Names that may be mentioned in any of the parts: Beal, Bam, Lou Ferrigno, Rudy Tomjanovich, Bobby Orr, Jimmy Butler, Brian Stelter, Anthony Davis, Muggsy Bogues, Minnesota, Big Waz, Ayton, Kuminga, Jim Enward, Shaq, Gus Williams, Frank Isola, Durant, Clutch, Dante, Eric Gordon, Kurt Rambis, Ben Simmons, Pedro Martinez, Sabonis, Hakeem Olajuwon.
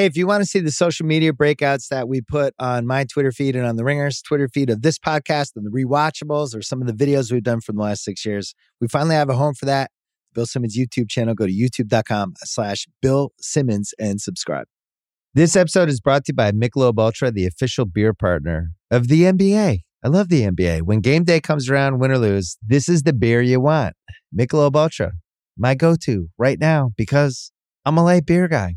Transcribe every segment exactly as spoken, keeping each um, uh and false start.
Hey, if you want to see the social media breakouts that we put on my Twitter feed and on The Ringer's Twitter feed of this podcast and the Rewatchables or some of the videos we've done from the last six years, we finally have a home for that. Bill Simmons YouTube channel. Go to youtube.com slash Bill Simmons and subscribe. This episode is brought to you by Michelob Ultra, the official beer partner of the N B A. I love the N B A. When game day comes around, win or lose, this is the beer you want. Michelob Ultra, my go-to right now because I'm a light beer guy.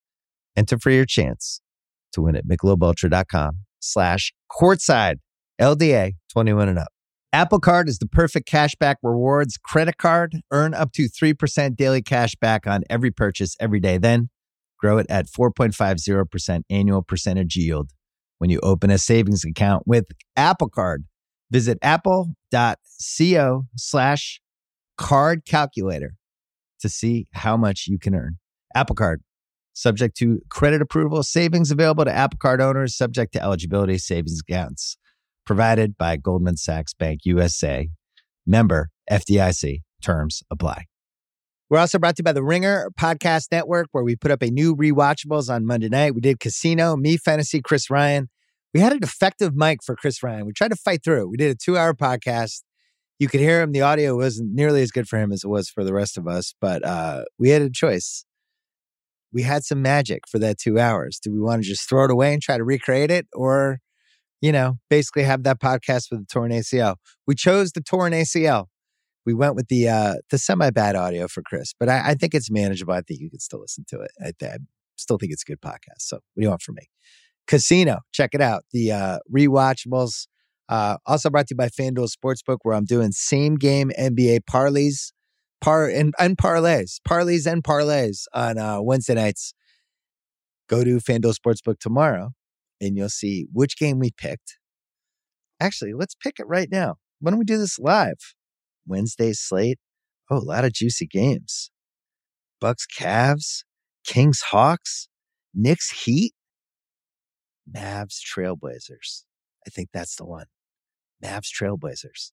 Enter for your chance to win at MichelobUltra.com slash courtside L D A twenty-one and up. Apple Card is the perfect cashback rewards credit card. Earn up to three percent daily cash back on every purchase every day. Then grow it at four point five zero percent annual percentage yield when you open a savings account with Apple Card. Visit apple.co slash card calculator to see how much you can earn. Apple Card, subject to credit approval. Savings available to Apple Card owners, subject to eligibility. Savings accounts provided by Goldman Sachs Bank U S A. Member F D I C. Terms apply. We're also brought to you by The Ringer Podcast Network, where we put up a new Rewatchables on Monday night. We did Casino, Me Fantasy, Chris Ryan. We had a defective mic for Chris Ryan. We tried to fight through it. We did a two-hour podcast. You could hear him. The audio wasn't nearly as good for him as it was for the rest of us, but uh, we had a choice. We had some magic for that two hours. Do we want to just throw it away and try to recreate it, or, you know, basically have that podcast with a torn A C L? We chose the torn A C L. We went with the uh, the semi-bad audio for Chris, but I, I think it's manageable. I think you can still listen to it. I, th- I still think it's a good podcast. So what do you want from me? Casino, check it out. The uh, Rewatchables, uh, also brought to you by FanDuel Sportsbook, where I'm doing same-game N B A parlays par and, and parlays, parlays and parlays on uh, Wednesday nights. Go to FanDuel Sportsbook tomorrow, and you'll see which game we picked. Actually, let's pick it right now. Why don't we do this live? Wednesday slate. Oh, a lot of juicy games. Bucks, Cavs, Kings, Hawks, Knicks, Heat, Mavs, Trailblazers. I think that's the one. Mavs, Trailblazers.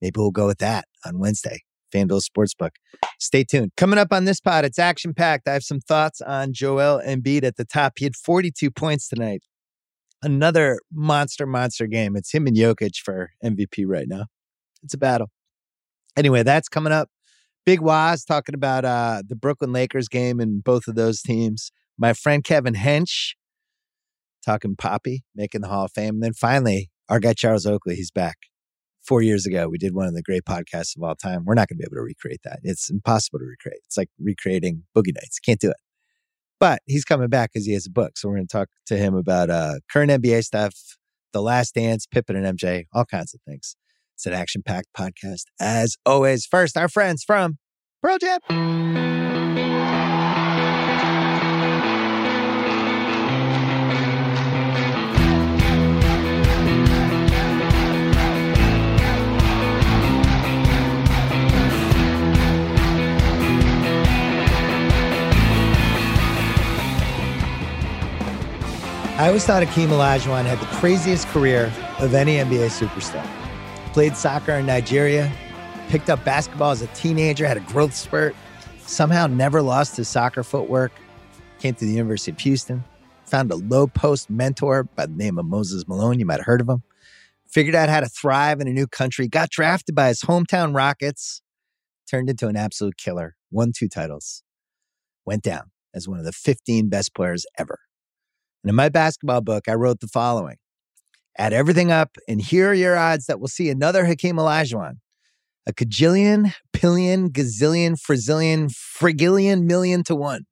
Maybe we'll go with that on Wednesday. FanDuel Sportsbook. Stay tuned. Coming up on this pod, it's action-packed. I have some thoughts on Joel Embiid at the top. He had forty-two points tonight. Another monster, monster game. It's him and Jokic for M V P right now. It's a battle. Anyway, that's coming up. Big Waz talking about uh, the Brooklyn Lakers game and both of those teams. My friend Kevin Hench talking Poppy, making the Hall of Fame. And then finally, our guy Charles Oakley, he's back. Four years ago, we did one of the great podcasts of all time. We're not going to be able to recreate that. It's impossible to recreate. It's like recreating Boogie Nights. Can't do it. But he's coming back because he has a book. So we're going to talk to him about uh, current N B A stuff, The Last Dance, Pippen and M J, all kinds of things. It's an action-packed podcast, as always. First, our friends from Pearl Jam. I always thought Hakeem Olajuwon had the craziest career of any N B A superstar. Played soccer in Nigeria, picked up basketball as a teenager, had a growth spurt, somehow never lost his soccer footwork, came to the University of Houston, found a low post mentor by the name of Moses Malone. You might have heard of him. Figured out how to thrive in a new country, got drafted by his hometown Rockets, turned into an absolute killer, won two titles, went down as one of the fifteen best players ever. And in my basketball book, I wrote the following. Add everything up, and here are your odds that we'll see another Hakeem Olajuwon. A cajillion, pillion, gazillion, frizillion, frigillion, million to one.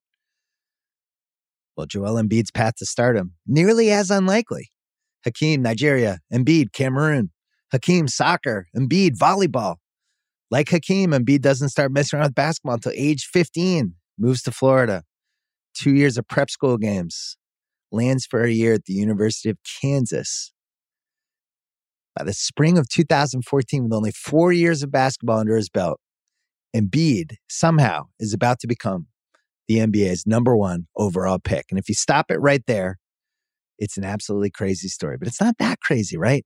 Well, Joel Embiid's path to stardom, nearly as unlikely. Hakeem, Nigeria. Embiid, Cameroon. Hakeem, soccer. Embiid, volleyball. Like Hakeem, Embiid doesn't start messing around with basketball until age fifteen. Moves to Florida. Two years of prep school games. lands for a year at the University of Kansas. By the spring of two thousand fourteen, with only four years of basketball under his belt, Embiid somehow is about to become the N B A's number one overall pick. And if you stop it right there, it's an absolutely crazy story. But it's not that crazy, right?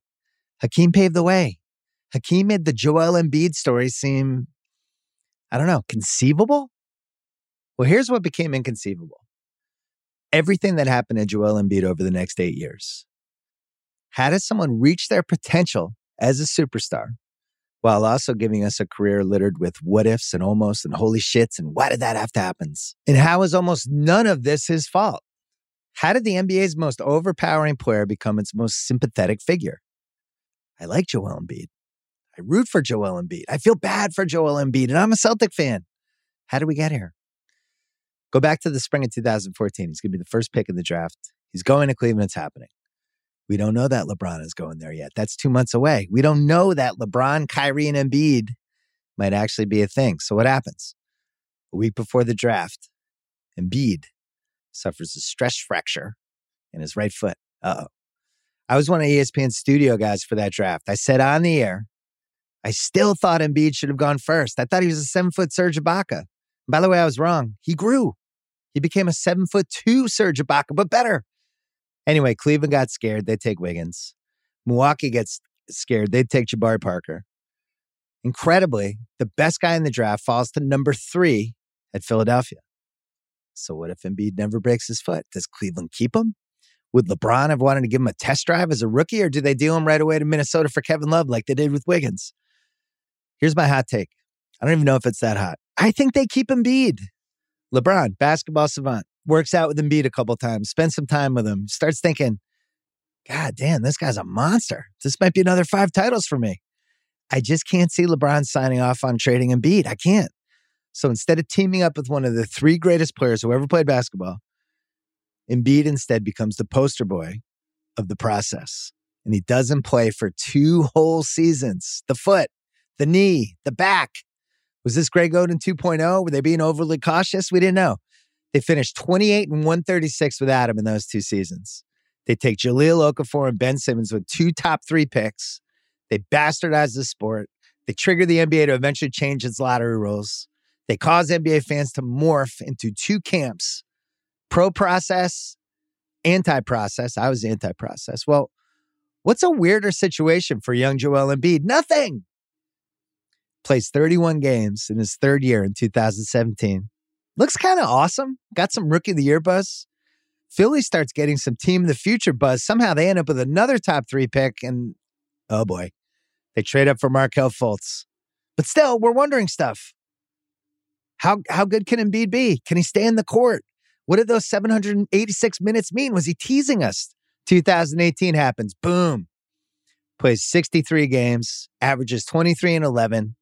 Hakeem paved the way. Hakeem made the Joel Embiid story seem, I don't know, conceivable? Well, here's what became inconceivable. Everything that happened to Joel Embiid over the next eight years. How does someone reach their potential as a superstar while also giving us a career littered with what ifs and almost and holy shits and why did that have to happen? And how is almost none of this his fault? How did the N B A's most overpowering player become its most sympathetic figure? I like Joel Embiid. I root for Joel Embiid. I feel bad for Joel Embiid, and I'm a Celtic fan. How did we get here? Go back to the spring of two thousand fourteen. He's going to be the first pick in the draft. He's going to Cleveland. It's happening. We don't know that LeBron is going there yet. That's two months away. We don't know that LeBron, Kyrie, and Embiid might actually be a thing. So what happens? A week before the draft, Embiid suffers a stress fracture in his right foot. Uh-oh. I was one of E S P N's studio guys for that draft. I said on the air, I still thought Embiid should have gone first. I thought he was a seven-foot Serge Ibaka. By the way, I was wrong. He grew. He became a seven-foot-two Serge Ibaka, but better. Anyway, Cleveland got scared. They take Wiggins. Milwaukee gets scared. They take Jabari Parker. Incredibly, the best guy in the draft falls to number three at Philadelphia. So what if Embiid never breaks his foot? Does Cleveland keep him? Would LeBron have wanted to give him a test drive as a rookie, or do they deal him right away to Minnesota for Kevin Love like they did with Wiggins? Here's my hot take. I don't even know if it's that hot. I think they keep Embiid. LeBron, basketball savant, works out with Embiid a couple times, spends some time with him, starts thinking, God damn, this guy's a monster. This might be another five titles for me. I just can't see LeBron signing off on trading Embiid. I can't. So instead of teaming up with one of the three greatest players who ever played basketball, Embiid instead becomes the poster boy of the process. And he doesn't play for two whole seasons. The foot, the knee, the back. Was this Greg Oden two point oh? Were they being overly cautious? We didn't know. They finished twenty-eight and one thirty-six without him in those two seasons. They take Jahlil Okafor and Ben Simmons with two top three picks. They bastardize the sport. They trigger the N B A to eventually change its lottery rules. They cause N B A fans to morph into two camps, pro-process, anti-process. I was anti-process. Well, what's a weirder situation for young Joel Embiid? Nothing. Plays thirty-one games in his third year in two thousand seventeen. Looks kind of awesome. Got some Rookie of the Year buzz. Philly starts getting some Team of the Future buzz. Somehow they end up with another top three pick, and oh boy, they trade up for Markelle Fultz. But still, we're wondering stuff. How how good can Embiid be? Can he stay in the court? What did those seven hundred eighty-six minutes mean? Was he teasing us? two thousand eighteen happens. Boom. Plays sixty-three games, averages twenty-three and eleven,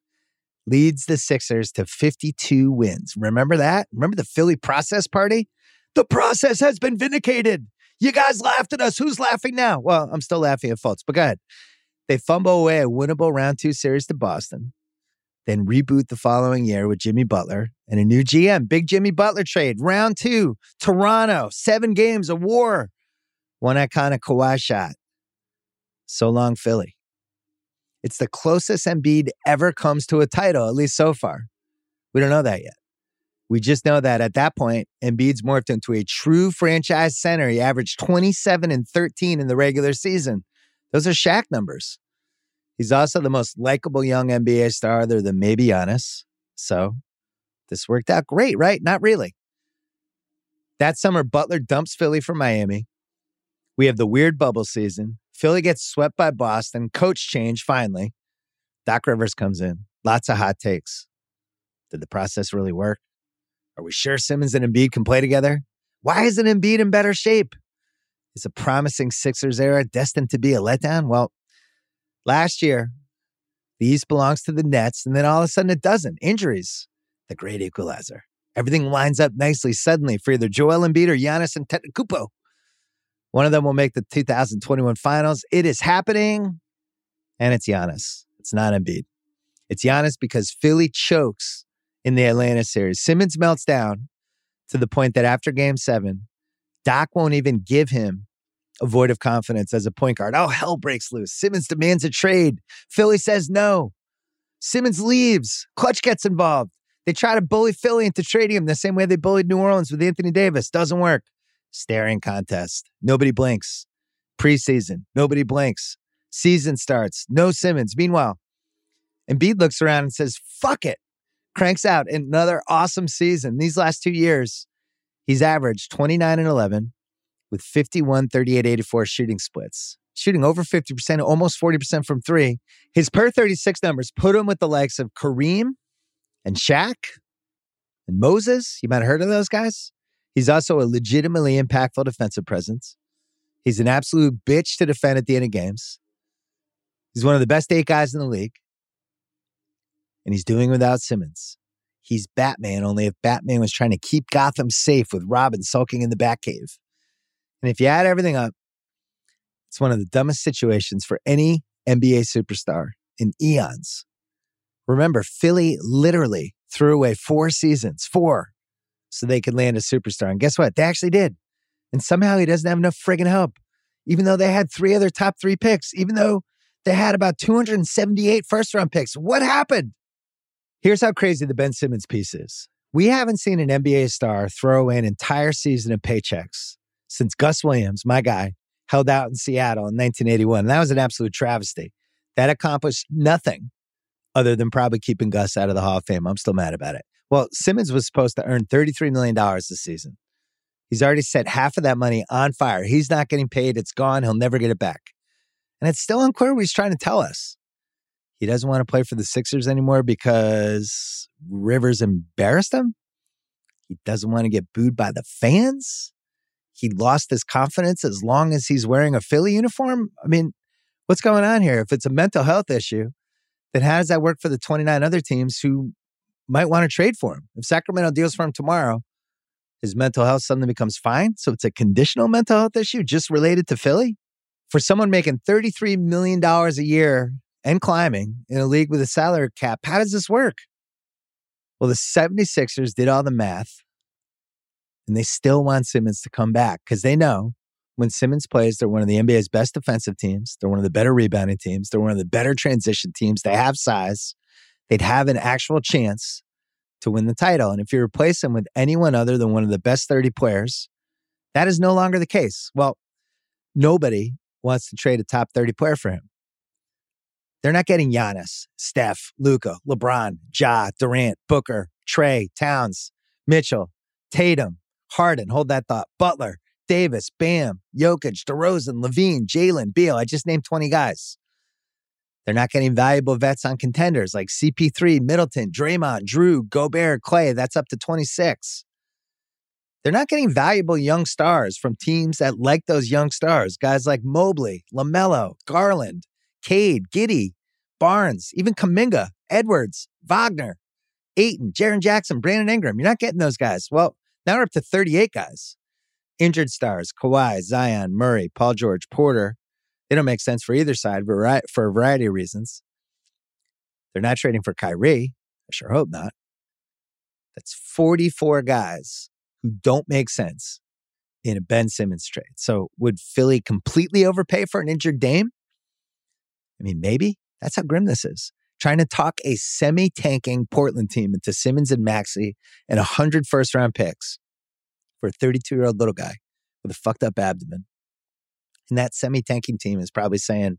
leads the Sixers to fifty-two wins. Remember that? Remember the Philly process party? The process has been vindicated. You guys laughed at us. Who's laughing now? Well, I'm still laughing at Fultz, but go ahead. They fumble away a winnable round two series to Boston, then reboot the following year with Jimmy Butler and a new G M. Big Jimmy Butler trade. Round two, Toronto, seven games of war. One iconic Kawhi shot. So long, Philly. It's the closest Embiid ever comes to a title, at least so far. We don't know that yet. We just know that at that point, Embiid's morphed into a true franchise center. He averaged twenty-seven and thirteen in the regular season. Those are Shaq numbers. He's also the most likable young N B A star other than maybe Giannis. So this worked out great, right? Not really. That summer, Butler dumps Philly for Miami. We have the weird bubble season. Philly gets swept by Boston. Coach change, finally. Doc Rivers comes in. Lots of hot takes. Did the process really work? Are we sure Simmons and Embiid can play together? Why isn't Embiid in better shape? Is a promising Sixers era destined to be a letdown? Well, last year, the East belongs to the Nets, and then all of a sudden it doesn't. Injuries, the great equalizer. Everything lines up nicely suddenly for either Joel Embiid or Giannis Antetokounmpo. One of them will make the two thousand twenty-one finals. It is happening, and it's Giannis. It's not Embiid. It's Giannis because Philly chokes in the Atlanta series. Simmons melts down to the point that after Game seven, Doc won't even give him a void of confidence as a point guard. Oh, hell breaks loose. Simmons demands a trade. Philly says no. Simmons leaves. Clutch gets involved. They try to bully Philly into trading him the same way they bullied New Orleans with Anthony Davis. Doesn't work. Staring contest. Nobody blinks. Preseason. Nobody blinks. Season starts. No Simmons. Meanwhile, Embiid looks around and says, fuck it. Cranks out another awesome season. These last two years, he's averaged twenty-nine and eleven with fifty-one, thirty-eight, eighty-four shooting splits. Shooting over fifty percent, almost forty percent from three. His per thirty-six numbers put him with the likes of Kareem and Shaq and Moses. You might have heard of those guys. He's also a legitimately impactful defensive presence. He's an absolute bitch to defend at the end of games. He's one of the best eight guys in the league. And he's doing without Simmons. He's Batman, only if Batman was trying to keep Gotham safe with Robin sulking in the Batcave. And if you add everything up, it's one of the dumbest situations for any N B A superstar in eons. Remember, Philly literally threw away four seasons, four, so they could land a superstar. And guess what? They actually did. And somehow he doesn't have enough friggin' help. Even though they had three other top three picks, even though they had about two hundred seventy-eight first-round picks. What happened? Here's how crazy the Ben Simmons piece is. We haven't seen an N B A star throw away an entire season of paychecks since Gus Williams, my guy, held out in Seattle in nineteen eighty-one. And that was an absolute travesty. That accomplished nothing other than probably keeping Gus out of the Hall of Fame. I'm still mad about it. Well, Simmons was supposed to earn thirty-three million dollars this season. He's already set half of that money on fire. He's not getting paid. It's gone. He'll never get it back. And it's still unclear what he's trying to tell us. He doesn't want to play for the Sixers anymore because Rivers embarrassed him. He doesn't want to get booed by the fans. He lost his confidence as long as he's wearing a Philly uniform. I mean, what's going on here? If it's a mental health issue, then how does that work for the twenty-nine other teams who might want to trade for him? If Sacramento deals for him tomorrow, his mental health suddenly becomes fine. So it's a conditional mental health issue just related to Philly. For someone making thirty-three million dollars a year and climbing in a league with a salary cap, how does this work? Well, the 76ers did all the math, and they still want Simmons to come back because they know when Simmons plays, they're one of the N B A's best defensive teams. They're one of the better rebounding teams. They're one of the better transition teams. They have size. They'd have an actual chance to win the title. And if you replace him with anyone other than one of the best thirty players, that is no longer the case. Well, nobody wants to trade a top thirty player for him. They're not getting Giannis, Steph, Luka, LeBron, Ja, Durant, Booker, Trey, Towns, Mitchell, Tatum, Harden, hold that thought, Butler, Davis, Bam, Jokic, DeRozan, Levine, Jalen, Beal. I just named twenty guys. They're not getting valuable vets on contenders like C P three, Middleton, Draymond, Drew, Gobert, Clay. That's up to twenty-six. They're not getting valuable young stars from teams that like those young stars. Guys like Mobley, LaMelo, Garland, Cade, Giddey, Barnes, even Kuminga, Edwards, Wagner, Ayton, Jaren Jackson, Brandon Ingram. You're not getting those guys. Well, now we're up to thirty-eight guys. Injured stars, Kawhi, Zion, Murray, Paul George, Porter. They don't make sense for either side for a variety of reasons. They're not trading for Kyrie. I sure hope not. That's forty-four guys who don't make sense in a Ben Simmons trade. So would Philly completely overpay for an injured Dame? I mean, maybe. That's how grim this is. Trying to talk a semi-tanking Portland team into Simmons and Maxey and one hundred first-round picks for a thirty-two-year-old little guy with a fucked-up abdomen. And that semi-tanking team is probably saying,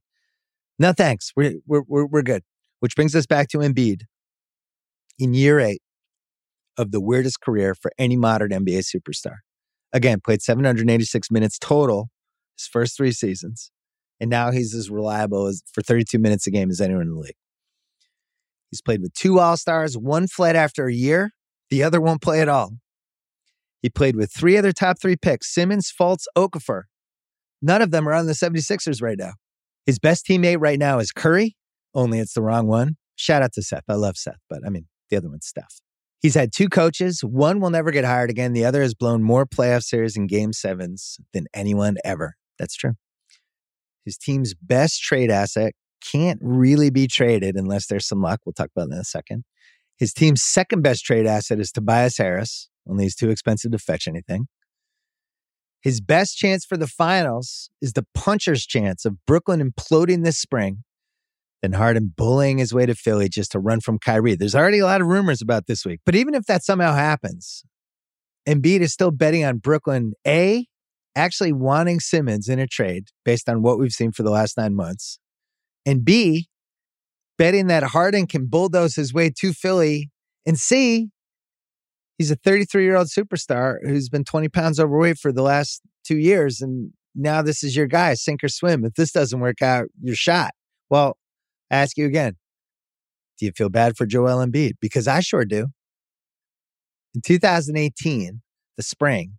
no thanks, we're, we're, we're, we're good. Which brings us back to Embiid in year eight of the weirdest career for any modern N B A superstar. Again, played seven hundred eighty-six minutes total his first three seasons. And now he's as reliable as for thirty-two minutes a game as anyone in the league. He's played with two All-Stars. One fled after a year. The other won't play at all. He played with three other top three picks. Simmons, Fultz, Okafor. None of them are on the 76ers right now. His best teammate right now is Curry. Only it's the wrong one. Shout out to Seth. I love Seth. But I mean, the other one's Steph. He's had two coaches. One will never get hired again. The other has blown more playoff series and game sevens than anyone ever. That's true. His team's best trade asset can't really be traded unless there's some luck. We'll talk about that in a second. His team's second best trade asset is Tobias Harris, only he's too expensive to fetch anything. His best chance for the finals is the puncher's chance of Brooklyn imploding this spring, then Harden bullying his way to Philly just to run from Kyrie. There's already a lot of rumors about this week. But even if that somehow happens, Embiid is still betting on Brooklyn, A, actually wanting Simmons in a trade based on what we've seen for the last nine months, and B, betting that Harden can bulldoze his way to Philly, and C, he's a thirty-three-year-old superstar who's been twenty pounds overweight for the last two years, and now this is your guy, sink or swim. If this doesn't work out, you're shot. Well, I ask you again, do you feel bad for Joel Embiid? Because I sure do. In two thousand eighteen, the spring,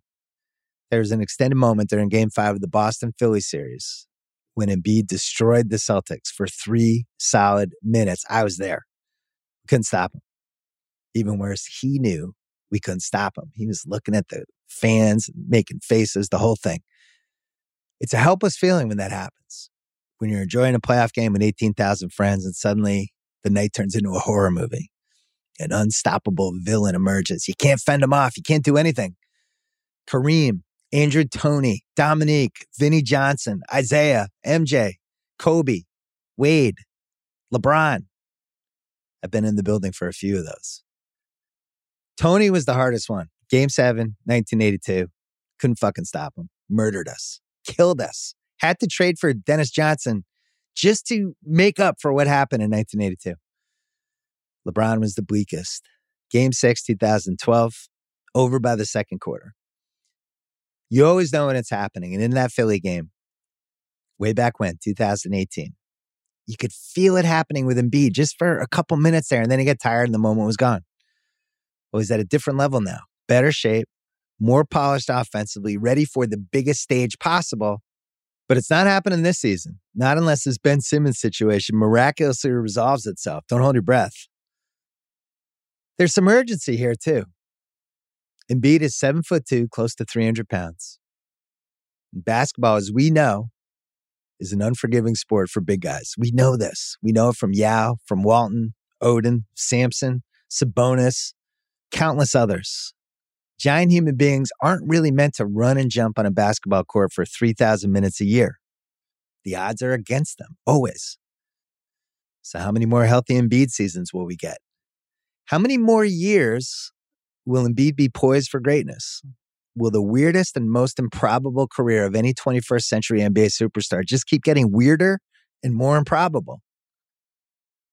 there was an extended moment during Game five of the Boston-Philly series when Embiid destroyed the Celtics for three solid minutes. I was there. Couldn't stop him. Even worse, he knew we couldn't stop him. He was looking at the fans, making faces, the whole thing. It's a helpless feeling when that happens, when you're enjoying a playoff game with eighteen thousand friends and suddenly the night turns into a horror movie. An unstoppable villain emerges. You can't fend him off. You can't do anything. Kareem, Andrew Toney, Dominique, Vinnie Johnson, Isaiah, M J, Kobe, Wade, LeBron. I've been in the building for a few of those. Toney was the hardest one. Game seven, nineteen eighty-two. Couldn't fucking stop him. Murdered us. Killed us. Had to trade for Dennis Johnson just to make up for what happened in nineteen eighty-two. LeBron was the bleakest. Game six, two thousand twelve, over by the second quarter. You always know when it's happening. And in that Philly game, way back when, two thousand eighteen, you could feel it happening with Embiid just for a couple minutes there. And then he got tired and the moment was gone. Well, he's at a different level now. Better shape, more polished offensively, ready for the biggest stage possible. But it's not happening this season. Not unless this Ben Simmons situation miraculously resolves itself. Don't hold your breath. There's some urgency here too. Embiid is seven foot two, close to three hundred pounds. Basketball, as we know, is an unforgiving sport for big guys. We know this. We know it from Yao, from Walton, Oden, Sampson, Sabonis, countless others. Giant human beings aren't really meant to run and jump on a basketball court for three thousand minutes a year. The odds are against them, always. So how many more healthy Embiid seasons will we get? How many more years will Embiid be poised for greatness? Will the weirdest and most improbable career of any twenty-first century N B A superstar just keep getting weirder and more improbable?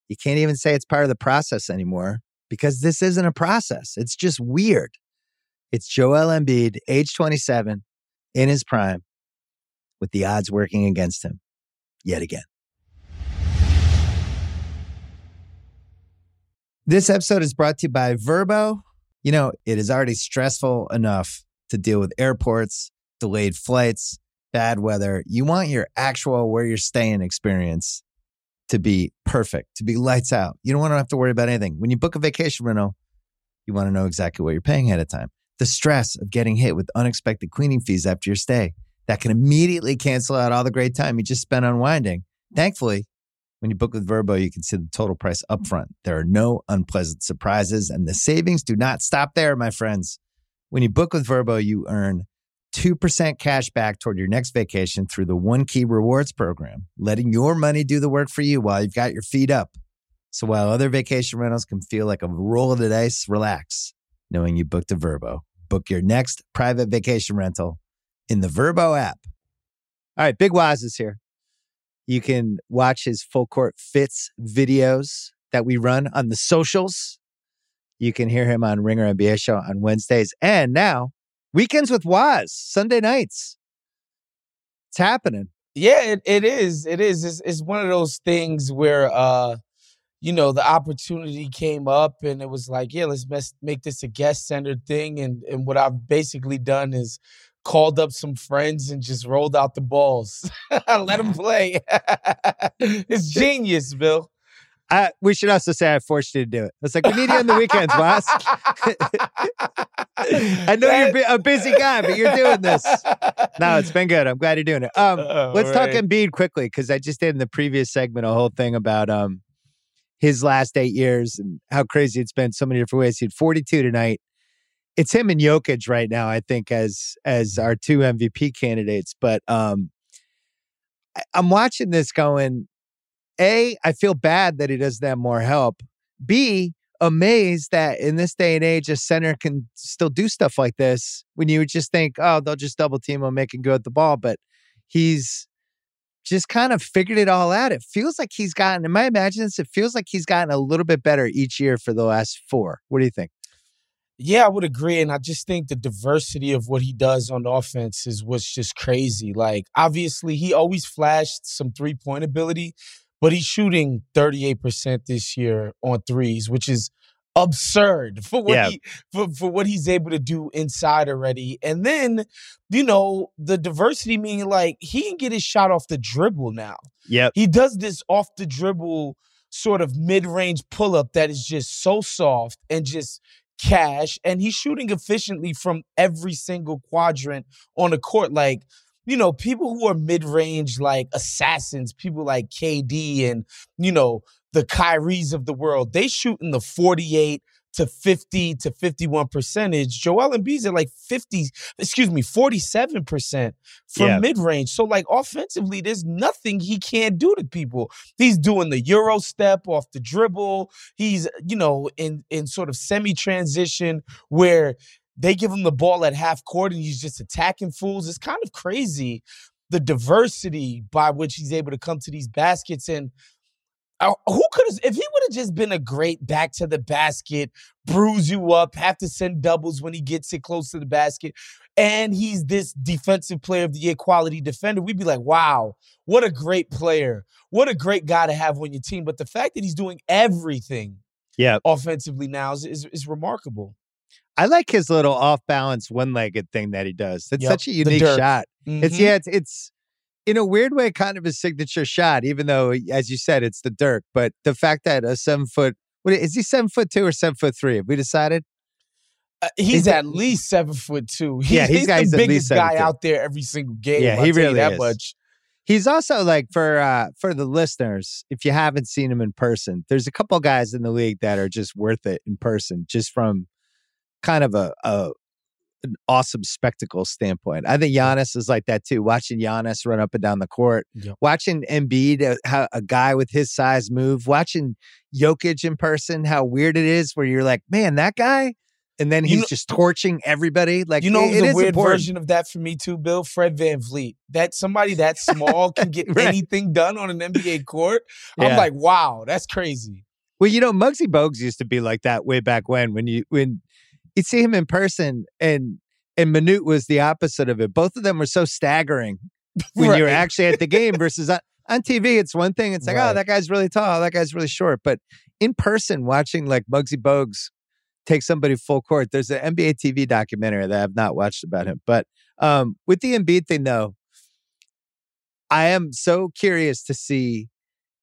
You can't even say it's part of the process anymore because this isn't a process. It's just weird. It's Joel Embiid, age twenty-seven, in his prime, with the odds working against him yet again. This episode is brought to you by Vrbo. You know, it is already stressful enough to deal with airports, delayed flights, bad weather. You want your actual where you're staying experience to be perfect, to be lights out. You don't want to have to worry about anything. When you book a vacation rental, you want to know exactly what you're paying ahead of time. The stress of getting hit with unexpected cleaning fees after your stay, that can immediately cancel out all the great time you just spent unwinding. Thankfully, when you book with Vrbo, you can see the total price upfront. There are no unpleasant surprises, and the savings do not stop there, my friends. When you book with Vrbo, you earn two percent cash back toward your next vacation through the One Key Rewards program, letting your money do the work for you while you've got your feet up. So while other vacation rentals can feel like a roll of the dice, relax, knowing you booked a Vrbo. Book your next private vacation rental in the Vrbo app. All right, Big Waz is here. You can watch his Full Court Fits videos that we run on the socials. You can hear him on Ringer N B A Show on Wednesdays. And now, Weekends with Waz, Sunday nights. It's happening. Yeah, it, it is. It is. It's, it's one of those things where, uh, you know, the opportunity came up and it was like, yeah, let's mes- make this a guest-centered thing. And, and what I've basically done is called up some friends and just rolled out the balls. Let them play. It's genius, Bill. I, we should also say I forced you to do it. It's like, we need you on the weekends, boss. I know that... you're a busy guy, but you're doing this. No, it's been good. I'm glad you're doing it. Um, oh, let's right. talk Embiid quickly, because I just did in the previous segment a whole thing about um his last eight years and how crazy it's been so many different ways. He had forty-two tonight. it's him and Jokic right now, I think, as as our two M V P candidates. But um, I, I'm watching this going, A, I feel bad that he doesn't have more help. B, amazed that in this day and age, a center can still do stuff like this when you would just think, oh, they'll just double team him, make him go at the ball. But he's just kind of figured it all out. It feels like he's gotten, in my imagination, it feels like he's gotten a little bit better each year for the last four. What do you think? Yeah, I would agree. And I just think the diversity of what he does on offense is what's just crazy. Like, obviously, he always flashed some three-point ability, but he's shooting thirty-eight percent this year on threes, which is absurd for what yeah. he for, for what he's able to do inside already. And then, you know, the diversity meaning, like, he can get his shot off the dribble now. Yeah, he does this off the dribble sort of mid-range pull-up that is just so soft and just cash. And he's shooting efficiently from every single quadrant on the court. Like, you know, people who are mid-range, like, assassins, people like K D and, you know, the Kyries of the world, they shoot in the forty-eight to fifty to fifty-one percentage. Joel Embiid's at like fifty, excuse me, forty-seven percent from yeah. mid-range. So, like, offensively, there's nothing he can't do to people. He's doing the Euro step off the dribble. He's, you know, in, in sort of semi-transition where they give him the ball at half court and he's just attacking fools. It's kind of crazy, the diversity by which he's able to come to these baskets. And who could have, if he would have just been a great back to the basket, bruise you up, have to send doubles when he gets it close to the basket, and he's this defensive player of the year quality defender, we'd be like, wow, what a great player. What a great guy to have on your team. But the fact that he's doing everything yeah. offensively now is, is, is remarkable. I like his little off-balance one-legged thing that he does. It's yep, such a unique shot. Mm-hmm. It's yeah, it's, it's in a weird way kind of his signature shot, even though, as you said, it's the Dirk. But the fact that a seven-foot, what is he, seven foot two or seven foot three? Have we decided? Uh, he's is at it, least seven foot two. He's, yeah, he's, he's got, the he's biggest guy two. out there every single game. Yeah, I'll he really that is. Much. He's also, like, for uh, for the listeners, if you haven't seen him in person, there's a couple guys in the league that are just worth it in person, just from kind of a, a an awesome spectacle standpoint. I think Giannis is like that too. Watching Giannis run up and down the court, yep. watching Embiid, uh, how a guy with his size move, watching Jokic in person, how weird it is where you're like, man, that guy, and then he's you know, just torching everybody. Like, you know, it, it the weird important. version of that for me too, Bill, Fred VanVleet. That somebody that small can get right. anything done on an N B A court. Yeah. I'm like, wow, that's crazy. Well, you know, Muggsy Bogues used to be like that way back when, when you when. You'd see him in person, and and Manute was the opposite of it. Both of them were so staggering when right. you were actually at the game versus on, on T V. It's one thing. It's like, right. oh, that guy's really tall. That guy's really short. But in person, watching like Muggsy Bogues take somebody full court, there's an N B A T V documentary that I've not watched about him. But um, with the Embiid thing, though, I am so curious to see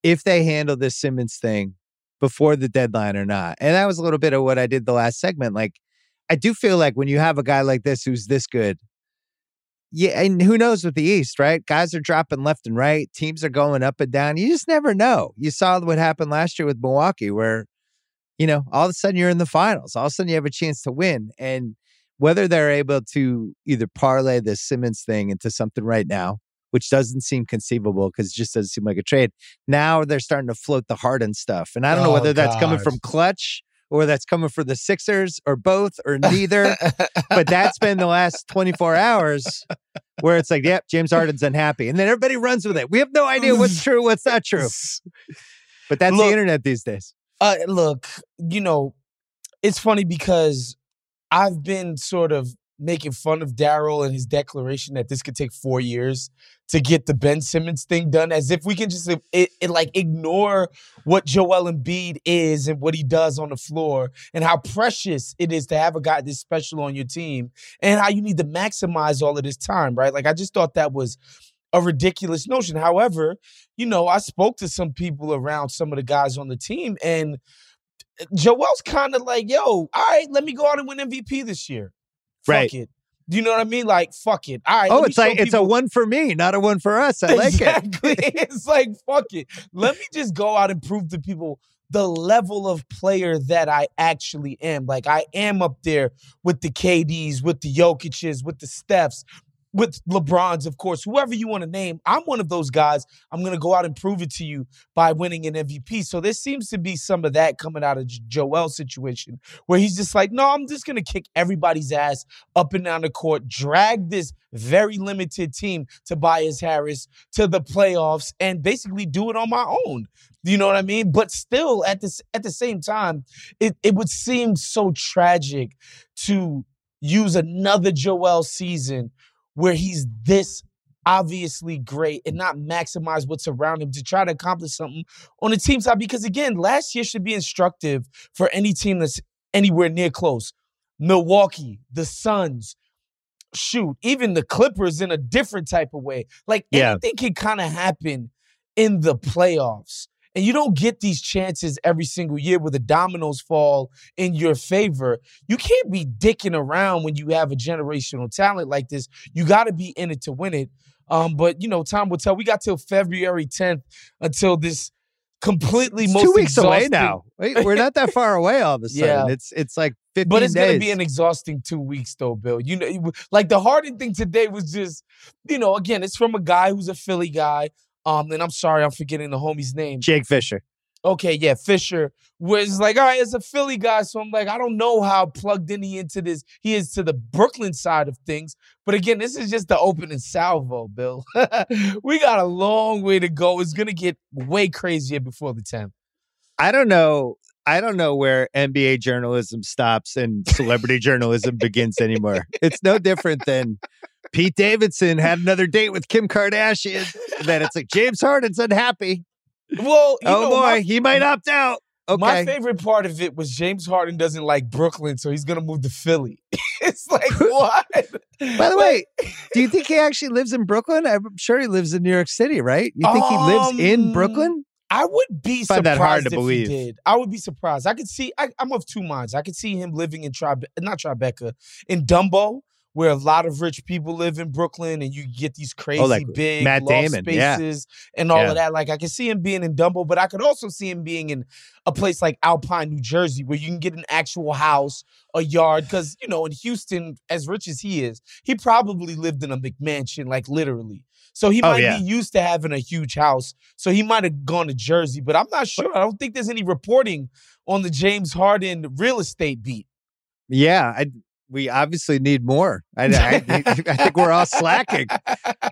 if they handle this Simmons thing before the deadline or not. And that was a little bit of what I did the last segment. Like, I do feel like when you have a guy like this who's this good, yeah, and who knows with the East, right? Guys are dropping left and right. Teams are going up and down. You just never know. You saw what happened last year with Milwaukee where, you know, all of a sudden you're in the finals. All of a sudden you have a chance to win. And whether they're able to either parlay this Simmons thing into something right now, which doesn't seem conceivable because it just doesn't seem like a trade. Now they're starting to float the Harden stuff. And I don't oh, know whether that's gosh. coming from Clutch or that's coming for the Sixers, or both, or neither. But that's been the last twenty-four hours where it's like, yep, James Harden's unhappy. And then everybody runs with it. We have no idea what's true, what's not true. But that's look, the internet these days. Uh, look, you know, it's funny because I've been sort of making fun of Daryl and his declaration that this could take four years to get the Ben Simmons thing done, as if we can just it, it, like ignore what Joel Embiid is and what he does on the floor and how precious it is to have a guy this special on your team and how you need to maximize all of this time, right? Like, I just thought that was a ridiculous notion. However, you know, I spoke to some people around some of the guys on the team, and Joel's kind of like, yo, all right, let me go out and win M V P this year. Right. Fuck it. Do you know what I mean? Like, fuck it. All right. Oh, it's like, people. It's a one for me, not a one for us. I exactly. like it. It's like, fuck it. Let me just go out and prove to people the level of player that I actually am. Like, I am up there with the K Ds, with the Jokic's, with the Stephs, with LeBron's, of course, whoever you want to name. I'm one of those guys. I'm going to go out and prove it to you by winning an M V P. So there seems to be some of that coming out of Joel's situation where he's just like, no, I'm just going to kick everybody's ass up and down the court, drag this very limited team, Tobias Harris, to the playoffs and basically do it on my own. You know what I mean? But still, at this, at the same time, it, it would seem so tragic to use another Joel season where he's this obviously great and not maximize what's around him to try to accomplish something on the team side. Because, again, last year should be instructive for any team that's anywhere near close. Milwaukee, the Suns, shoot, even the Clippers in a different type of way. Like, yeah. anything can kind of happen in the playoffs. And you don't get these chances every single year where the dominoes fall in your favor. You can't be dicking around when you have a generational talent like this. You got to be in it to win it. Um, but, you know, time will tell. We got till February tenth until this completely it's most two weeks exhausting... away now. Wait, we're not that far away all of a sudden. Yeah. It's it's like fifteen days. But it's going to be an exhausting two weeks, though, Bill. You know, like the Harden thing today was just, you know, again, it's from a guy who's a Philly guy. Um, and I'm sorry, I'm forgetting the homie's name. Jake Fisher. Okay, yeah, Fisher. Where it's like, all right, it's a Philly guy, so I'm like, I don't know how plugged in he into this. He is to the Brooklyn side of things. But again, this is just the opening salvo, Bill. We got a long way to go. It's going to get way crazier before the tenth. I don't know. I don't know where N B A journalism stops and celebrity journalism begins anymore. It's no different than Pete Davidson had another date with Kim Kardashian. Then it's like, James Harden's unhappy. Well, you oh know, boy, my, he might opt out. Okay. My favorite part of it was James Harden doesn't like Brooklyn, so he's going to move to Philly. It's like, what? By the way, do you think he actually lives in Brooklyn? I'm sure he lives in New York City, right? You think um, he lives in Brooklyn? I would be surprised that hard to if believe. He did. I would be surprised. I could see, I, I'm of two minds. I could see him living in, Tribe, not Tribeca, in Dumbo, where a lot of rich people live in Brooklyn and you get these crazy oh, like big Matt loft Damon. Spaces yeah. and all yeah. of that. Like, I can see him being in Dumbo, but I could also see him being in a place like Alpine, New Jersey, where you can get an actual house, a yard. Because, you know, in Houston, as rich as he is, he probably lived in a McMansion, like literally. So he oh, might yeah. be used to having a huge house. So he might have gone to Jersey, but I'm not sure. I don't think there's any reporting on the James Harden real estate beat. Yeah, I... We obviously need more. I, I, I think we're all slacking.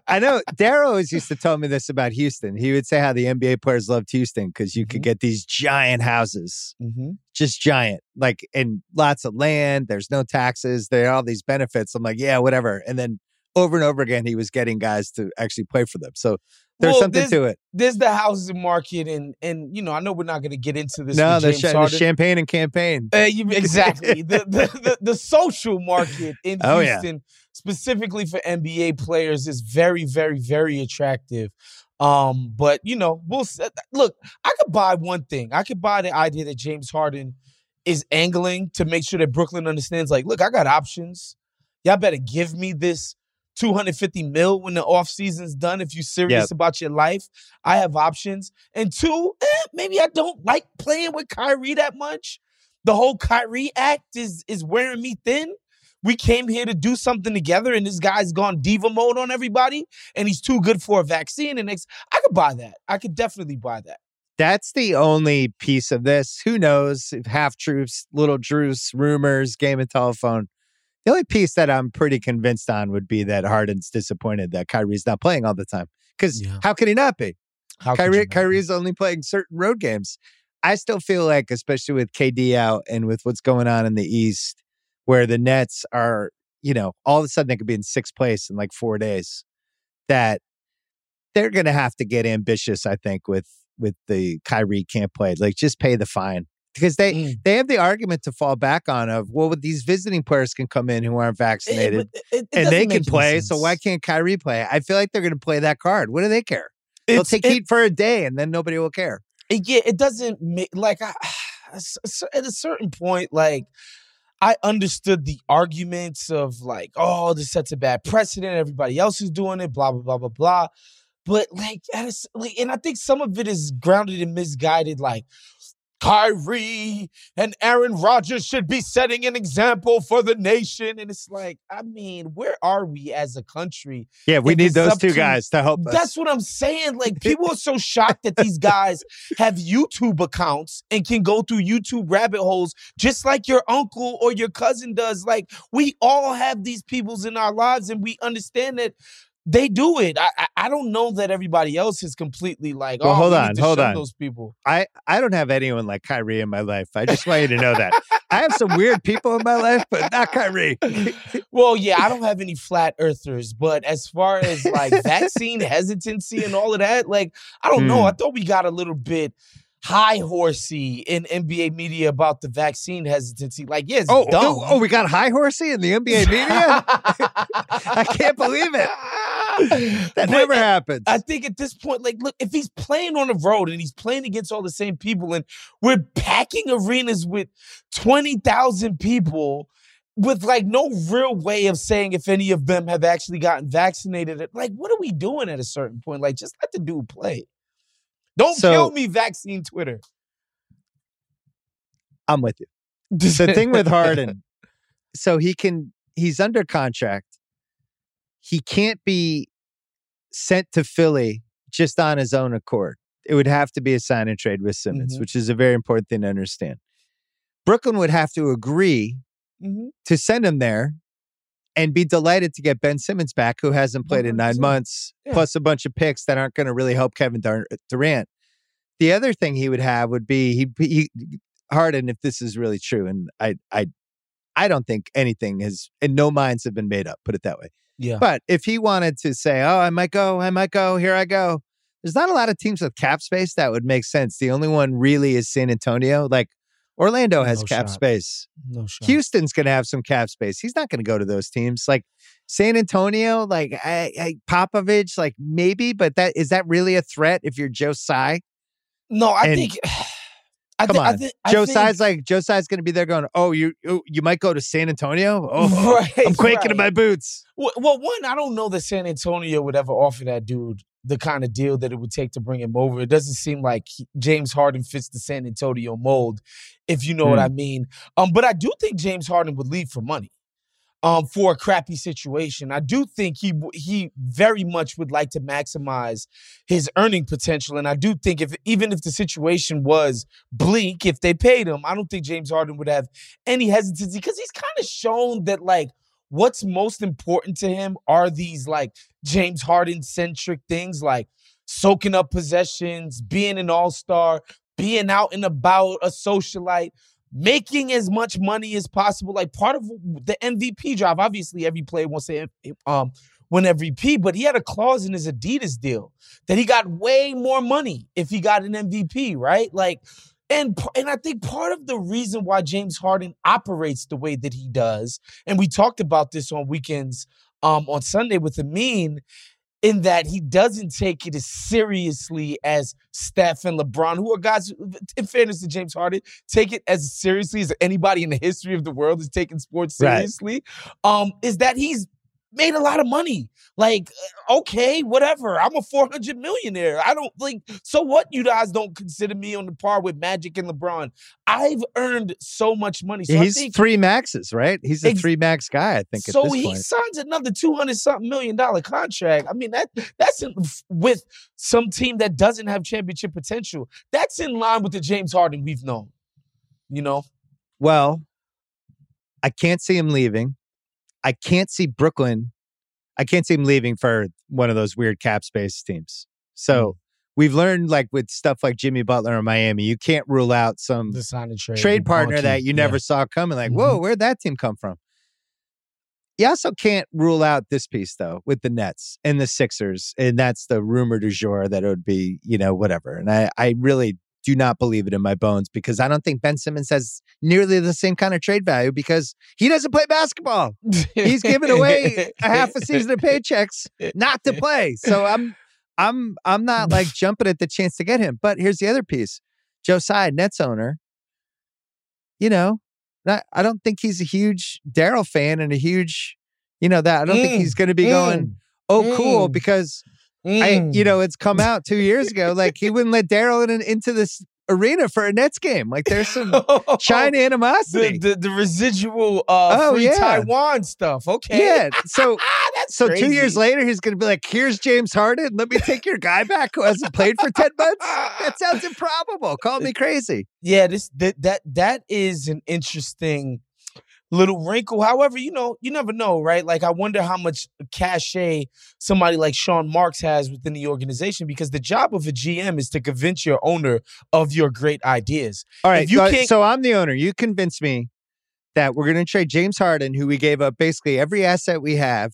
I know Darryl always used to tell me this about Houston. He would say how the N B A players loved Houston because you mm-hmm. could get these giant houses, mm-hmm. just giant, like, and lots of land. There's no taxes. There are all these benefits. I'm like, yeah, whatever. And then over and over again, he was getting guys to actually play for them. So there's well, something to it. There's the housing market, and and you know, I know we're not going to get into this. No, the, sh- the champagne and campaign. Uh, you, exactly. the, the, the the social market in oh, Houston, yeah. specifically for N B A players, is very, very, very attractive. Um, but you know, we'll look. I could buy one thing. I could buy the idea that James Harden is angling to make sure that Brooklyn understands. Like, look, I got options. Y'all better give me this. two hundred fifty mil when the offseason's done if you're serious yep. about your life. I have options. And two, eh, maybe I don't like playing with Kyrie that much. The whole Kyrie act is is wearing me thin. We came here to do something together, and this guy's gone diva mode on everybody, and he's too good for a vaccine. And it's, I could buy that. I could definitely buy that. That's the only piece of this. Who knows? Half-truths, little truths, rumors, game and telephone. The only piece that I'm pretty convinced on would be that Harden's disappointed that Kyrie's not playing all the time. Because yeah. how can he not be? How Kyrie, not Kyrie's be? Only playing certain road games. I still feel like, especially with K D out and with what's going on in the East, where the Nets are, you know, all of a sudden they could be in sixth place in like four days, that they're going to have to get ambitious, I think, with, with the Kyrie can't play. Like, just pay the fine. Because they, mm. they have the argument to fall back on of, well, these visiting players can come in who aren't vaccinated it, it, it, it and they can play. So why can't Kyrie play? I feel like they're going to play that card. What do they care? It's, They'll take it, heat for a day and then nobody will care. It, yeah, it doesn't make like I, at a certain point, like I understood the arguments of like, oh, this sets a bad precedent. Everybody else is doing it, blah, blah, blah, blah, blah. But like, and I think some of it is grounded in misguided, like, Kyrie and Aaron Rodgers should be setting an example for the nation. And it's like, I mean, where are we as a country? Yeah, we need those two guys to help us. That's what I'm saying. Like, people are so shocked that these guys have YouTube accounts and can go through YouTube rabbit holes just like your uncle or your cousin does. Like, we all have these peoples in our lives and we understand that they do it. I I don't know that everybody else is completely like, well, oh, hold on, hold on. Those people. I, I don't have anyone like Kyrie in my life. I just want you to know that. I have some weird people in my life, but not Kyrie. Well, yeah, I don't have any flat earthers. But as far as like vaccine hesitancy and all of that, like, I don't mm. know. I thought we got a little bit high horsey in N B A media about the vaccine hesitancy. Like, yeah, it's oh, dumb. Oh, oh, we got high horsey in the N B A media? I can't believe it. That but never happens. I think at this point, like, look, if he's playing on the road and he's playing against all the same people and we're packing arenas with twenty thousand people with, like, no real way of saying if any of them have actually gotten vaccinated, like, what are we doing at a certain point? Like, just let the dude play. Don't so, kill me, vaccine Twitter. I'm with you. The thing with Harden, so he can, he's under contract. He can't be sent to Philly just on his own accord. It would have to be a sign and trade with Simmons, mm-hmm. which is a very important thing to understand. Brooklyn would have to agree mm-hmm. to send him there and be delighted to get Ben Simmons back, who hasn't played one hundred percent in nine months, yeah. plus a bunch of picks that aren't going to really help Kevin Dur- Durant. The other thing he would have would be, he, he Harden, if this is really true, and I, I, I don't think anything has, and no minds have been made up, put it that way. Yeah. But if he wanted to say, oh, I might go, I might go, here I go. There's not a lot of teams with cap space that would make sense. The only one really is San Antonio. Like, Orlando has no cap shot. space. No shot. Houston's going to have some cap space. He's not going to go to those teams. Like, San Antonio, like, I, I, Popovich, like, maybe, but that is that really a threat if you're Joe Tsai? No, I and, think... I Come th- on, I th- I Joe think... Tsai's like Joe Tsai's going to be there going, oh, you you might go to San Antonio. Oh, right, I'm quaking right. in my boots. Well, well, one, I don't know that San Antonio would ever offer that dude the kind of deal that it would take to bring him over. It doesn't seem like he, James Harden fits the San Antonio mold, if you know mm. what I mean. Um, but I do think James Harden would leave for money. Um, for a crappy situation. I do think he he very much would like to maximize his earning potential. And I do think if even if the situation was bleak, if they paid him, I don't think James Harden would have any hesitancy because he's kind of shown that, like, what's most important to him are these, like, James Harden-centric things, like soaking up possessions, being an all-star, being out and about, a socialite, making as much money as possible. Like, part of the M V P drive, obviously every player wants to um, win M V P, but he had a clause in his Adidas deal that he got way more money if he got an M V P, right? Like, and, and I think part of the reason why James Harden operates the way that he does, and we talked about this on weekends um, on Sunday with Amin, in that he doesn't take it as seriously as Steph and LeBron, who are guys, in fairness to James Harden, take it as seriously as anybody in the history of the world is taking sports seriously, right. um, is that he's made a lot of money. Like, okay, whatever. I'm a four hundred millionaire. I don't, like, so what? You guys don't consider me on the par with Magic and LeBron. I've earned so much money. So he's I think, three maxes, right? He's a ex- three max guy, I think. So at this he point. signs another two hundred something million dollar contract. I mean, that that's in, with some team that doesn't have championship potential. That's in line with the James Harden we've known, you know? Well, I can't see him leaving. I can't see Brooklyn. I can't see him leaving for one of those weird cap space teams. So mm. we've learned, like, with stuff like Jimmy Butler in Miami, you can't rule out some trade, trade partner that you yeah. never saw coming. Like, mm-hmm. whoa, where'd that team come from? You also can't rule out this piece, though, with the Nets and the Sixers. And that's the rumor du jour that it would be, you know, whatever. And I, I really do not believe it in my bones because I don't think Ben Simmons has nearly the same kind of trade value because he doesn't play basketball. He's giving away a half a season of paychecks not to play. So I'm, I'm, I'm not like jumping at the chance to get him. But here's the other piece: Joe Tsai, Nets owner. You know, not, I don't think he's a huge Daryl fan and a huge, you know, that I don't mm, think he's going to be mm, going, oh, mm. cool, because. I, you know, it's come out two years ago. Like, he wouldn't let Daryl in, into this arena for a Nets game. Like there's some China animosity. The, the, the residual uh, oh, free yeah. Taiwan stuff. Okay. Yeah. So, so crazy. Two years later, he's going to be like, here's James Harden. Let me take your guy back who hasn't played for ten months. That sounds improbable. Call me crazy. Yeah. This that that That is an interesting little wrinkle. However, you know, you never know, right? Like, I wonder how much cachet somebody like Sean Marks has within the organization, because the job of a G M is to convince your owner of your great ideas. All right, you so, so I'm the owner. You convince me that we're going to trade James Harden, who we gave up basically every asset we have,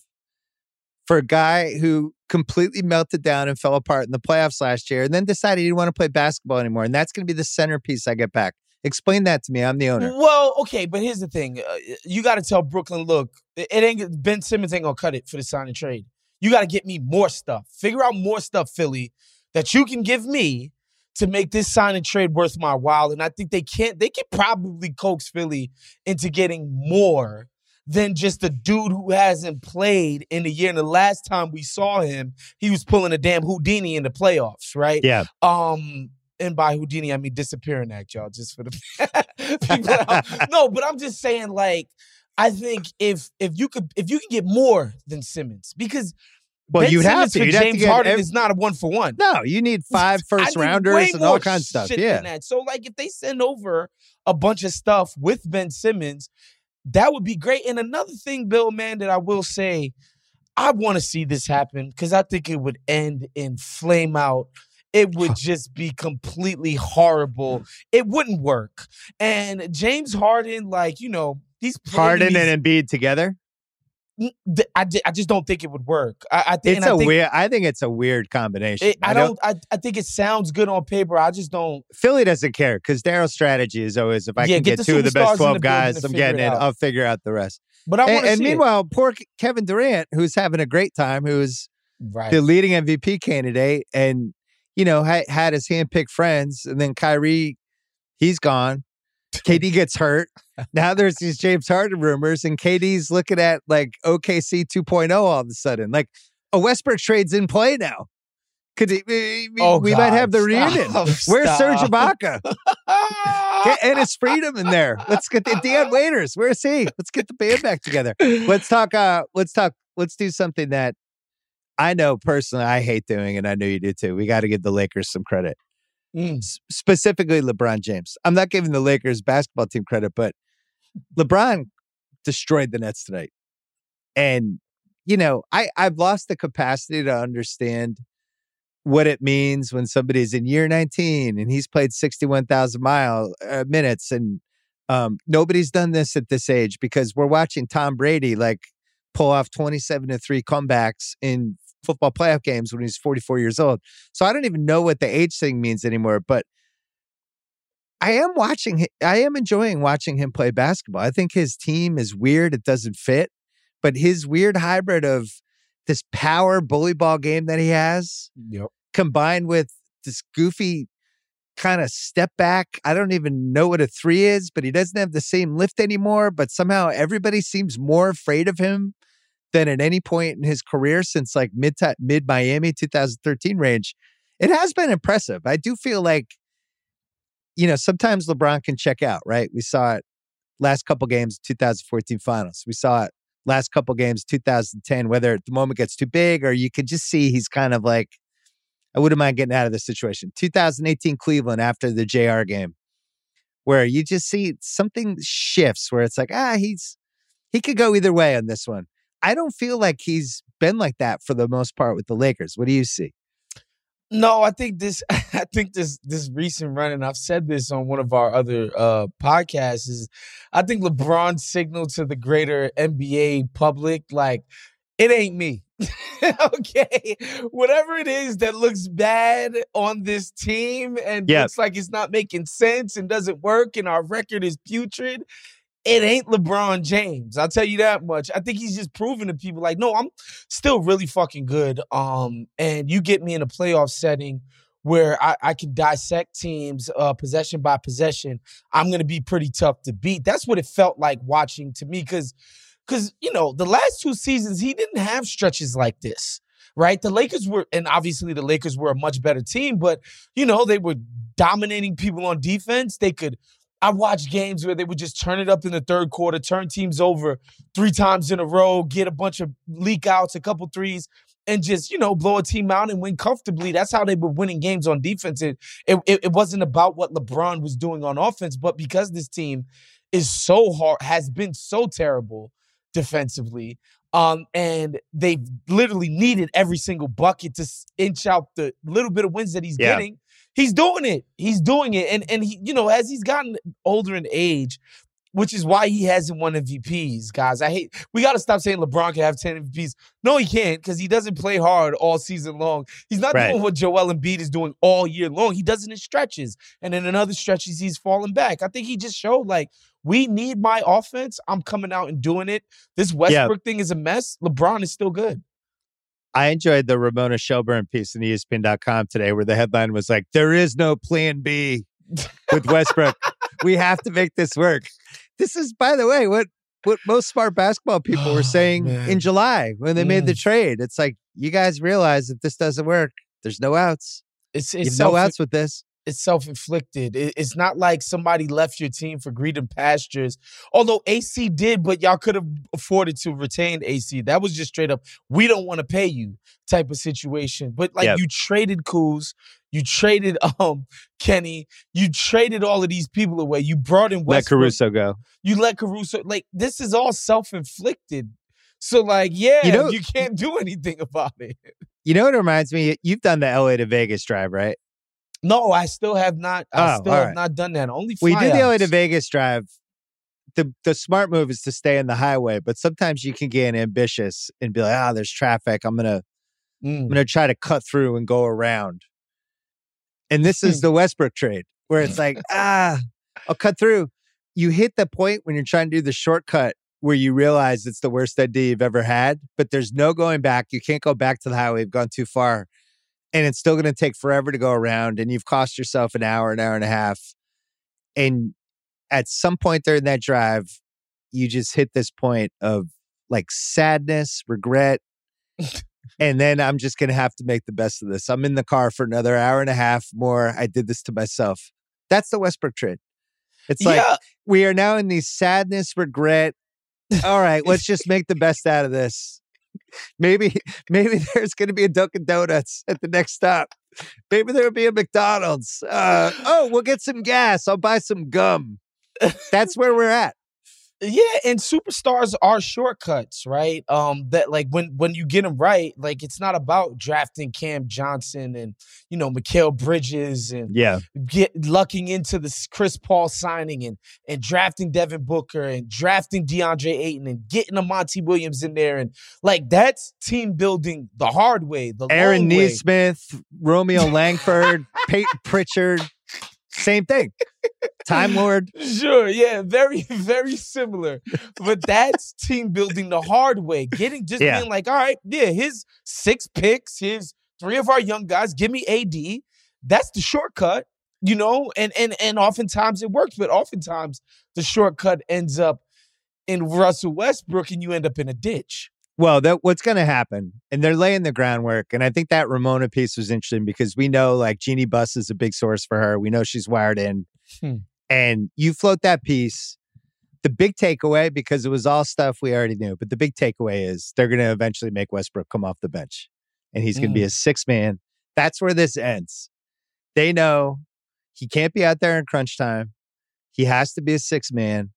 for a guy who completely melted down and fell apart in the playoffs last year, and then decided he didn't want to play basketball anymore. And that's going to be the centerpiece I get back. Explain that to me. I'm the owner. Well, okay, but here's the thing. Uh, you got to tell Brooklyn, look, it ain't Ben Simmons ain't going to cut it for the sign and trade. You got to get me more stuff. Figure out more stuff, Philly, that you can give me to make this sign and trade worth my while. And I think they can't. They can probably coax Philly into getting more than just a dude who hasn't played in a year. And the last time we saw him, he was pulling a damn Houdini in the playoffs, right? Yeah. Um... And by Houdini, I mean disappearing act, y'all, just for the people out. No, but I'm just saying, like, I think if if you could if you can get more than Simmons, because well, ben you'd Simmons have to. You'd James have to get Harden every... is not a one for one. No, you need five first rounders and all kinds of stuff. Yeah. Than that. So like if they send over a bunch of stuff with Ben Simmons, that would be great. And another thing, Bill, man, that I will say, I want to see this happen because I think it would end in flame out. It would just be completely horrible. It wouldn't work. And James Harden, like, you know, he's Harden and Embiid together? I, I just don't think it would work. I, I think it's a I think, weird. I think it's a weird combination. It, I, I don't. don't I, I think it sounds good on paper. I just don't. Philly doesn't care because Daryl's strategy is always if I yeah, can get, get two of the best twelve the guys, I'm getting it. Out. I'll figure out the rest. But I want to. And see meanwhile, it. poor Kevin Durant, who's having a great time, who's right. the leading M V P candidate, and. You know, ha- had his handpicked friends, and then Kyrie, he's gone. K D gets hurt. Now there's these James Harden rumors, and K D's looking at like O K C two point oh all of a sudden. Like a Westbrook trade's in play now. Could it, we, oh, we God, might have the reunion. Stop, Where's stop. Serge Ibaka? Get Ennis Freedom in there. Let's get the Deion Waiters. Where's he? Let's get the band back together. Let's talk. Uh, let's talk. Let's do something that. I know personally I hate doing, and I know you do too. We got to give the Lakers some credit. Mm. S- specifically LeBron James. I'm not giving the Lakers basketball team credit, but LeBron destroyed the Nets tonight. And, you know, I, I've lost the capacity to understand what it means when somebody's in year nineteen and he's played sixty-one thousand mile uh, minutes. And um, nobody's done this at this age because we're watching Tom Brady, like, pull off twenty-seven to three comebacks in football playoff games when he's forty-four years old. So I don't even know what the age thing means anymore, but I am watching, I am enjoying watching him play basketball. I think his team is weird. It doesn't fit, but his weird hybrid of this power bully ball game that he has yep. combined with this goofy kind of step back. I don't even know what a three is, but he doesn't have the same lift anymore, but somehow everybody seems more afraid of him than at any point in his career since like mid mid Miami two thousand thirteen range. It has been impressive. I do feel like, you know, sometimes LeBron can check out, right? We saw it last couple games, two thousand fourteen finals. We saw it last couple games, two thousand ten, whether the moment gets too big or you could just see he's kind of like, I wouldn't mind getting out of this situation. two thousand eighteen Cleveland after the J R game, where you just see something shifts where it's like, ah, he's, he could go either way on this one. I don't feel like he's been like that for the most part with the Lakers. What do you see? No, I think this, I think this, this recent run, and I've said this on one of our other uh, podcasts, is I think LeBron signaled to the greater N B A public, like, it ain't me. Okay. Whatever it is that looks bad on this team and yep. looks like it's not making sense and doesn't work and our record is putrid, it ain't LeBron James. I'll tell you that much. I think he's just proving to people like, no, I'm still really fucking good. Um, and you get me in a playoff setting where I, I can dissect teams uh, possession by possession, I'm going to be pretty tough to beat. That's what it felt like watching to me because Because, you know, the last two seasons, he didn't have stretches like this, right? The Lakers were, and obviously the Lakers were a much better team, but, you know, they were dominating people on defense. They could, I watched games where they would just turn it up in the third quarter, turn teams over three times in a row, get a bunch of leak outs, a couple threes, and just, you know, blow a team out and win comfortably. That's how they were winning games on defense. It, it, it wasn't about what LeBron was doing on offense, but because this team is so hard, has been so terrible defensively, um, and they literally needed every single bucket to inch out the little bit of wins that he's yeah. getting. He's doing it. He's doing it. And, and he, you know, as he's gotten older in age, which is why he hasn't won M V Ps, guys. I hate, we got to stop saying LeBron can have ten M V Ps. No, he can't, because he doesn't play hard all season long. He's not right. doing what Joel Embiid is doing all year long. He does it in stretches. And then in other stretches, he's falling back. I think he just showed, like, we need my offense. I'm coming out and doing it. This Westbrook yeah. thing is a mess. LeBron is still good. I enjoyed the Ramona Shelburne piece in E S P N dot com today where the headline was like, there is no plan B with Westbrook. We have to make this work. This is, by the way, what what most smart basketball people oh, were saying man. in July when they mm. made the trade. It's like, you guys realize if this doesn't work, there's no outs. It's, it's self- no outs with this. It's self-inflicted. It, it's not like somebody left your team for greed and pastures. Although A C did, but y'all could have afforded to retain A C. That was just straight up, we don't want to pay you type of situation. But like yep. you traded Kuz. You traded um Kenny. You traded all of these people away. You brought in Westbrook. Let Caruso go. You let Caruso. Like, this is all self-inflicted. So, like, yeah, you, know, you can't do anything about it. You know what it reminds me? You've done the L A to Vegas drive, right? No, I still have not. I oh, still right. have not done that. Only fly We did outs. the L A to Vegas drive. The, the smart move is to stay in the highway. But sometimes you can get ambitious and be like, ah, oh, there's traffic. I'm going to mm. I'm gonna try to cut through and go around. And this is the Westbrook trade where it's like, ah, I'll cut through. You hit the point when you're trying to do the shortcut where you realize it's the worst idea you've ever had, but there's no going back. You can't go back to the highway. You've gone too far. And it's still going to take forever to go around. And you've cost yourself an hour, an hour and a half. And at some point during that drive, you just hit this point of like sadness, regret. And then I'm just going to have to make the best of this. I'm in the car for another hour and a half more. I did this to myself. That's the Westbrook trade. It's like, yeah. we are now in the sadness, regret. All right, let's just make the best out of this. Maybe maybe there's going to be a Dunkin' Donuts at the next stop. Maybe there will be a McDonald's. Uh, oh, we'll get some gas. I'll buy some gum. That's where we're at. Yeah, and superstars are shortcuts, right? Um, that like when when you get them right, like it's not about drafting Cam Johnson and you know Mikal Bridges and yeah, get lucking into this Chris Paul signing and and drafting Devin Booker and drafting DeAndre Ayton and getting Monty Williams in there and like that's team building the hard way. The Aaron Nesmith, Romeo Langford, Peyton Pritchard. Same thing. Time Lord. Sure, yeah. Very, very similar. But that's team building the hard way. Getting just yeah. being like, all right, yeah, here's six picks, here's three of our young guys. Give me A D. That's the shortcut, you know? And and and oftentimes it works, but oftentimes the shortcut ends up in Russell Westbrook and you end up in a ditch. Well, that what's going to happen, and they're laying the groundwork, and I think that Ramona piece was interesting because we know, like, Jeannie Buss is a big source for her. We know she's wired in, hmm. and you float that piece. The big takeaway, because it was all stuff we already knew, but the big takeaway is they're going to eventually make Westbrook come off the bench, and he's going to mm. be a sixth man. That's where this ends. They know he can't be out there in crunch time. He has to be a sixth man.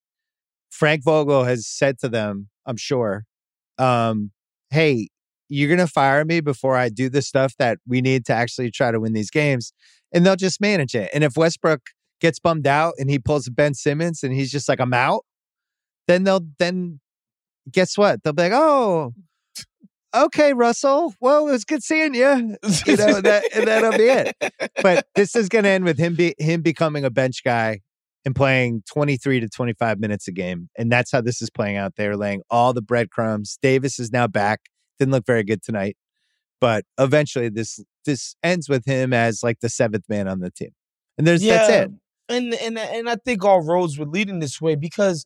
Frank Vogel has said to them, I'm sure, Um, hey, you're going to fire me before I do the stuff that we need to actually try to win these games. And they'll just manage it. And if Westbrook gets bummed out and he pulls Ben Simmons and he's just like, I'm out, then they'll, then guess what? They'll be like, oh, okay, Russell. Well, it was good seeing you. You know, and, that, and that'll be it. But this is going to end with him, be, him becoming a bench guy and playing twenty-three to twenty-five minutes a game. And that's how this is playing out. They're laying all the breadcrumbs. Davis is now back. Didn't look very good tonight. But eventually this this ends with him as like the seventh man on the team. And there's yeah. that's it. And and and I think all roads were leading this way because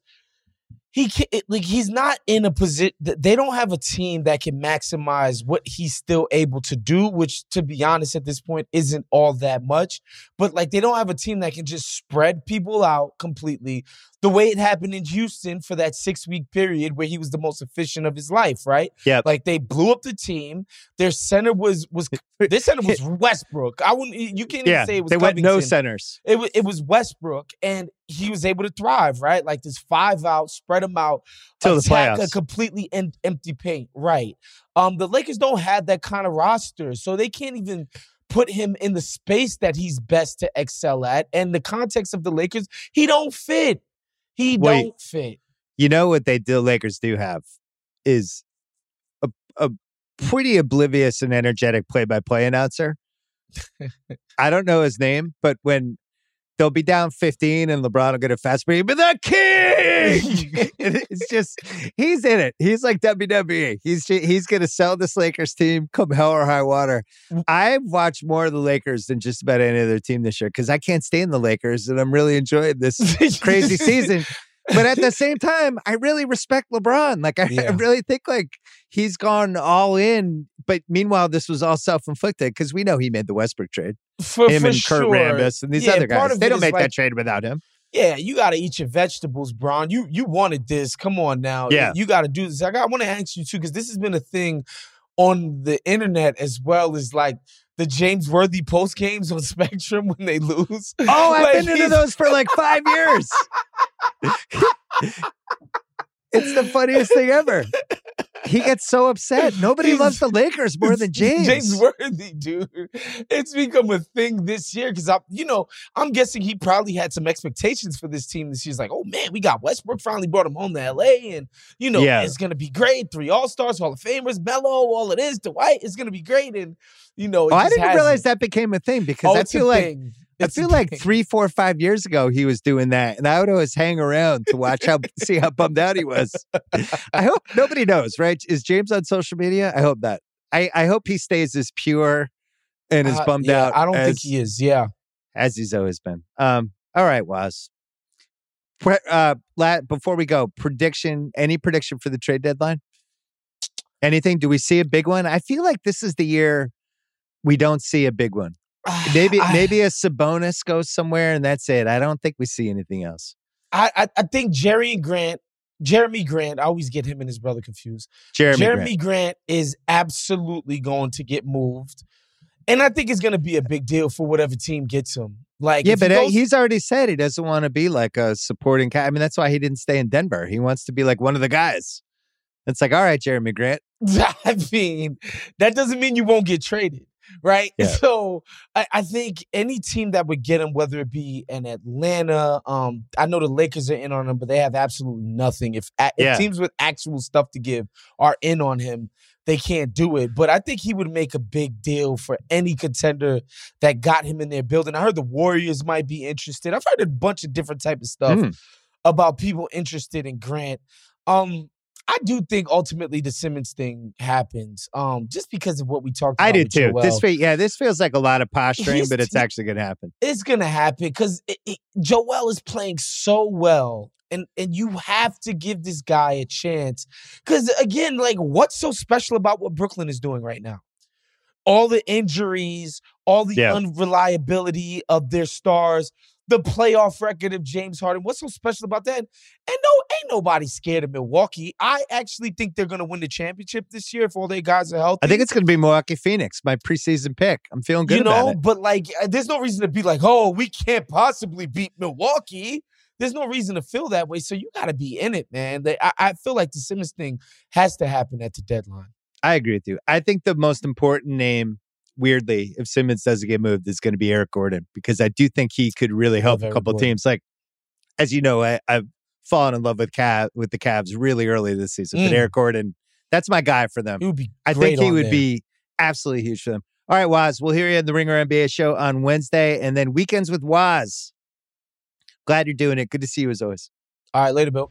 He can't, like he's not in a position. They don't have a team that can maximize what he's still able to do, which, to be honest, at this point isn't all that much. But like they don't have a team that can just spread people out completely the way it happened in Houston for that six week period where he was the most efficient of his life, right? Yeah. Like they blew up the team. Their center was was their center was Westbrook. I wouldn't. You can't even yeah, say it was. They Covington. Went no centers. It was it was Westbrook, and he was able to thrive, right? Like this five out spread. Them out till the playoffs, a completely en- empty paint, right? Um, the Lakers don't have that kind of roster, so they can't even put him in the space that he's best to excel at. And the context of the Lakers, he don't fit. He Wait, don't fit. You know what they the Lakers do have is a a pretty oblivious and energetic play-by-play announcer. I don't know his name, but when they'll be down fifteen and LeBron will get a fast break, but the king! It's just, he's in it. He's like W W E. He's he's going to sell this Lakers team come hell or high water. I've watched more of the Lakers than just about any other team this year because I can't stand the Lakers and I'm really enjoying this crazy season. But at the same time, I really respect LeBron. Like, I, yeah. I really think, like, he's gone all in. But meanwhile, this was all self-inflicted because we know he made the Westbrook trade. For, him for and sure. Kurt Rambis and these yeah, other guys. They don't make like, that trade without him. Yeah, you got to eat your vegetables, Bron. You you wanted this. Come on now. Yeah. You got to do this. I, I want to ask you, too, because this has been a thing on the internet as well as, like, the James Worthy post games on Spectrum when they lose. Oh, I've like, been into those for, like, five years. It's the funniest thing ever. He gets so upset. Nobody he's, loves the Lakers more than James. James Worthy, dude. It's become a thing this year because, I, you know, I'm guessing he probably had some expectations for this team this year. He's like, oh, man, we got Westbrook. Finally brought him home to L A. And, you know, yeah. it's going to be great. Three All-Stars, Hall of Famers, Melo, all it is, Dwight. It's going to be great. And, you know. It oh, I didn't hasn't. realize that became a thing because oh, I feel like. Thing. I feel like three, four, five years ago he was doing that, and I would always hang around to watch how see how bummed out he was. I hope nobody knows, right? Is James on social media? I hope not. I, I hope he stays as pure and as bummed uh, yeah, out. I don't as, think he is. Yeah, as he's always been. Um. All right, Waz. Pre- uh, la- before we go, prediction. Any prediction for the trade deadline? Anything? Do we see a big one? I feel like this is the year we don't see a big one. Maybe I, maybe a Sabonis goes somewhere and that's it. I don't think we see anything else. I I, I think Jerry Grant, Jeremy Grant, I always get him and his brother confused. Jeremy, Jeremy Grant. Grant is absolutely going to get moved. And I think it's going to be a big deal for whatever team gets him. Like, yeah, but he goes, he's already said he doesn't want to be like a supporting guy. I mean, that's why he didn't stay in Denver. He wants to be like one of the guys. It's like, all right, Jeremy Grant. I mean, that doesn't mean you won't get traded. Right. Yeah. So I, I think any team that would get him, whether it be an Atlanta, um, I know the Lakers are in on him, but they have absolutely nothing. If, a- yeah. if teams with actual stuff to give are in on him, they can't do it. But I think he would make a big deal for any contender that got him in their building. I heard the Warriors might be interested. I've heard a bunch of different type of stuff mm. about people interested in Grant. Um, I do think ultimately the Simmons thing happens, um, just because of what we talked about. I did too. Joel. This fe- yeah, this feels like a lot of posturing, His but it's team, actually going to happen. It's going to happen because Joel is playing so well, and and you have to give this guy a chance. Because again, like, what's so special about what Brooklyn is doing right now? All the injuries, all the yeah. unreliability of their stars. The playoff record of James Harden. What's so special about that? And no, ain't nobody scared of Milwaukee. I actually think they're going to win the championship this year if all their guys are healthy. I think it's going to be Milwaukee Phoenix, my preseason pick. I'm feeling good you know, about it. But like, there's no reason to be like, oh, we can't possibly beat Milwaukee. There's no reason to feel that way. So you got to be in it, man. I, I feel like the Simmons thing has to happen at the deadline. I agree with you. I think the most important name weirdly, if Simmons doesn't get moved, it's going to be Eric Gordon because I do think he could really help a couple of teams. Like, as you know, I, I've fallen in love with Cav, with the Cavs really early this season. Mm. But Eric Gordon, that's my guy for them. Would be I think he would there. be absolutely huge for them. All right, Waz, we'll hear you on the Ringer N B A show on Wednesday and then Weekends with Waz. Glad you're doing it. Good to see you as always. All right, later, Bill.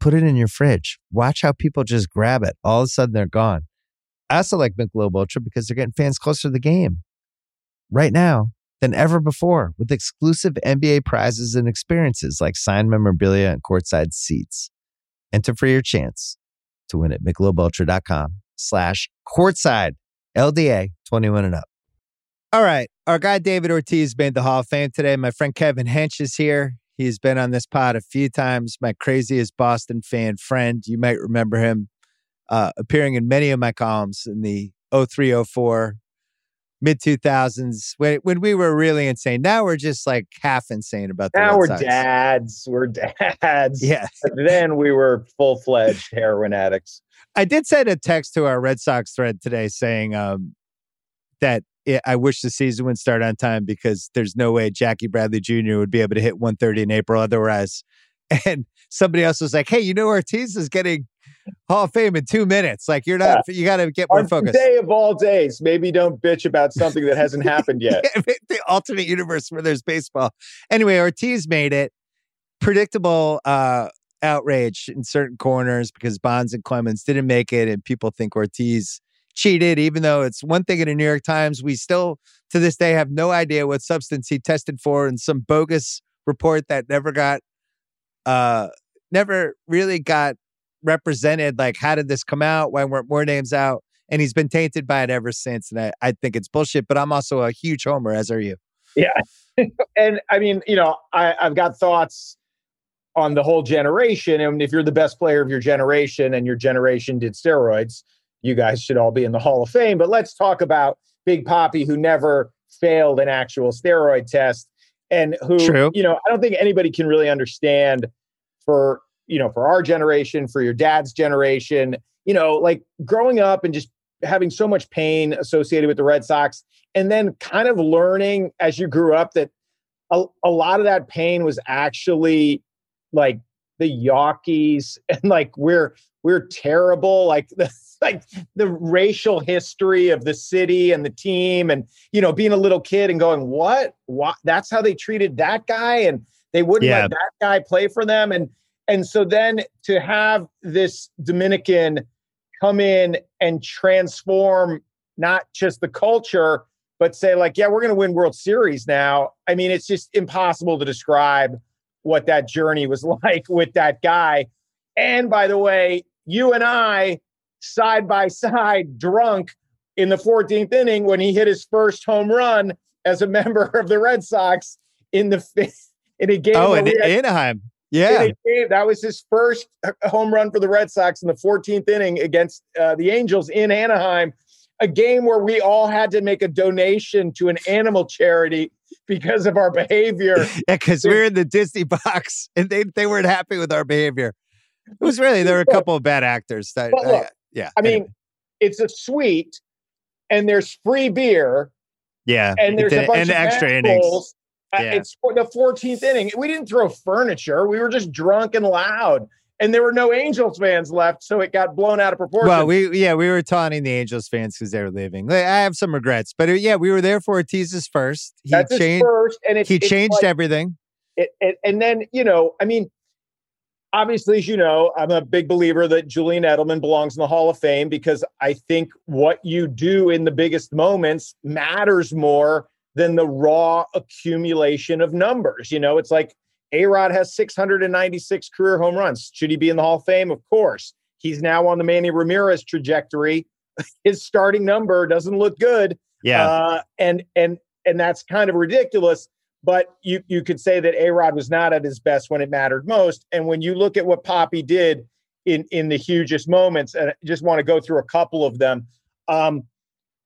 Put it in your fridge. Watch how people just grab it. All of a sudden, they're gone. I also like Michelob Ultra because they're getting fans closer to the game right now than ever before with exclusive N B A prizes and experiences like signed memorabilia and courtside seats. Enter for your chance to win at MichelobUltra.com slash courtside L D A twenty-one and up. All right. Our guy, David Ortiz, made the Hall of Fame today. My friend, Kevin Hench, is here. He's been on this pod a few times. My craziest Boston fan friend. You might remember him uh, appearing in many of my columns in the oh three oh four, mid two thousands, when, when we were really insane. Now we're just like half insane about the Now Red we're Sox. dads. We're dads. Yeah. Then we were full-fledged heroin addicts. I did send a text to our Red Sox thread today saying um, that It, I wish the season would start on time because there's no way Jackie Bradley Junior would be able to hit one thirty in April otherwise. And somebody else was like, hey, you know, Ortiz is getting Hall of Fame in two minutes. Like, you're not, yeah. you got to get more focused. Day of all days. Maybe don't bitch about something that hasn't happened yet. Yeah, the alternate universe where there's baseball. Anyway, Ortiz made it. Predictable uh, outrage in certain corners because Bonds and Clemens didn't make it. And people think Ortiz cheated, even though it's one thing in the New York Times. We still, to this day, have no idea what substance he tested for in some bogus report that never got, uh, never really got represented. Like, how did this come out? Why weren't more names out? And he's been tainted by it ever since. And I, I think it's bullshit, but I'm also a huge homer, as are you. Yeah. And I mean, you know, I, I've got thoughts on the whole generation. And if you're the best player of your generation and your generation did steroids, you guys should all be in the Hall of Fame. But let's talk about Big Papi, who never failed an actual steroid test and who, True. you know, I don't think anybody can really understand for, you know, for our generation, for your dad's generation, you know, like growing up and just having so much pain associated with the Red Sox and then kind of learning as you grew up that a, a lot of that pain was actually like the Yankees and like we're we're terrible, like the like the racial history of the city and the team and, you know, being a little kid and going, what, what, that's how they treated that guy. And they wouldn't yeah. let that guy play for them. And, and so then to have this Dominican come in and transform, not just the culture, but say like, yeah, we're going to win World Series now. I mean, it's just impossible to describe what that journey was like with that guy. And by the way, you and I, side by side, drunk in the fourteenth inning when he hit his first home run as a member of the Red Sox in the fifth, in a game. Oh, in had, Anaheim, yeah, in a game, that was his first home run for the Red Sox in the fourteenth inning against uh, the Angels in Anaheim, a game where we all had to make a donation to an animal charity because of our behavior. Yeah, because we were in the Disney box and they they weren't happy with our behavior. It was really there were a couple of bad actors that. But look, I, Yeah, I mean, anyway. It's a suite, and there's free beer. Yeah, and there's a bunch and of extra innings. Yeah. It's the fourteenth inning. We didn't throw furniture. We were just drunk and loud, and there were no Angels fans left, so it got blown out of proportion. Well, we yeah, we were taunting the Angels fans because they were leaving. Like, I have some regrets, but yeah, we were there for Ortiz's first. He That's changed, his first, and it, he it's changed like, everything. It, it, and then you know, I mean. Obviously, as you know, I'm a big believer that Julian Edelman belongs in the Hall of Fame because I think what you do in the biggest moments matters more than the raw accumulation of numbers. You know, it's like A-Rod has six hundred ninety-six career home runs. Should he be in the Hall of Fame? Of course. He's now on the Manny Ramirez trajectory. His starting number doesn't look good. Yeah. Uh, and and and that's kind of ridiculous. But you you could say that A-Rod was not at his best when it mattered most. And when you look at what Papi did in, in the hugest moments, and I just want to go through a couple of them. Um,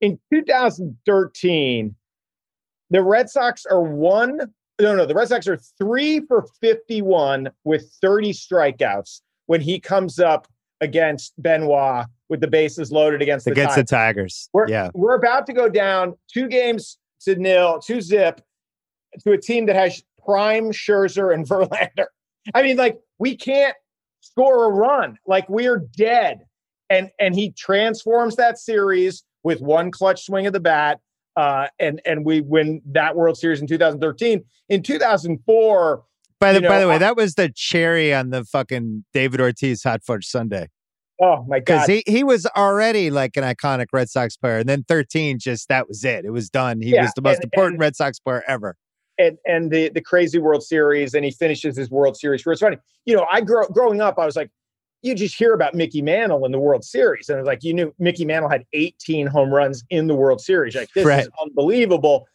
in two thousand thirteen, the Red Sox are one, no, no, the Red Sox are three for fifty-one with thirty strikeouts when he comes up against Benoit with the bases loaded against the against Tigers. the Tigers. We're, yeah. we're about to go down two games to nil, two zip. To a team that has prime Scherzer and Verlander. I mean, like, we can't score a run. Like, we're dead. And and he transforms that series with one clutch swing of the bat. Uh, and and we win that World Series in two thousand thirteen. In two thousand four, by the you know, by the way, I, that was the cherry on the fucking David Ortiz hot fudge sundae. Oh my god! Because he, he was already like an iconic Red Sox player, and then thirteen, just that was it. It was done. He yeah, was the most and, important and, Red Sox player ever. And and the the crazy World Series, and he finishes his World Series career. It's funny, you know. I grow, growing up, I was like, you just hear about Mickey Mantle in the World Series. And it's like, you knew Mickey Mantle had eighteen home runs in the World Series. Like, this right. is unbelievable.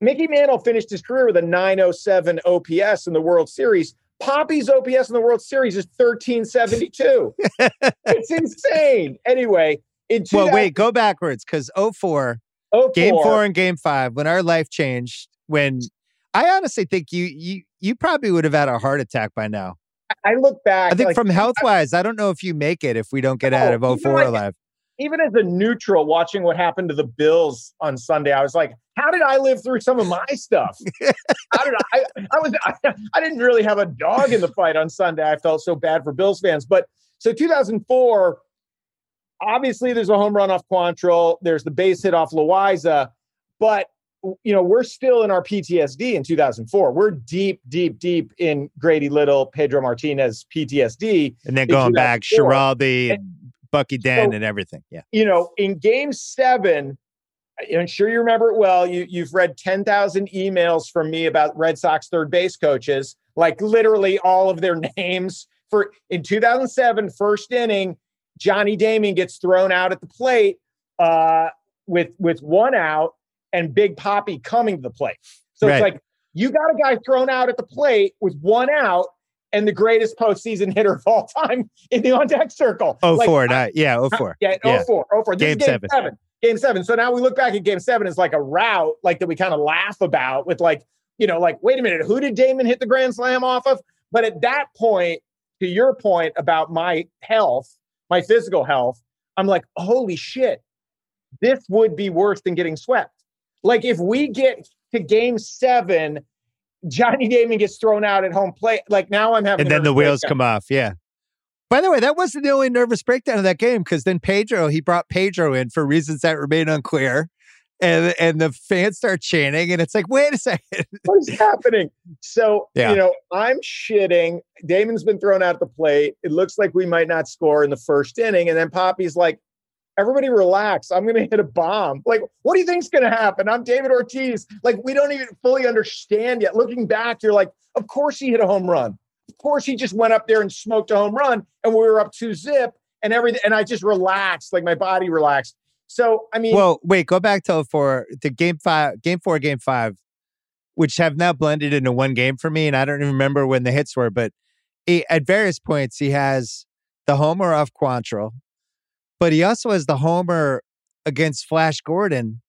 Mickey Mantle finished his career with a nine oh seven O P S in the World Series. Poppy's O P S in the World Series is thirteen seventy-two. It's insane. Anyway. In two thousand- well, wait, go backwards. Because oh four, game four and game five, when our life changed, when I honestly think you, you, you probably would have had a heart attack by now. I look back. I think like, from health-wise, I, I don't know if you make it if we don't get no, out of oh four alive. Even as a neutral, watching what happened to the Bills on Sunday, I was like, how did I live through some of my stuff? How did I, I, I, was, I, I didn't really have a dog in the fight on Sunday. I felt so bad for Bills fans. But so two thousand four, obviously there's a home run off Quantrill. There's the base hit off Loaiza. But, you know, we're still in our P T S D in two thousand four. We're deep, deep, deep in Grady Little, Pedro Martinez P T S D. And then going back, Schiraldi and Bucky Dan so, and everything. Yeah. You know, in game seven, I'm sure you remember it well. You, you've read ten thousand emails from me about Red Sox third base coaches, like literally all of their names. For in two thousand seven, first inning, Johnny Damien gets thrown out at the plate uh, with with one out. And Big Papi coming to the plate. So right. It's like, you got a guy thrown out at the plate with one out and the greatest postseason hitter of all time in the on-deck circle. Oh, like, four, I, yeah, oh, four. Yeah, oh, yeah. four, oh, four. This game, game seven. seven. Game seven. So now we look back at game seven as like a rout, like that we kind of laugh about with like, you know, like, wait a minute, who did Damon hit the grand slam off of? But at that point, to your point about my health, my physical health, I'm like, holy shit, this would be worse than getting swept. Like, if we get to game seven, Johnny Damon gets thrown out at home plate. Like, now I'm having... And then the wheels breakdown. Come off, yeah. By the way, that wasn't the only nervous breakdown of that game, because then Pedro, he brought Pedro in for reasons that remain unclear. And and the fans start chanting, and it's like, wait a second. What is happening? So, yeah. you know, I'm shitting. Damon's been thrown out at the plate. It looks like we might not score in the first inning. And then Poppy's like, everybody relax. I'm going to hit a bomb. Like, what do you think's going to happen? I'm David Ortiz. Like, we don't even fully understand yet. Looking back, you're like, of course he hit a home run. Of course he just went up there and smoked a home run, and we were up two zip and everything. And I just relaxed, like my body relaxed. So, I mean. Well, wait, go back to four, to game five, game four, game five, which have now blended into one game for me. And I don't even remember when the hits were, but he, at various points, he has the homer off Quantrill. But he also has the homer against Flash Gordon.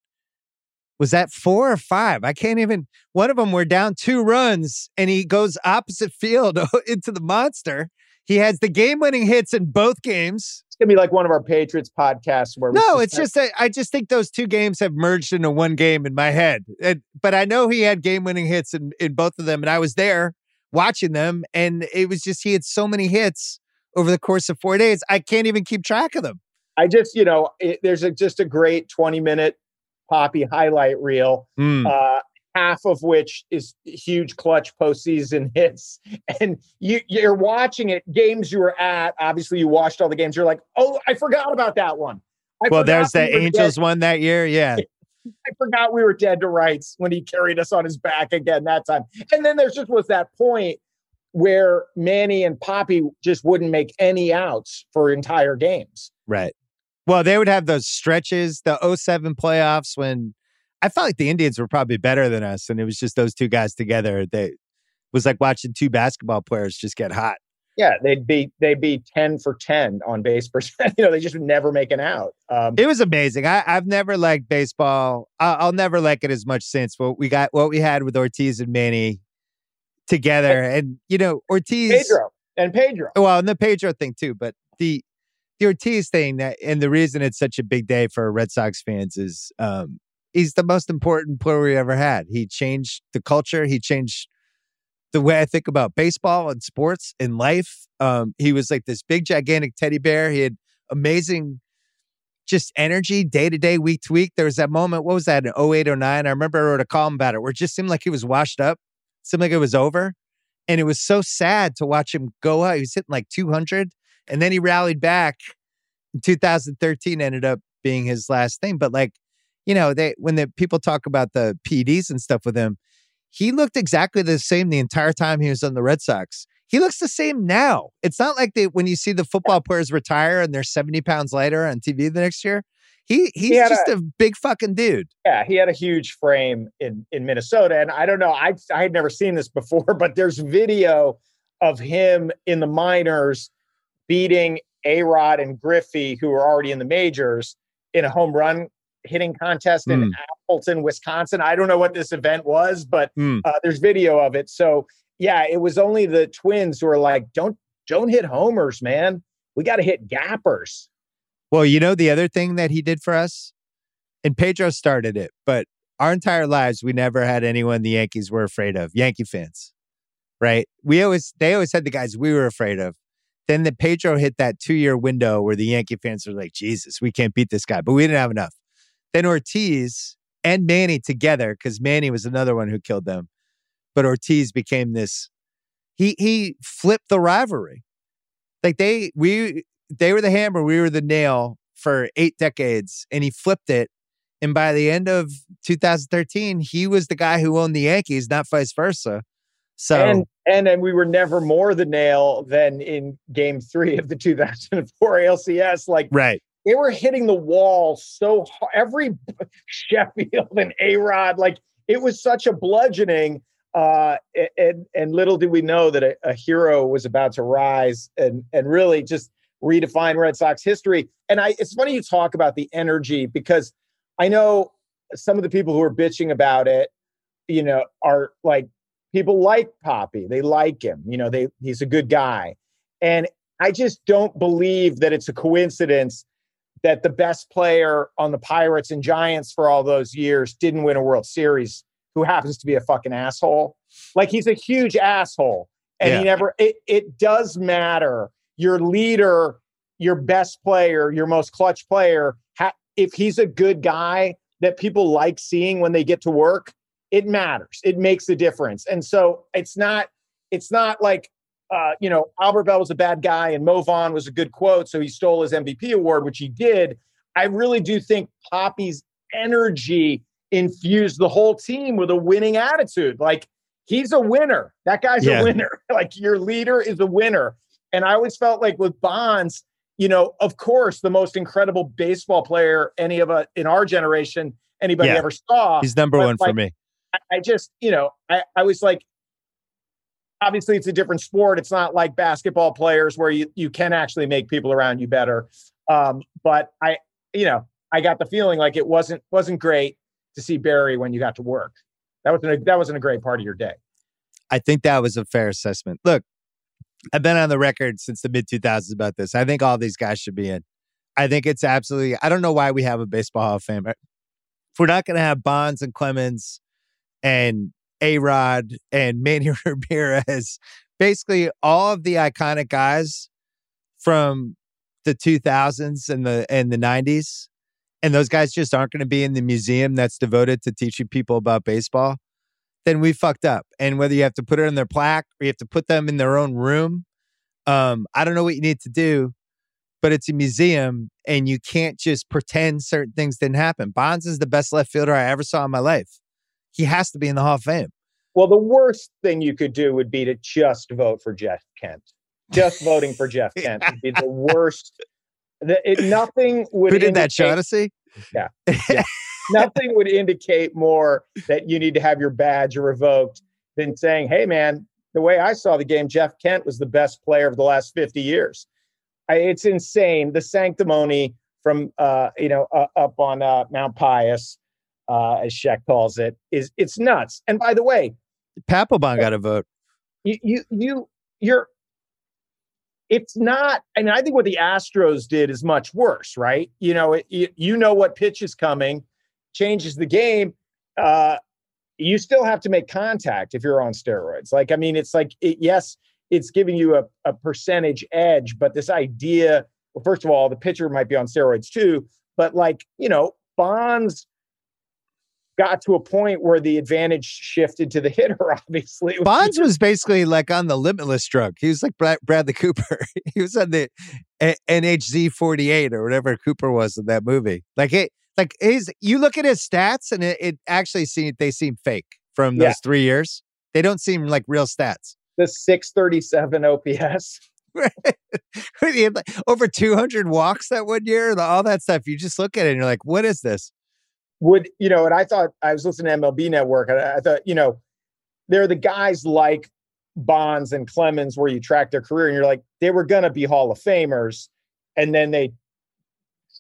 Was that four or five? I can't even... One of them, we're down two runs, and he goes opposite field into the monster. He has the game-winning hits in both games. It's going to be like one of our Patriots podcasts. Where no, it's just... That, I just think those two games have merged into one game in my head. And, but I know he had game-winning hits in, in both of them, and I was there watching them, and it was just he had so many hits over the course of four days. I can't even keep track of them. I just, you know, it, there's a, just a great twenty-minute Poppy highlight reel, mm. uh, half of which is huge clutch postseason hits. And you, you're watching it, games you were at. Obviously, you watched all the games. You're like, oh, I forgot about that one. I well, there's that we Angels one that year, yeah. I forgot we were dead to rights when he carried us on his back again that time. And then there's just was that point where Manny and Poppy just wouldn't make any outs for entire games. Right. Well, they would have those stretches, the oh seven playoffs, when I felt like the Indians were probably better than us. And it was just those two guys together. They it was like watching two basketball players just get hot. Yeah, they'd be they'd be ten for ten on base percent. You know, they just would never make an out. Um, it was amazing. I, I've never liked baseball. I, I'll never like it as much since what we got, what we had with Ortiz and Manny together. And, and you know, Ortiz. Pedro and Pedro. Well, and the Pedro thing, too. But the. The Ortiz thing, that, and the reason it's such a big day for Red Sox fans is um, he's the most important player we ever had. He changed the culture. He changed the way I think about baseball and sports and life. Um, he was like this big, gigantic teddy bear. He had amazing just energy day to day, week to week. There was that moment, what was that, in oh eight, oh nine? I remember I wrote a column about it where it just seemed like he was washed up. It seemed like it was over. And it was so sad to watch him go out. He was hitting like two hundred. And then he rallied back. In two thousand thirteen ended up being his last thing. But like, you know, they when the people talk about the P E Ds and stuff with him, he looked exactly the same the entire time he was on the Red Sox. He looks the same now. It's not like they, when you see the football players retire and they're seventy pounds lighter on T V the next year. He he's he just a, a big fucking dude. Yeah, he had a huge frame in, in Minnesota. And I don't know, I I had never seen this before, but there's video of him in the minors beating A-Rod and Griffey, who were already in the majors, in a home run hitting contest in mm. Appleton, Wisconsin. I don't know what this event was, but mm. uh, there's video of it. So yeah, it was only the Twins who were like, don't don't hit homers, man. We got to hit gappers. Well, you know, the other thing that he did for us, and Pedro started it, but our entire lives, we never had anyone the Yankees were afraid of, Yankee fans, right? We always, they always had the guys we were afraid of. Then the Pedro hit that two-year window where the Yankee fans were like, Jesus, we can't beat this guy, but we didn't have enough. Then Ortiz and Manny together, because Manny was another one who killed them, but Ortiz became this, he he flipped the rivalry. Like they, we... They were the hammer. We were the nail for eight decades, and he flipped it. And by the end of two thousand thirteen, he was the guy who owned the Yankees, not vice versa. So and and, and we were never more the nail than in Game Three of the two thousand four A L C S. Like right, they were hitting the wall so hard. Every Sheffield and A-Rod, like it was such a bludgeoning. Uh, and and little did we know that a, a hero was about to rise and and really just redefine Red Sox history. And I, it's funny you talk about the energy, because I know some of the people who are bitching about it, you know, are like, people like Poppy. They like him. You know, they, he's a good guy. And I just don't believe that it's a coincidence that the best player on the Pirates and Giants for all those years didn't win a World Series, who happens to be a fucking asshole. Like, he's a huge asshole. And yeah. he never, it, it does matter. Your leader, your best player, your most clutch player, ha- if he's a good guy that people like seeing when they get to work, it matters. It makes a difference. And so it's not it's not like, uh, you know, Albert Bell was a bad guy and Mo Vaughn was a good quote, so he stole his M V P award, which he did. I really do think Poppy's energy infused the whole team with a winning attitude. Like, he's a winner. That guy's yeah. a winner. Like, your leader is a winner. And I always felt like with Bonds, you know, of course, the most incredible baseball player any of us in our generation, anybody yeah. ever saw. He's number but one like, for me. I just, you know, I, I was like, obviously it's a different sport. It's not like basketball players where you, you can actually make people around you better. Um, but I, you know, I got the feeling like it wasn't wasn't great to see Barry when you got to work. That wasn't a, that wasn't a great part of your day. I think that was a fair assessment. Look, I've been on the record since the mid two thousands about this. I think all these guys should be in. I think it's absolutely... I don't know why we have a Baseball Hall of Fame. If we're not going to have Bonds and Clemens and A-Rod and Manny Ramirez, basically all of the iconic guys from the two thousands and the and the nineties, and those guys just aren't going to be in the museum that's devoted to teaching people about baseball, then we fucked up. And whether you have to put it on their plaque or you have to put them in their own room, um, I don't know what you need to do, but it's a museum and you can't just pretend certain things didn't happen. Bonds is the best left fielder I ever saw in my life. He has to be in the Hall of Fame. Well, the worst thing you could do would be to just vote for Jeff Kent. Just voting for Jeff Kent would be the worst. The, it, nothing would Who did indicate- that, Shaughnessy? Yeah. yeah. Nothing would indicate more that you need to have your badge revoked than saying, hey, man, the way I saw the game, Jeff Kent was the best player of the last fifty years. I, it's insane. The sanctimony from, uh, you know, uh, up on uh, Mount Pius, uh, as Shaq calls it, is it's nuts. And by the way, Papelbon got a vote. You, you, you, you're, it's not, and I think what the Astros did is much worse, right? You know, it, you, you know what pitch is coming. Changes the game. Uh, you still have to make contact if you're on steroids. Like, I mean, it's like, it, yes, it's giving you a, a percentage edge, but this idea, well, first of all, the pitcher might be on steroids too, but like, you know, Bonds got to a point where the advantage shifted to the hitter, obviously. Bonds was basically like on the limitless drug. He was like Brad- Bradley Cooper. He was on the a- N H Z forty-eight or whatever Cooper was in that movie. Like, it, like his, you look at his stats and it, it actually seemed, they seem fake from those yeah. three years. They don't seem like real stats. The six thirty-seven O P S. He had like over two hundred walks that one year, all that stuff. You just look at it and you're like, what is this? Would, you know, and I thought, I was listening to M L B Network, and I thought, you know, there are the guys like Bonds and Clemens where you track their career and you're like, they were going to be Hall of Famers. And then they,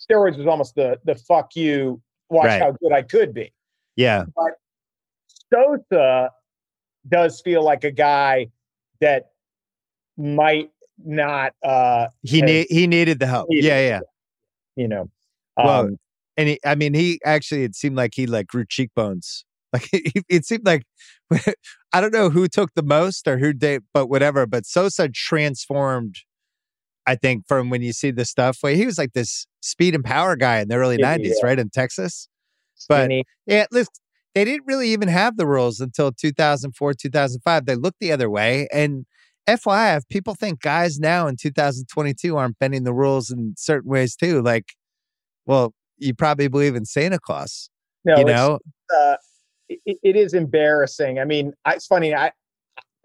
steroids was almost the, the fuck you, watch right. how good I could be. Yeah. But Sosa does feel like a guy that might not. Uh, he, need, he needed the help. Needed, yeah, yeah. You know. Um, well, And he, I mean, he actually, it seemed like he like grew cheekbones. Like it, it seemed like, I don't know who took the most or who did, but whatever. But Sosa transformed, I think, from when you see the stuff. Well, he was like this speed and power guy in the early yeah, nineties, yeah. right? In Texas. Skinny. But yeah, listen, they didn't really even have the rules until two thousand four, two thousand five. They looked the other way. And F Y I, if people think guys now in two thousand twenty-two aren't bending the rules in certain ways too, like, well, you probably believe in Santa Claus. No, you know? It's, uh, it, it is embarrassing. I mean, I, it's funny. I,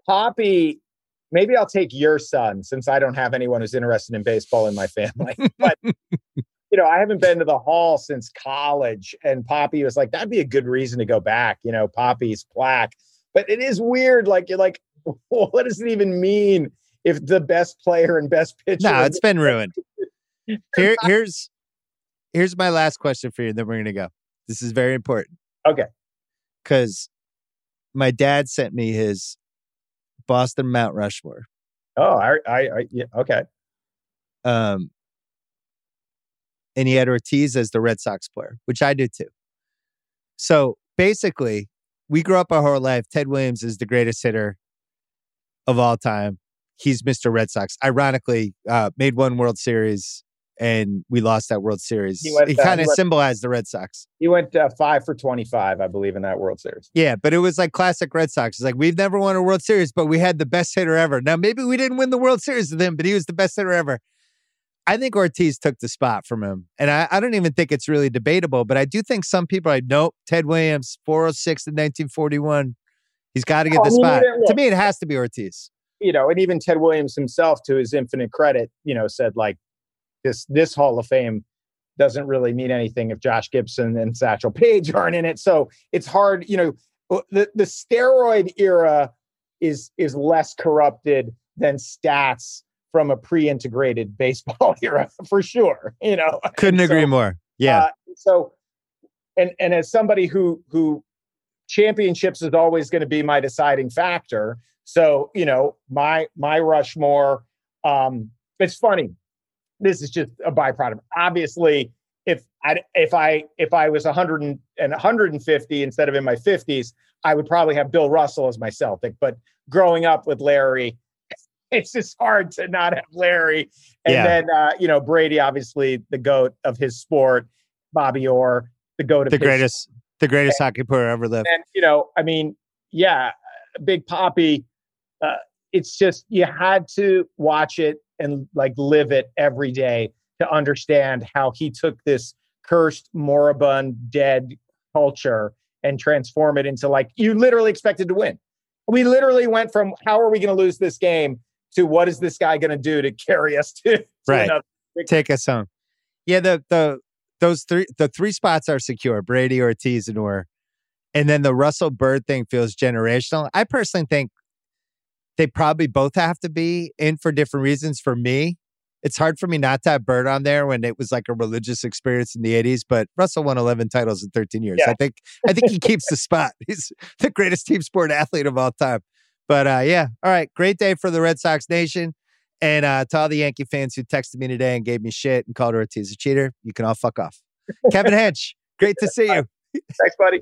Poppy, maybe I'll take your son since I don't have anyone who's interested in baseball in my family. But, you know, I haven't been to the Hall since college. And Poppy was like, that'd be a good reason to go back. You know, Poppy's plaque. But it is weird. Like, you're like, what does it even mean if the best player and best pitcher? No, nah, it's been ruined. Here, here's... Here's my last question for you, and then we're going to go. This is very important. Okay. Because my dad sent me his Boston Mount Rushmore. Oh, I, I, I yeah, okay. Um, and he had Ortiz as the Red Sox player, which I do too. So basically, we grew up our whole life. Ted Williams is the greatest hitter of all time. He's Mister Red Sox. Ironically, uh, made one World Series. And we lost that World Series. He went, it kind of uh, symbolized the Red Sox. He went uh, five for twenty-five, I believe, in that World Series. Yeah, but it was like classic Red Sox. It's like, we've never won a World Series, but we had the best hitter ever. Now, maybe we didn't win the World Series with him, but he was the best hitter ever. I think Ortiz took the spot from him. And I, I don't even think it's really debatable, but I do think some people are like, nope, Ted Williams, four oh six in nineteen forty-one. He's got to get oh, the spot. Yeah, yeah. To me, it has to be Ortiz. You know, and even Ted Williams himself, to his infinite credit, you know, said like, This this Hall of Fame doesn't really mean anything if Josh Gibson and Satchel Paige aren't in it. So it's hard, you know, the, the steroid era is is less corrupted than stats from a pre-integrated baseball era, for sure. You know, couldn't so, agree more. Yeah. Uh, so, and and as somebody who who championships is always going to be my deciding factor. So, you know, my my Rushmore, um, it's funny. This is just a byproduct. Obviously, if I if I if I was one hundred and one hundred fifty instead of in my fifties, I would probably have Bill Russell as my Celtic. But growing up with Larry, it's just hard to not have Larry. And yeah. then uh, you know, Brady, obviously the GOAT of his sport, Bobby Orr, the GOAT of the his greatest, sport. the greatest and, hockey player ever lived. And you know, I mean, yeah, Big Papi. Uh, it's just you had to watch it and like live it every day to understand how he took this cursed, moribund, dead culture and transform it into like, you literally expected to win. We literally went from how are we going to lose this game to what is this guy going to do to carry us to, to right. another. Take us home. Yeah. The, the, those three, the three spots are secure: Brady, Ortiz, and Orr. And then the Russell Bird thing feels generational. I personally think they probably both have to be in for different reasons. For me, it's hard for me not to have Bird on there when it was like a religious experience in the eighties, but Russell won eleven titles in thirteen years. Yeah. I think I think he keeps the spot. He's the greatest team sport athlete of all time. But uh, yeah, all right. Great day for the Red Sox Nation. And uh, to all the Yankee fans who texted me today and gave me shit and called Ortiz a cheater, you can all fuck off. Kevin Hench, great to see you. Thanks, buddy.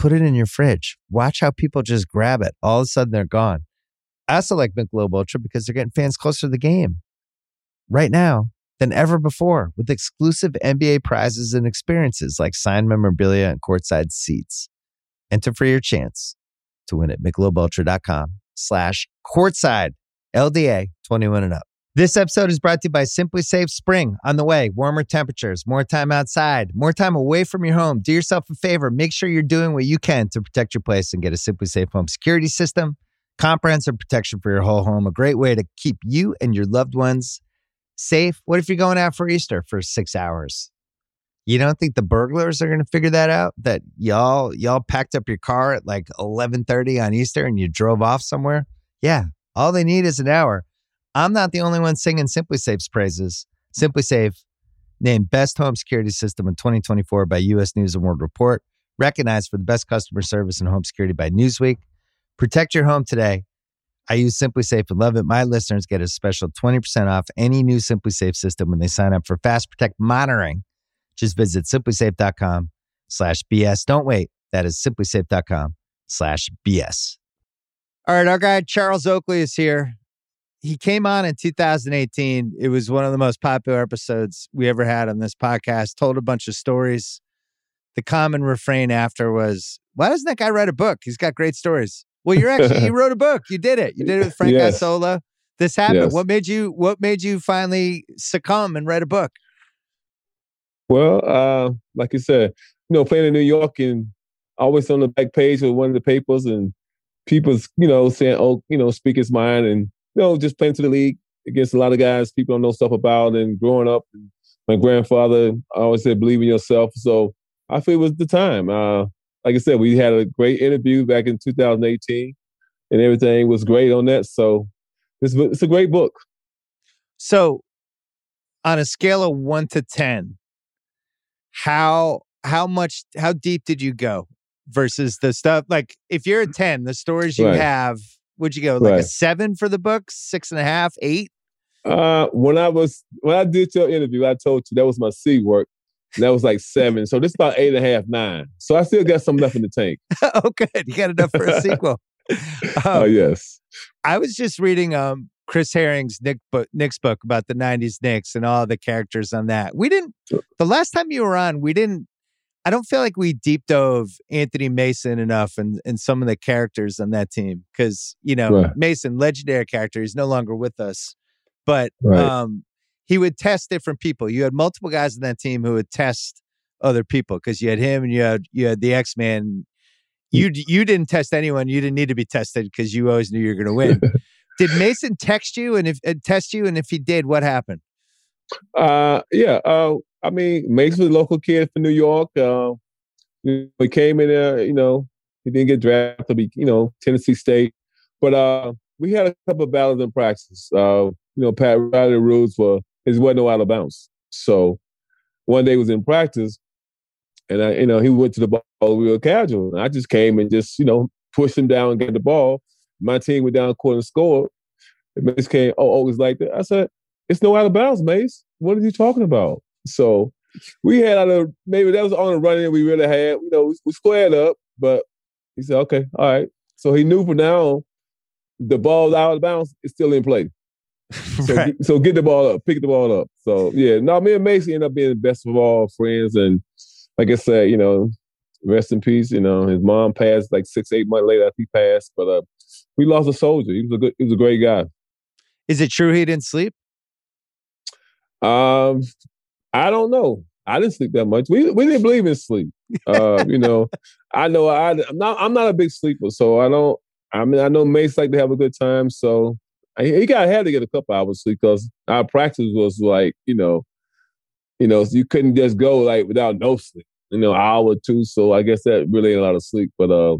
Put it in your fridge. Watch how people just grab it. All of a sudden, they're gone. I also like Michelob Ultra because they're getting fans closer to the game right now than ever before with exclusive N B A prizes and experiences like signed memorabilia and courtside seats. Enter for your chance to win at MichelobUltra.com slash courtside L D A twenty-one and up. This episode is brought to you by Simply Safe. Spring on the way, warmer temperatures, more time outside, more time away from your home. Do yourself a favor. Make sure you're doing what you can to protect your place and get a Simply Safe home security system. Comprehensive protection for your whole home. A great way to keep you and your loved ones safe. What if you're going out for Easter for six hours? You don't think the burglars are going to figure that out? That y'all y'all packed up your car at like eleven thirty on Easter and you drove off somewhere? Yeah, all they need is an hour. I'm not the only one singing Simply Safe's praises. Simply Safe, named Best Home Security System in twenty twenty-four by U S News and World Report. Recognized for the best customer service in home security by Newsweek. Protect your home today. I use Simply Safe and love it. My listeners get a special twenty percent off any new Simply Safe system when they sign up for Fast Protect monitoring. Just visit simplysafe.com slash BS. Don't wait. That is simplysafe.com slash BS. All right. Our guy, Charles Oakley, is here. He came on in two thousand eighteen. It was one of the most popular episodes we ever had on this podcast. Told a bunch of stories. The common refrain after was, why doesn't that guy write a book? He's got great stories. Well, you're actually, you wrote a book. You did it. You did it with Frank yes. Isola. This happened. Yes. What made you, what made you finally succumb and write a book? Well, uh, like you said, you know, playing in New York and always on the back page of one of the papers and people's, you know, saying, oh, you know, speak his mind and, you know, just playing to the league against a lot of guys people don't know stuff about and growing up. And my grandfather always said, believe in yourself. So I feel it was the time. Uh, Like I said, we had a great interview back in two thousand eighteen, and everything was great on that. So it's, it's a great book. So on a scale of one to ten, how how much, how deep did you go versus the stuff? Like, if you're a ten, the stories you right. have, would you go like right. a seven for the book, six and a half, eight? Uh, when I was, when I did your interview, I told you that was my C work. And that was like seven. So this is about eight and a half, nine. So I still got some left in the tank. Oh, good. You got enough for a sequel. Um, oh, yes. I was just reading um, Chris Herring's Nick bo- Knicks book about the nineties Knicks and all the characters on that. We didn't, the last time you were on, we didn't, I don't feel like we deep dove Anthony Mason enough and, and some of the characters on that team. Because, you know, right. Mason, legendary character. He's no longer with us. But, right. um, he would test different people. You had multiple guys on that team who would test other people because you had him and you had you had the X-Man. You you didn't test anyone. You didn't need to be tested because you always knew you were going to win. Did Mason text you and if and test you? And if he did, what happened? Uh, yeah. Uh, I mean, Mason was a local kid from New York. Uh, he came in there. You know, he didn't get drafted. Be you know Tennessee State, but uh, we had a couple of battles in practice. Uh, you know, Pat Riley rules were. It wasn't no out of bounds. So one day was in practice and I, you know, he went to the ball. We were casual. And I just came and just, you know, pushed him down and got the ball. My team went down court and scored. And Mace came, oh, oh, it's like that. I said, it's no out of bounds, Mace. What are you talking about? So we had out of, maybe that was on the run-in we really had. You know, we, we squared up, but he said, okay, all right. So he knew from now on, the ball out of bounds is still in play. So, right. so get the ball up, pick the ball up. So yeah, no, me and Macy end up being the best of all friends. And like I said, you know, rest in peace. You know, his mom passed like six, eight months later after he passed. But uh, we lost a soldier. He was a good, he was a great guy. Is it true he didn't sleep? Um, I don't know. I didn't sleep that much. We we didn't believe in sleep. Uh, you know, I know I, I'm not I'm not a big sleeper, so I don't. I mean, I know Mace like to have a good time, so. He got had to get a couple hours sleep because our practice was like, you know, you know, you couldn't just go like without no sleep, you know, an hour or two. So I guess that really ain't a lot of sleep. But uh,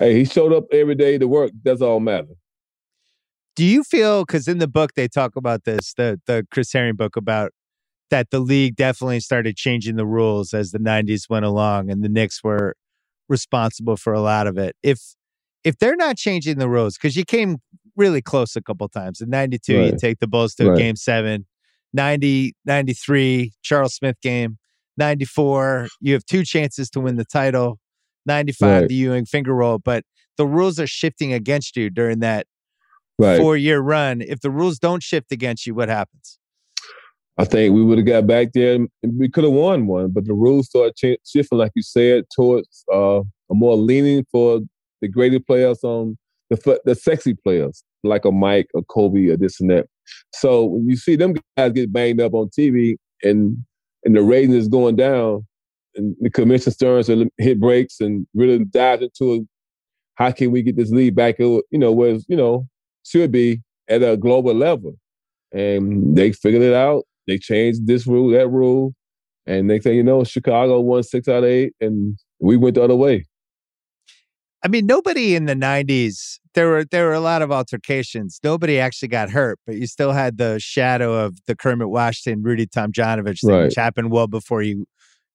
Hey, he showed up every day to work. That's all matters. Do you feel, because in the book they talk about this, the the Chris Herring book, about that the league definitely started changing the rules as the nineties went along, and the Knicks were responsible for a lot of it. If if they're not changing the rules, because you came really close a couple times. In ninety-two, right. you take the Bulls to right. game seven. ninety, ninety-three, Charles Smith game. ninety-four, you have two chances to win the title. ninety-five, right. the Ewing finger roll. But the rules are shifting against you during that right. four-year run. If the rules don't shift against you, what happens? I think we would have got back there and we could have won one, but the rules started ch- shifting, like you said, towards uh, a more leaning for the greater players, on the the sexy players, like a Mike, a Kobe, or this and that. So when you see them guys get banged up on T V and and the rating is going down, and the commission starts to hit breaks and really dives into it, how can we get this league back, you know, where it's, you know, should be at a global level. And they figured it out. They changed this rule, that rule. And they say, you know, Chicago won six out of eight, and we went the other way. I mean, nobody in the nineties, there were there were a lot of altercations. Nobody actually got hurt, but you still had the shadow of the Kermit Washington, Rudy Tomjanovich thing, right. which happened well before you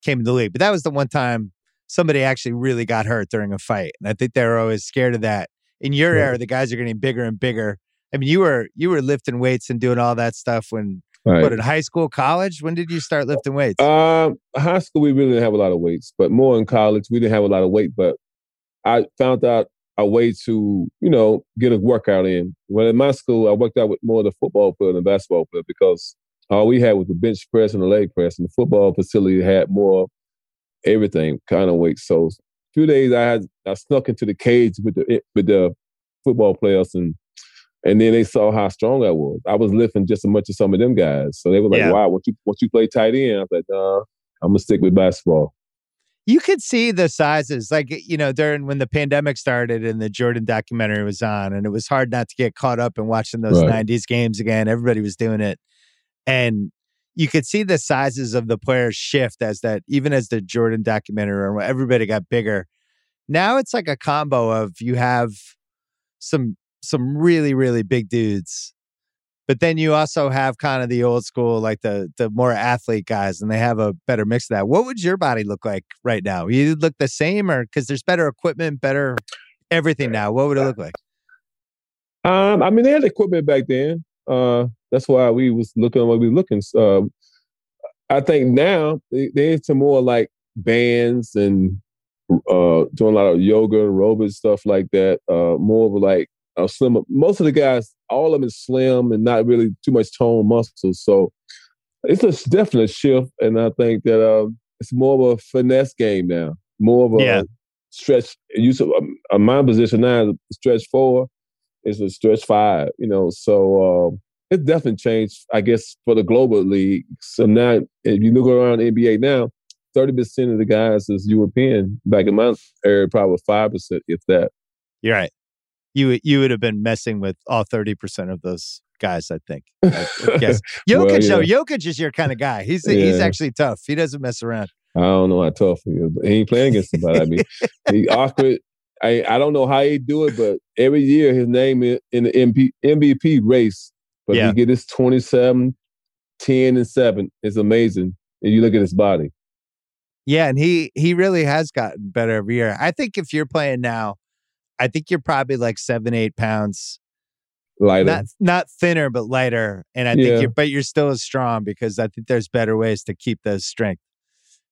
came in the league. But that was the one time somebody actually really got hurt during a fight. And I think they were always scared of that. In your right. era, the guys are getting bigger and bigger. I mean, you were you were lifting weights and doing all that stuff when, right. what, in high school, college? When did you start lifting weights? Uh, high school, we really didn't have a lot of weights, but more in college, we didn't have a lot of weight, but I found out a way to, you know, get a workout in. When in my school, I worked out with more of the football player than the basketball player, because all we had was the bench press and the leg press, and the football facility had more everything kind of weight. So a few days I had I snuck into the cage with the with the football players, and and then they saw how strong I was. I was lifting just as much as some of them guys. So they were like, yeah. wow, once you once you play tight end, I was like, nah, I'm gonna stick with basketball. You could see the sizes, like, you know, during when the pandemic started and the Jordan documentary was on, and it was hard not to get caught up in watching those right. nineties games again. Everybody was doing it. And you could see the sizes of the players shift as that, even as the Jordan documentary, and everybody got bigger. Now it's like a combo of you have some, some really, really big dudes, but then you also have kind of the old school, like the the more athlete guys, and they have a better mix of that. What would your body look like right now? You look the same, or because there's better equipment, better everything now. What would it look like? Um, I mean, they had equipment back then. Uh, that's why we was looking at what we were looking. Uh, I think now they, they're into more like bands and uh, doing a lot of yoga, aerobics, stuff like that. Uh, more of like Uh, slim. Most of the guys, all of them is slim and not really too much toned muscles. So it's a definite shift. And I think that uh, it's more of a finesse game now, more of a yeah. stretch. Use of um, uh, my position now, stretch four is a stretch five, you know. So uh, it's definitely changed, I guess, for the global league. So now, if you look around the N B A now, thirty percent of the guys is European. Back in my area, probably five percent, if that. You're right. You you would have been messing with all thirty percent of those guys, I think. I guess. Jokic, well, yeah. though, Jokic is your kind of guy. He's yeah. he's actually tough. He doesn't mess around. I don't know how tough he is, but he ain't playing against somebody. I mean, he's awkward. I I don't know how he do it, but every year his name is in the M V P race. But yeah. he gets his twenty-seven, ten, and seven. It's amazing. And you look at his body. Yeah, and he he really has gotten better every year. I think if you're playing now, I think you're probably like seven, eight pounds lighter, not, not thinner, but lighter. And I yeah. think you're, but you're still as strong, because I think there's better ways to keep those strength.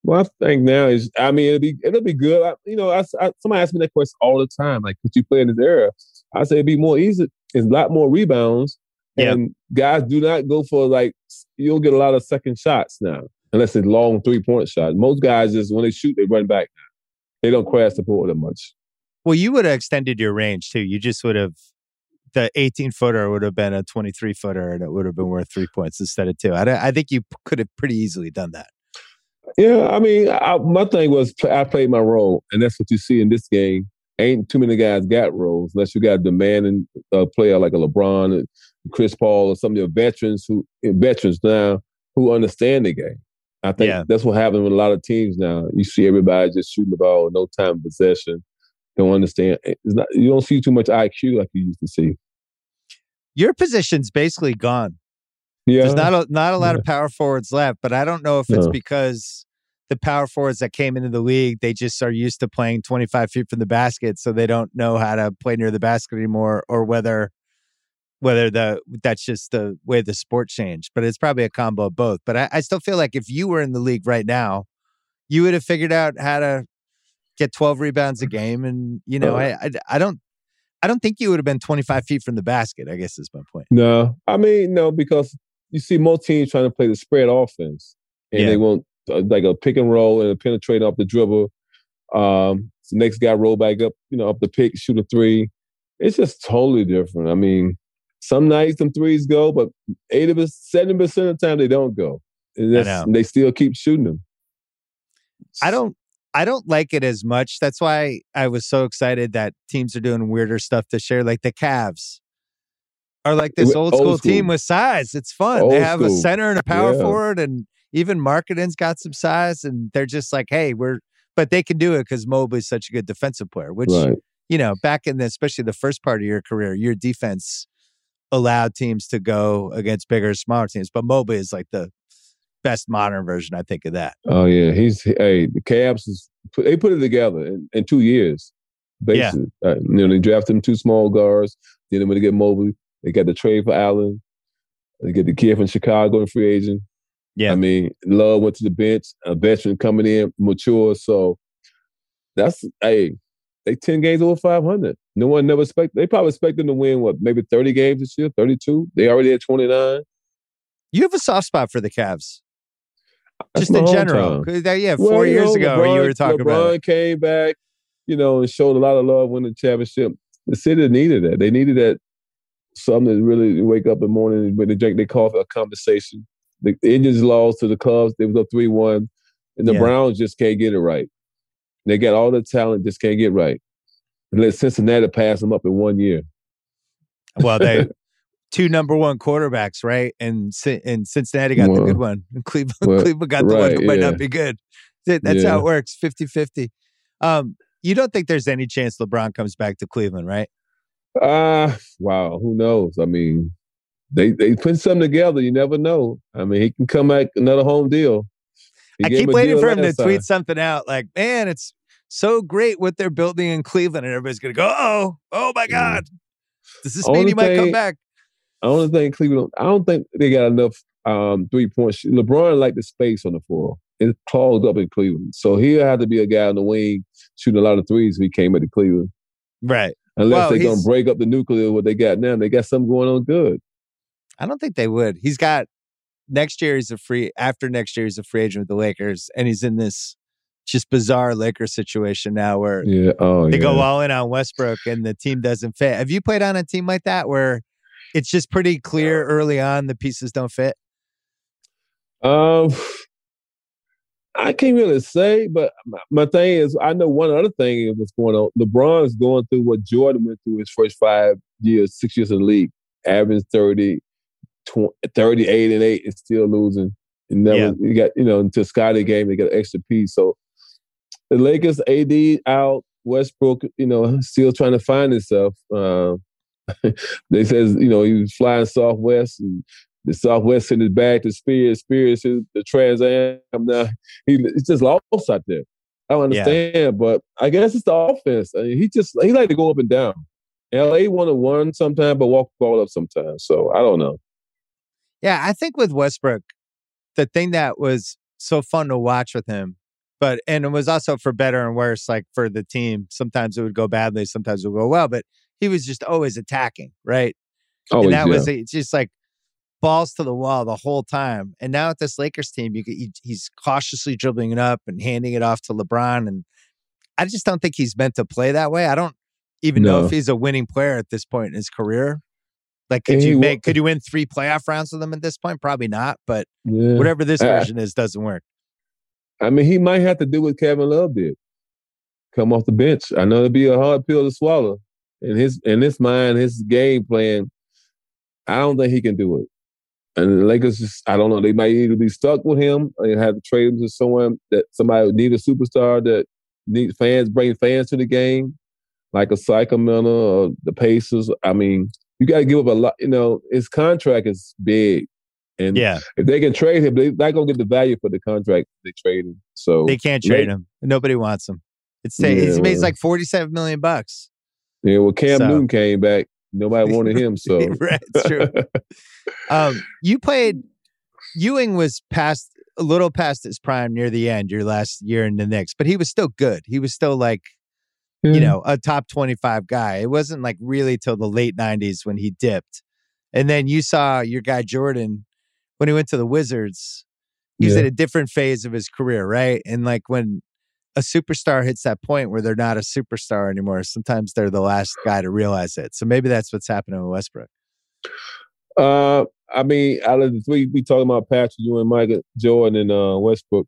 Well, I think now is, I mean, it'll be, it'll be good. I, you know, I, I, somebody asks me that question all the time. Like, could you play in this era? I say it'd be more easy. It's a lot more rebounds, and yeah. guys do not go for, like, you'll get a lot of second shots now, unless it's long three point shots. Most guys just, when they shoot, they run back. They don't crash the board that much. Well, you would have extended your range, too. You just would have, the eighteen-footer would have been a twenty-three-footer, and it would have been worth three points instead of two. I, I think you could have pretty easily done that. Yeah, I mean, I, my thing was I played my role, and that's what you see in this game. Ain't too many guys got roles, unless you got a demanding uh, player like a LeBron, and Chris Paul, or some of your veterans, who veterans now who understand the game. I think yeah. that's what happened with a lot of teams now. You see everybody just shooting the ball, no time possession. don't understand. It's not, you don't see too much I Q like you used to see. Your position's basically gone. Yeah. There's not a, not a lot yeah. of power forwards left, but I don't know if it's no. because the power forwards that came into the league, they just are used to playing twenty-five feet from the basket, so they don't know how to play near the basket anymore, or whether whether the that's just the way the sport changed. But it's probably a combo of both. But I, I still feel like if you were in the league right now, you would have figured out how to get twelve rebounds a game. And, you know, I, I, I don't I don't think you would have been twenty-five feet from the basket, I guess is my point. No, I mean, no, because you see most teams trying to play the spread offense, and yeah. they want uh, like a pick and roll and a penetrate off the dribble. Um, so next guy roll back up, you know, up the pick, shoot a three. It's just totally different. I mean, some nights them threes go, but eighty percent, seventy percent of the time they don't go. And, that's, and they still keep shooting them. I don't I don't like it as much. That's why I was so excited that teams are doing weirder stuff this year. Like the Cavs are like this old school, old school. team with size. It's fun. Old they have school. a center and a power yeah. forward, and even Markkanen's got some size, and they're just like, hey, we're, but they can do it because Mobley's such a good defensive player, which, right. you know, back in the, especially the first part of your career, your defense allowed teams to go against bigger, smaller teams. But Mobley is like the best modern version, I think, of that. Oh yeah, he's hey the Cavs is they put it together in, in two years, basically. Yeah. Uh, you know, they drafted them two small guards. Then they went to get Mobley. They got the trade for Allen. They get the kid from Chicago and free agent. Yeah, I mean, Love went to the bench. A veteran coming in, mature. So that's hey, they ten games over five hundred. No one never expected. They probably expect them to win what maybe thirty games this year, thirty two. They already at twenty nine. You have a soft spot for the Cavs. That's just in general. That, yeah, four well, years you know, ago LeBron, you were talking LeBron about it. Came back, you know, and showed a lot of love winning the championship. The city needed that. They needed that something to really wake up in the morning when they drink their coffee, a conversation. The, the Indians lost to the Cubs. They was up three one. And the yeah. Browns just can't get it right. They got all the talent, just can't get right. And let Cincinnati pass them up in one year. Well, they... Two number one quarterbacks, right? And and Cincinnati got well, the good one. And Cleveland, well, Cleveland got the right, one that might yeah. not be good. That's yeah. how it works, fifty-fifty. Um, you don't think there's any chance LeBron comes back to Cleveland, right? Uh, wow, who knows? I mean, they, they put something together. You never know. I mean, he can come back another home deal. He I keep waiting for him to tweet time. something out like, man, it's so great what they're building in Cleveland. And everybody's going to go, oh, oh my God. Does this Only mean he might thing, come back? I don't think Cleveland. I don't think they got enough um, three points. LeBron liked the space on the floor. It's clogged up in Cleveland, so he'll have to be a guy on the wing shooting a lot of threes if he came into Cleveland. Right. Unless well, they're gonna break up the nuclear what they got now. They got something going on good. I don't think they would. He's got next year. He's a free after next year. He's a free agent with the Lakers, and he's in this just bizarre Lakers situation now where yeah. oh, they yeah. go all in on Westbrook, and the team doesn't fit. Have you played on a team like that where? It's just pretty clear early on the pieces don't fit? Um, I can't really say, but my, my thing is, I know one other thing is what's going on. LeBron is going through what Jordan went through his first five years, six years in the league, averaging thirty, twenty, thirty-eight and eight and still losing. And never, yeah. you got, you know, until Scottie game, they got an extra piece. So the Lakers, A D out, Westbrook, you know, still trying to find himself. Uh, they says, you know, he was flying Southwest, and the Southwest sent it back to Spears, Spears to the Trans Am. Now he, he's just lost out there. I don't understand, yeah. but I guess it's the offense. I mean, he just he like to go up and down. L A want to run sometimes, but walk the ball up sometimes. So I don't know. Yeah, I think with Westbrook, the thing that was so fun to watch with him, but and it was also for better and worse, like for the team. Sometimes it would go badly, sometimes it would go well, but. He was just always attacking, right? Always, and that yeah. was it's just like balls to the wall the whole time. And now at this Lakers team, you he, he's cautiously dribbling it up and handing it off to LeBron. And I just don't think he's meant to play that way. I don't even no. know if he's a winning player at this point in his career. Like, could and you make? Won- could you win three playoff rounds with him at this point? Probably not. But yeah. whatever this I, version is, doesn't work. I mean, he might have to do what Kevin Love did: come off the bench. I know it'd be a hard pill to swallow. In his in his mind, his game plan, I don't think he can do it. And the Lakers, just, I don't know, they might either be stuck with him and have to trade him to someone that somebody would need a superstar that needs fans, bring fans to the game. like a Sacramento or the Pacers. I mean, you got to give up a lot. You know, his contract is big. And yeah. if they can trade him, they're not going to get the value for the contract they trade him. So they can't trade they, him. Nobody wants him. It's yeah, he makes well, like forty-seven million bucks. Yeah, well, Cam so. Newton came back. Nobody wanted him. So right, it's true. um, you played. Ewing was past a little past his prime near the end. Your last year in the Knicks, but he was still good. He was still like, yeah. you know, a top twenty-five guy. It wasn't like really till the late nineties when he dipped, and then you saw your guy Jordan. When he went to the Wizards, he was yeah. at a different phase of his career, right? And like when a superstar hits that point where they're not a superstar anymore, sometimes they're the last guy to realize it. So maybe that's what's happening with Westbrook. Uh, I mean, out of the three, we talking about Patrick, you and Michael, Jordan, and uh, Westbrook.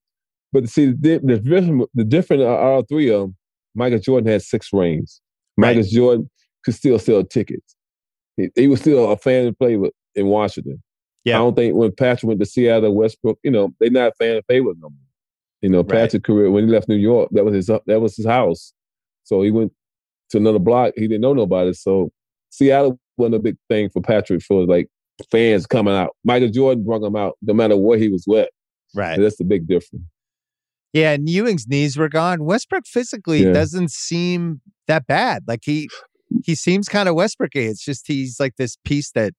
But see, the, the, the, the difference are all three of them. Michael Jordan had six rings. Michael right. Jordan could still sell tickets. He, he was still a fan of play with, in Washington. Yeah. I don't think when Patrick went to Seattle, Westbrook, you know, they're not fan favorite no more. You know, Patrick's right. career when he left New York, that was his that was his house. So he went to another block. He didn't know nobody. So Seattle wasn't a big thing for Patrick for like fans coming out. Michael Jordan brought him out no matter where he was with. Right. And that's the big difference. Yeah, and Ewing's knees were gone. Westbrook physically yeah. doesn't seem that bad. Like he he seems kind of Westbrook-y. It's just he's like this piece that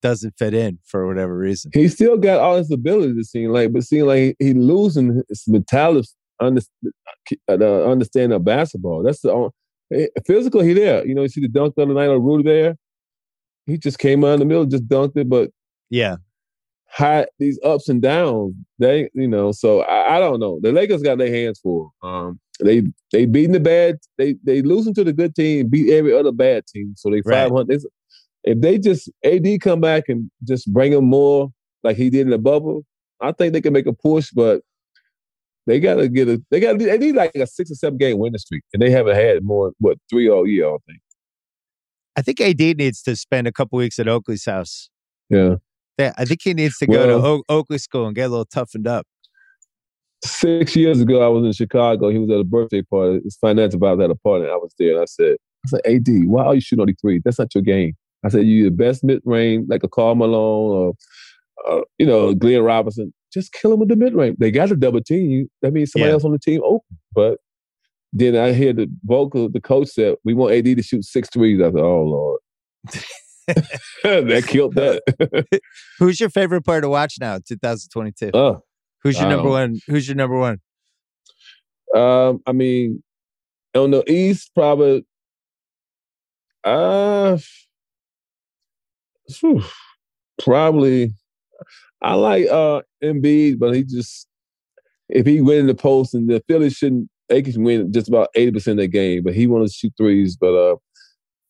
doesn't fit in for whatever reason. He still got all his ability to seem like, but seem like he, he losing his mentality, under, uh, understanding of basketball. That's the only, it, physically he there. You know, you see the dunk the other night on Rudy there. He just came out in the middle, just dunked it, but yeah, high, these ups and downs. They, you know, so I, I don't know. The Lakers got their hands full. Um, they they beating the bad. They they losing to the good team, beat every other bad team. So they right. five hundred. If they just, A D come back and just bring him more like he did in the bubble, I think they can make a push, but they got to get a, they got to, they need like a six or seven game winning streak, and they haven't had more, what, three all year, I think. I think A D needs to spend a couple weeks at Oakley's house. Yeah. yeah I think he needs to go well, to o- Oakley school and get a little toughened up. Six years ago, I was in Chicago. He was at a birthday party. His finance advisor had a party, and I was there, and I said, I said, A D, why are you shooting all these threes? That's not your game. I said, you're the best mid-range, like a Karl Malone or, uh, you know, Glenn Robinson. Just kill him with the mid-range. They got to double team you. That means somebody yeah. else on the team open. But then I hear the vocal, the coach said, we want A D to shoot six threes. I said, oh, Lord. That killed that. Who's your favorite player to watch now in two thousand twenty-two? Uh, who's your number one? Who's your number one? Um, I mean, on the East, probably... Uh, Whew. Probably, I like uh, Embiid, but he just, if he went in the post, and the Phillies shouldn't, they can win just about eighty percent of their game, but he wants to shoot threes. But uh,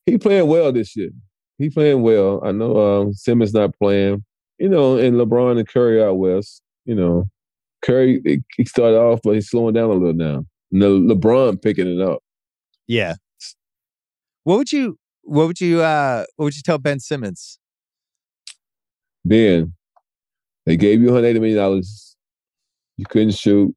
he playing well this year. He playing well. I know uh, Simmons not playing, you know, and LeBron and Curry out west. You know, Curry, he started off, but he's slowing down a little now. And Le- LeBron picking it up. Yeah. What would you, what would you, uh, what would you tell Ben Simmons? Ben, they gave you one hundred eighty million dollars. You couldn't shoot.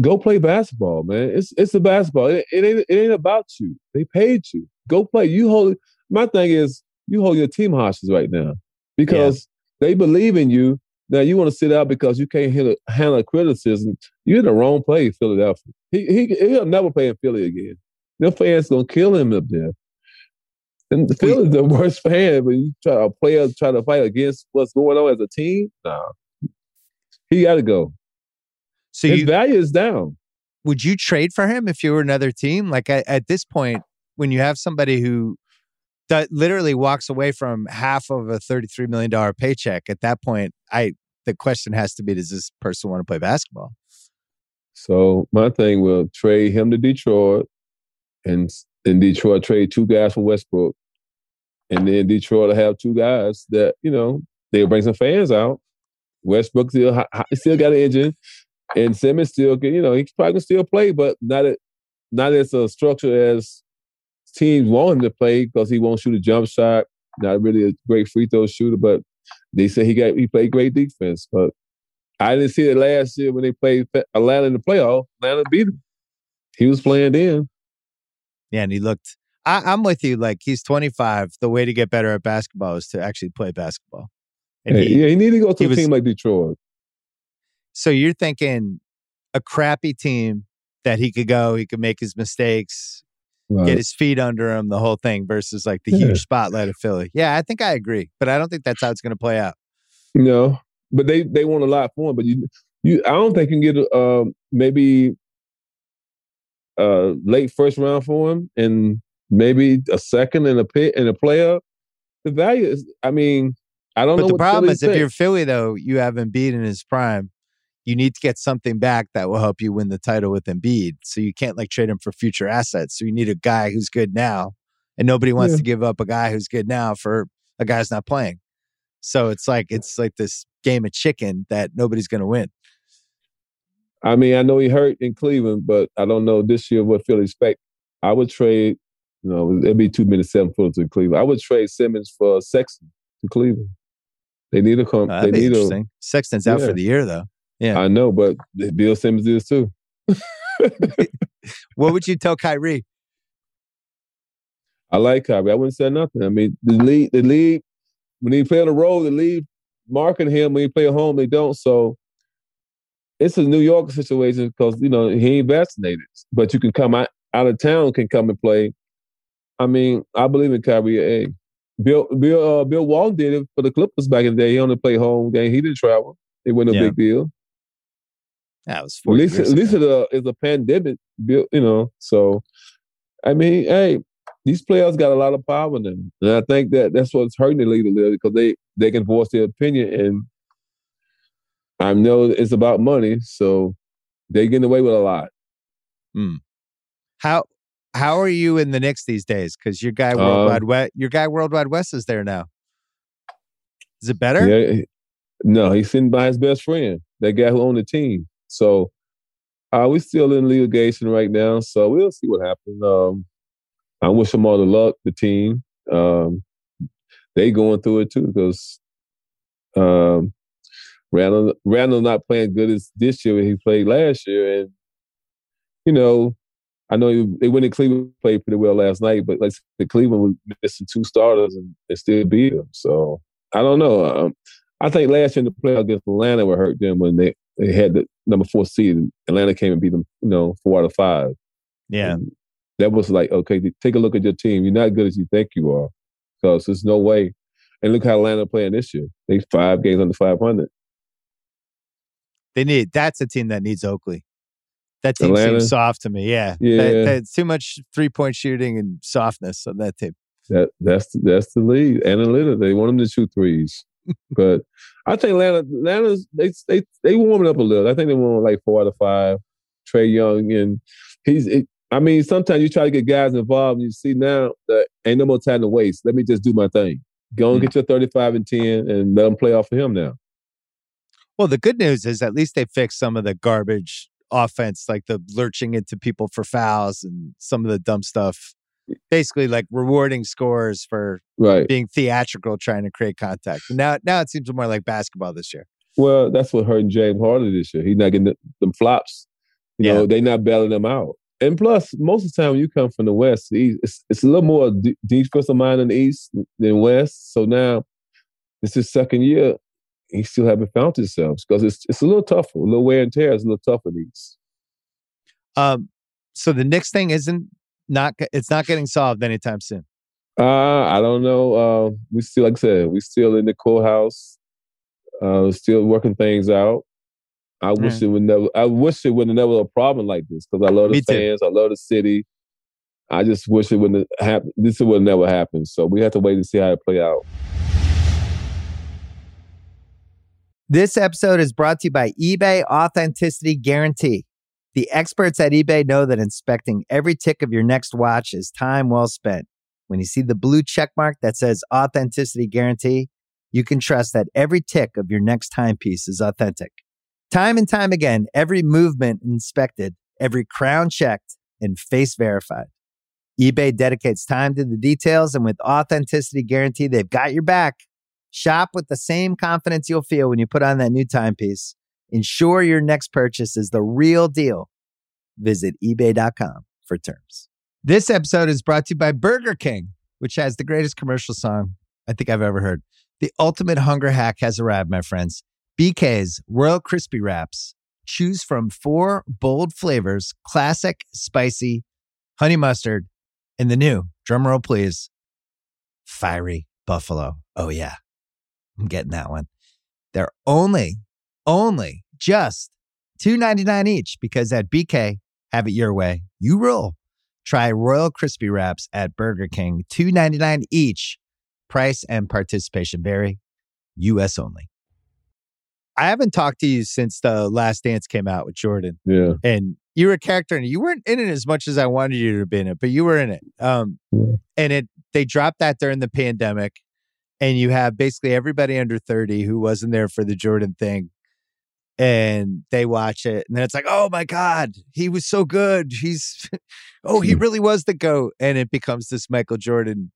Go play basketball, man. It's it's the basketball. It, it, ain't, it ain't about you. They paid you. Go play. You hold. My thing is, you hold your team hostage right now because yeah. they believe in you. Now you want to sit out because you can't handle, handle criticism. You're in the wrong place, Philadelphia. He, he, he'll never play in Philly again. Their fans going to kill him up there. And the Phillies the worst fan, but you try a player try to fight against what's going on as a team. Nah, he got to go. So his you, value is down. Would you trade for him if you were another team? Like at, at this point, when you have somebody who that literally walks away from half of a thirty-three million dollar paycheck, at that point, I the question has to be: does this person want to play basketball? So my thing will trade him to Detroit, and. In Detroit, trade two guys for Westbrook, and then Detroit will have two guys that you know they'll bring some fans out. Westbrook still still got an engine, and Simmons still can you know he probably can still play, but not at, not as a structure as teams want him to play because he won't shoot a jump shot. Not really a great free throw shooter, but they said he got he played great defense. But I didn't see it last year when they played Atlanta in the playoff. Atlanta beat him. He was playing then. Yeah, and he looked... I, I'm with you. Like, he's twenty-five. The way to get better at basketball is to actually play basketball. And he, yeah, he needed to go to a was, team like Detroit. So you're thinking a crappy team that he could go, he could make his mistakes, right. get his feet under him, the whole thing, versus like the yeah. huge spotlight of Philly. Yeah, I think I agree. But I don't think that's how it's going to play out. No, but they, they want a lot for him. But you, you, I don't think you can get uh, maybe uh, late first round for him and maybe a second and a pit and a player. The value is, I mean... I don't but know the what problem is, think. If you're Philly, though, you have Embiid in his prime. You need to get something back that will help you win the title with Embiid. So you can't like trade him for future assets. So you need a guy who's good now, and nobody wants yeah. to give up a guy who's good now for a guy who's not playing. So it's like it's like this game of chicken that nobody's going to win. I mean, I know he hurt in Cleveland, but I don't know this year what Philly expect. I would trade, you know, it'd be two minutes seven footers in Cleveland. I would trade Simmons for Sexton in Cleveland. They need to come. Oh, they need a, Sexton's yeah. out for the year, though. Yeah, I know, but Bill Simmons is too. What would you tell Kyrie? I like Kyrie. I wouldn't say nothing. I mean, the league, the league, when he play on the road, the league marking him. When he play at home, they don't. So it's a New York situation because you know he ain't vaccinated, but you can come out, out of town, can come and play. I mean, I believe in Kyrie. Hey. Bill Bill uh, Bill Walton did it for the Clippers back in the day. He only played home game. He didn't travel. It wasn't a yeah. big deal. That was forty years ago. At least, at least it's, a, it's a pandemic, you know. So, I mean, hey, these players got a lot of power in them. And I think that that's what's hurting the league a little because they, they can voice their opinion. And I know it's about money. So, they're getting away with a lot. Mm. How... How are you in the Knicks these days? Because your guy Worldwide um, West, your guy Worldwide West is there now. Is it better? Yeah, no, he's sitting by his best friend, that guy who owned the team. So uh, we're still in litigation right now. So we'll see what happens. Um, I wish them all the luck. The team, um, they going through it too because um, Randall Randall not playing good as this year when he played last year, and you know. I know they went in Cleveland, played pretty well last night, but like the Cleveland was missing two starters and they still beat them. So I don't know. Um, I think last year in the playoff against Atlanta would hurt them when they, they had the number four seed and Atlanta came and beat them, you know, four out of five. Yeah. And that was like, okay, take a look at your team. You're not good as you think you are because there's no way. And look how Atlanta playing this year. They five games under five hundred. They need, that's a team that needs Oakley. That team Atlanta. Seems soft to me. Yeah, yeah. That, that's too much three-point shooting and softness on that team. That that's the, that's the lead. Atlanta, they want them to shoot threes, but I think Atlanta, Atlanta's they they they warming up a little. I think they want like four out of five. Trae Young and he's. It, I mean, sometimes you try to get guys involved, and you see now that ain't no more time to waste. Let me just do my thing. Go and mm-hmm. get your thirty-five and ten, and let them play off of him now. Well, the good news is at least they fixed some of the garbage. Offense, like the lurching into people for fouls and some of the dumb stuff, basically like rewarding scores for right. being theatrical, trying to create contact. Now, now it seems more like basketball this year. Well, that's what hurting James Harden this year. He's not getting the, them flops. You yeah. know, they not battling them out. And plus, most of the time when you come from the West, it's it's a little more d- defensive mind in the East than West. So now it's his second year. He still haven't found himself because it's it's a little tougher, a little wear and tear. It's a little tougher these. Um, so the Knicks thing isn't not it's not getting solved anytime soon. Uh, I don't know. Uh, we still, like I said, we still in the courthouse, uh, still working things out. I mm. wish it would never. I wish it would never a problem like this because I love the Me fans. Too. I love the city. I just wish it wouldn't happen. This would never happen. So we have to wait and see how it play out. This episode is brought to you by eBay Authenticity Guarantee. The experts at eBay know that inspecting every tick of your next watch is time well spent. When you see the blue check mark that says Authenticity Guarantee, you can trust that every tick of your next timepiece is authentic. Time and time again, every movement inspected, every crown checked, and face verified. eBay dedicates time to the details, and with Authenticity Guarantee, they've got your back. Shop with the same confidence you'll feel when you put on that new timepiece. Ensure your next purchase is the real deal. Visit ebay dot com for terms. This episode is brought to you by Burger King, which has the greatest commercial song I think I've ever heard. The ultimate hunger hack has arrived, my friends. B K's Royal Crispy Wraps. Choose from four bold flavors: classic, spicy, honey mustard, and the new, drumroll please, fiery buffalo. Oh yeah, I'm getting that one. They're only, only just two ninety-nine each, because at B K, have it your way. You rule. Try Royal Crispy Wraps at Burger King, two ninety-nine each. Price and participation vary. U S only. I haven't talked to you since The Last Dance came out with Jordan. Yeah. And you were a character in it. You weren't in it as much as I wanted you to have been in it, but you were in it. Um, and it they dropped that during the pandemic, and you have basically everybody under thirty who wasn't there for the Jordan thing, and they watch it, and then it's like, oh my God, he was so good. He's, oh, he really was the GOAT. And it becomes this Michael Jordan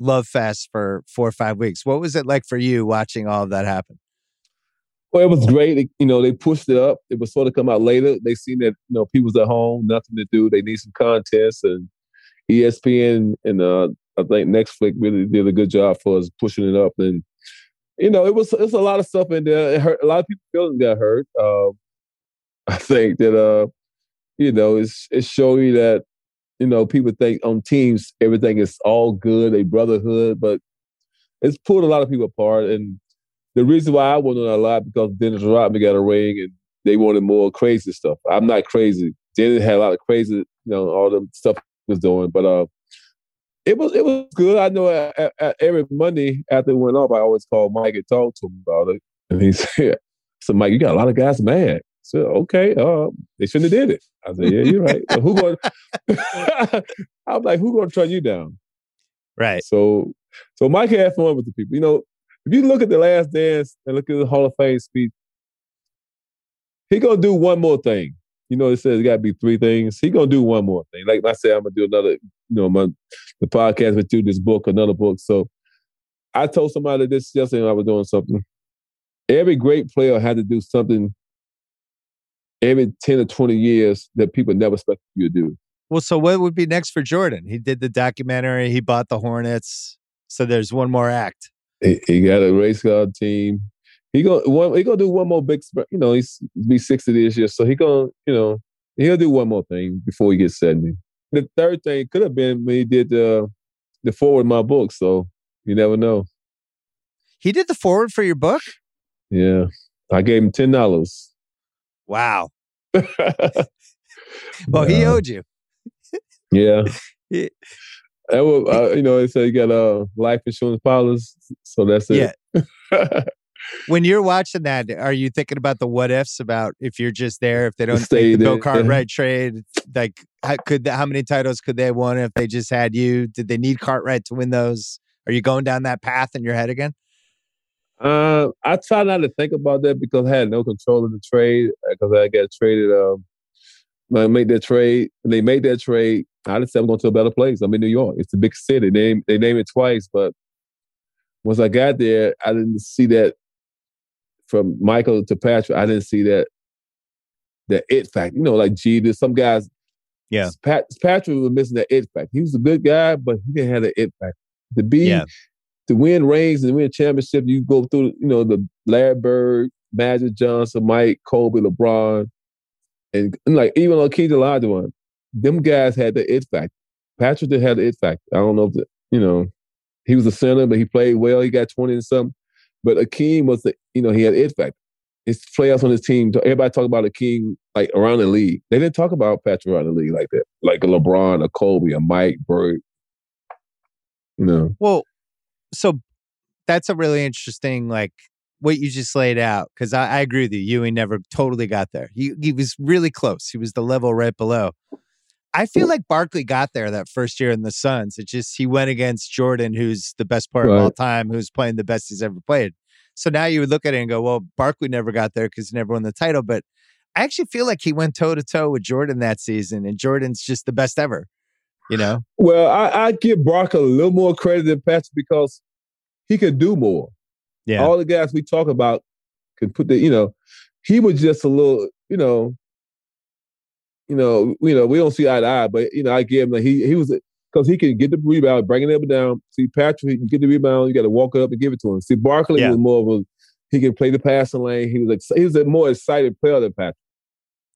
love fest for four or five weeks. What was it like for you watching all of that happen? Well, it was great. You know, they pushed it up. It was sort of come out later. They seen that, you know, people's at home, nothing to do. They need some contests, and E S P N and uh, I think Netflix really did a good job for us pushing it up. And, you know, it was it's a lot of stuff in there. It hurt. A lot of people's feelings got hurt. Uh, I think that, uh, you know, it's it's showing you that, you know, people think on teams, everything is all good, a brotherhood, but it's pulled a lot of people apart. And the reason why I wasn't on a lot because Dennis Rodman got a ring and they wanted more crazy stuff. I'm not crazy. Dennis had a lot of crazy, you know, all the stuff he was doing. But uh, it was it was good. I know I, I, every Monday after it went off, I always called Mike and talked to him about it. And he said, so Mike, you got a lot of guys mad. I said, okay, uh, they shouldn't have did it. I said, yeah, you're right. But who going I'm like, who going to turn you down? Right. So, so Mike had fun with the people. You know, if you look at The Last Dance and look at the Hall of Fame speech, he gonna do one more thing. You know, it says it gotta be three things. He gonna do one more thing. Like I said, I'm gonna do another, you know, my the podcast with you, this book, another book. So I told somebody this yesterday I was doing something. Every great player had to do something every ten or twenty years that people never expected you to do. Well, so what would be next for Jordan? He did the documentary, he bought the Hornets. So there's one more act. He, he got a race car team. He gonna one, he gonna do one more big, you know. He's be sixty this year, so he gonna, you know, he'll do one more thing before he gets seventy. The third thing could have been when he did the the forward of my book. So you never know. He did the forward for your book? Yeah, I gave him ten dollars. Wow. Well, he um, owed you. Yeah. he- That will, uh, you know, they say you got a uh, life insurance policy, so that's it. Yeah. When you're watching that, are you thinking about the what ifs about if you're just there, if they don't take the there, Bill Cartwright yeah. trade, like how could they, how many titles could they have won if they just had you? Did they need Cartwright to win those? Are you going down that path in your head again? Uh, I try not to think about that because I had no control of the trade because I got traded. Um, I made that trade. They made that trade. I just said I'm going to a better place. I'm in New York. It's the big city. They named, they named it twice, but once I got there, I didn't see that from Michael to Patrick. I didn't see that that it fact. You know, like G, there's some guys. Yeah, Pat, Patrick was missing that it fact. He was a good guy, but he didn't have the it fact. To be, yeah. to win rings and win championship, you go through. You know, the Larry Bird, Magic Johnson, Mike, Kobe, LeBron, and, and like even Hakeem Olajuwon. Them guys had the it factor. Patrick did have the it factor. I don't know if, the, you know, he was a center, but he played well. He got twenty and something. But Hakeem was the, you know, he had the it factor. His players on his team, everybody talked about Hakeem, like, around the league. They didn't talk about Patrick around the league like that. Like a LeBron, a Kobe, a Mike, Bird. You know. Well, so that's a really interesting, like, what you just laid out. Because I, I agree with you. Ewing never totally got there. He, he was really close. He was the level right below. I feel like Barkley got there that first year in the Suns. It just, he went against Jordan, who's the best player right. of all time, who's playing the best he's ever played. So now you would look at it and go, well, Barkley never got there because he never won the title. But I actually feel like he went toe to toe with Jordan that season, and Jordan's just the best ever, you know? Well, I, I give Barkley a little more credit than Patrick because he could do more. Yeah. All the guys we talk about could put the, you know, he was just a little, you know, you know, you know, we don't see eye to eye, but you know, I give him like he he was because he can get the rebound, bringing it up and down. See Patrick, you get the rebound, you got to walk it up and give it to him. See Barkley yeah. was more of a he can play the passing lane. He was ex- he was a more excited player than Patrick.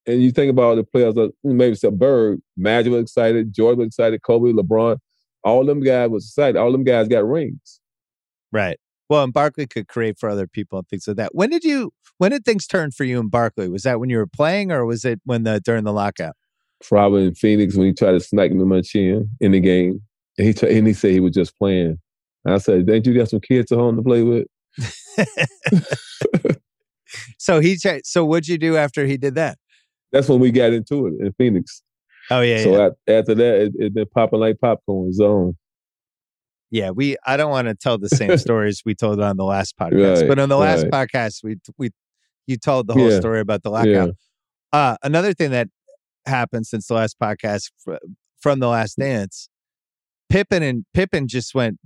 And you think about the players, like maybe except Bird, Magic was excited, Jordan was excited, Kobe, LeBron, all them guys was excited. All them guys got rings, right? Well, and Barkley could create for other people and things like that. When did you? When did things turn for you in Barkley? Was that when you were playing, or was it when the during the lockout? Probably in Phoenix when he tried to smack me in my chin in the game, and he t- and he said he was just playing. And I said, "Ain't you got some kids at home to play with?" So he. T- so what'd you do after he did that? That's when we got into it in Phoenix. Oh yeah. So yeah. I, after that, it, it been popping like popcorn zone. Yeah, we. I don't want to tell the same stories we told on the last podcast, right, but on the last right. podcast, we we you told the whole yeah. story about the lockout. Yeah. Uh, another thing that happened since the last podcast fr- from the Last Dance, Pippen and Pippen just went.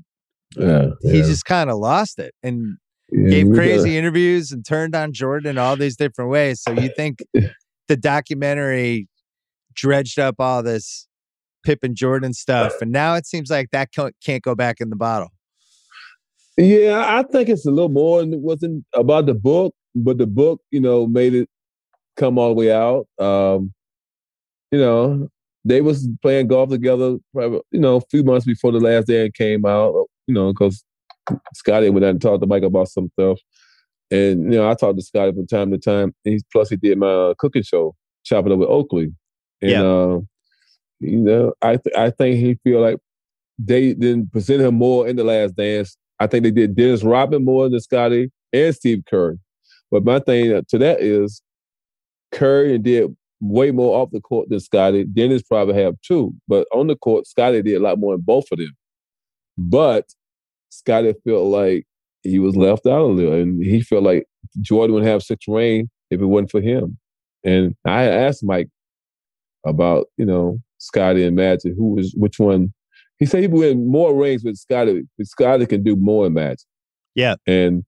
Yeah, he yeah. just kind of lost it and yeah, gave crazy gotta... interviews and turned on Jordan in all these different ways. So you think the documentary dredged up all this Pippen Jordan stuff, and now it seems like that can't go back in the bottle. Yeah, I think it's a little more than it wasn't about the book, but the book, you know, made it come all the way out. Um, you know, they was playing golf together, probably, you know, a few months before The Last Dance came out, you know, because Scotty went out and talked to Mike about some stuff. And, you know, I talked to Scotty from time to time. And he, plus, he did my uh, cooking show, Chopping Up with Oakley. And, yeah. uh, you know, I th- I think he feel like they didn't present him more in The Last Dance. I think they did Dennis Rodman more than Scotty and Steve Curry. But my thing to that is Curry did way more off the court than Scotty. Dennis probably have two. But on the court, Scotty did a lot more in both of them. But Scotty felt like he was left out a little. And he felt like Jordan would have six rings if it wasn't for him. And I asked Mike about, you know, Scotty and Magic, who was which one? He said he win more rings with Scotty, but Scotty can do more in Magic. Yeah, and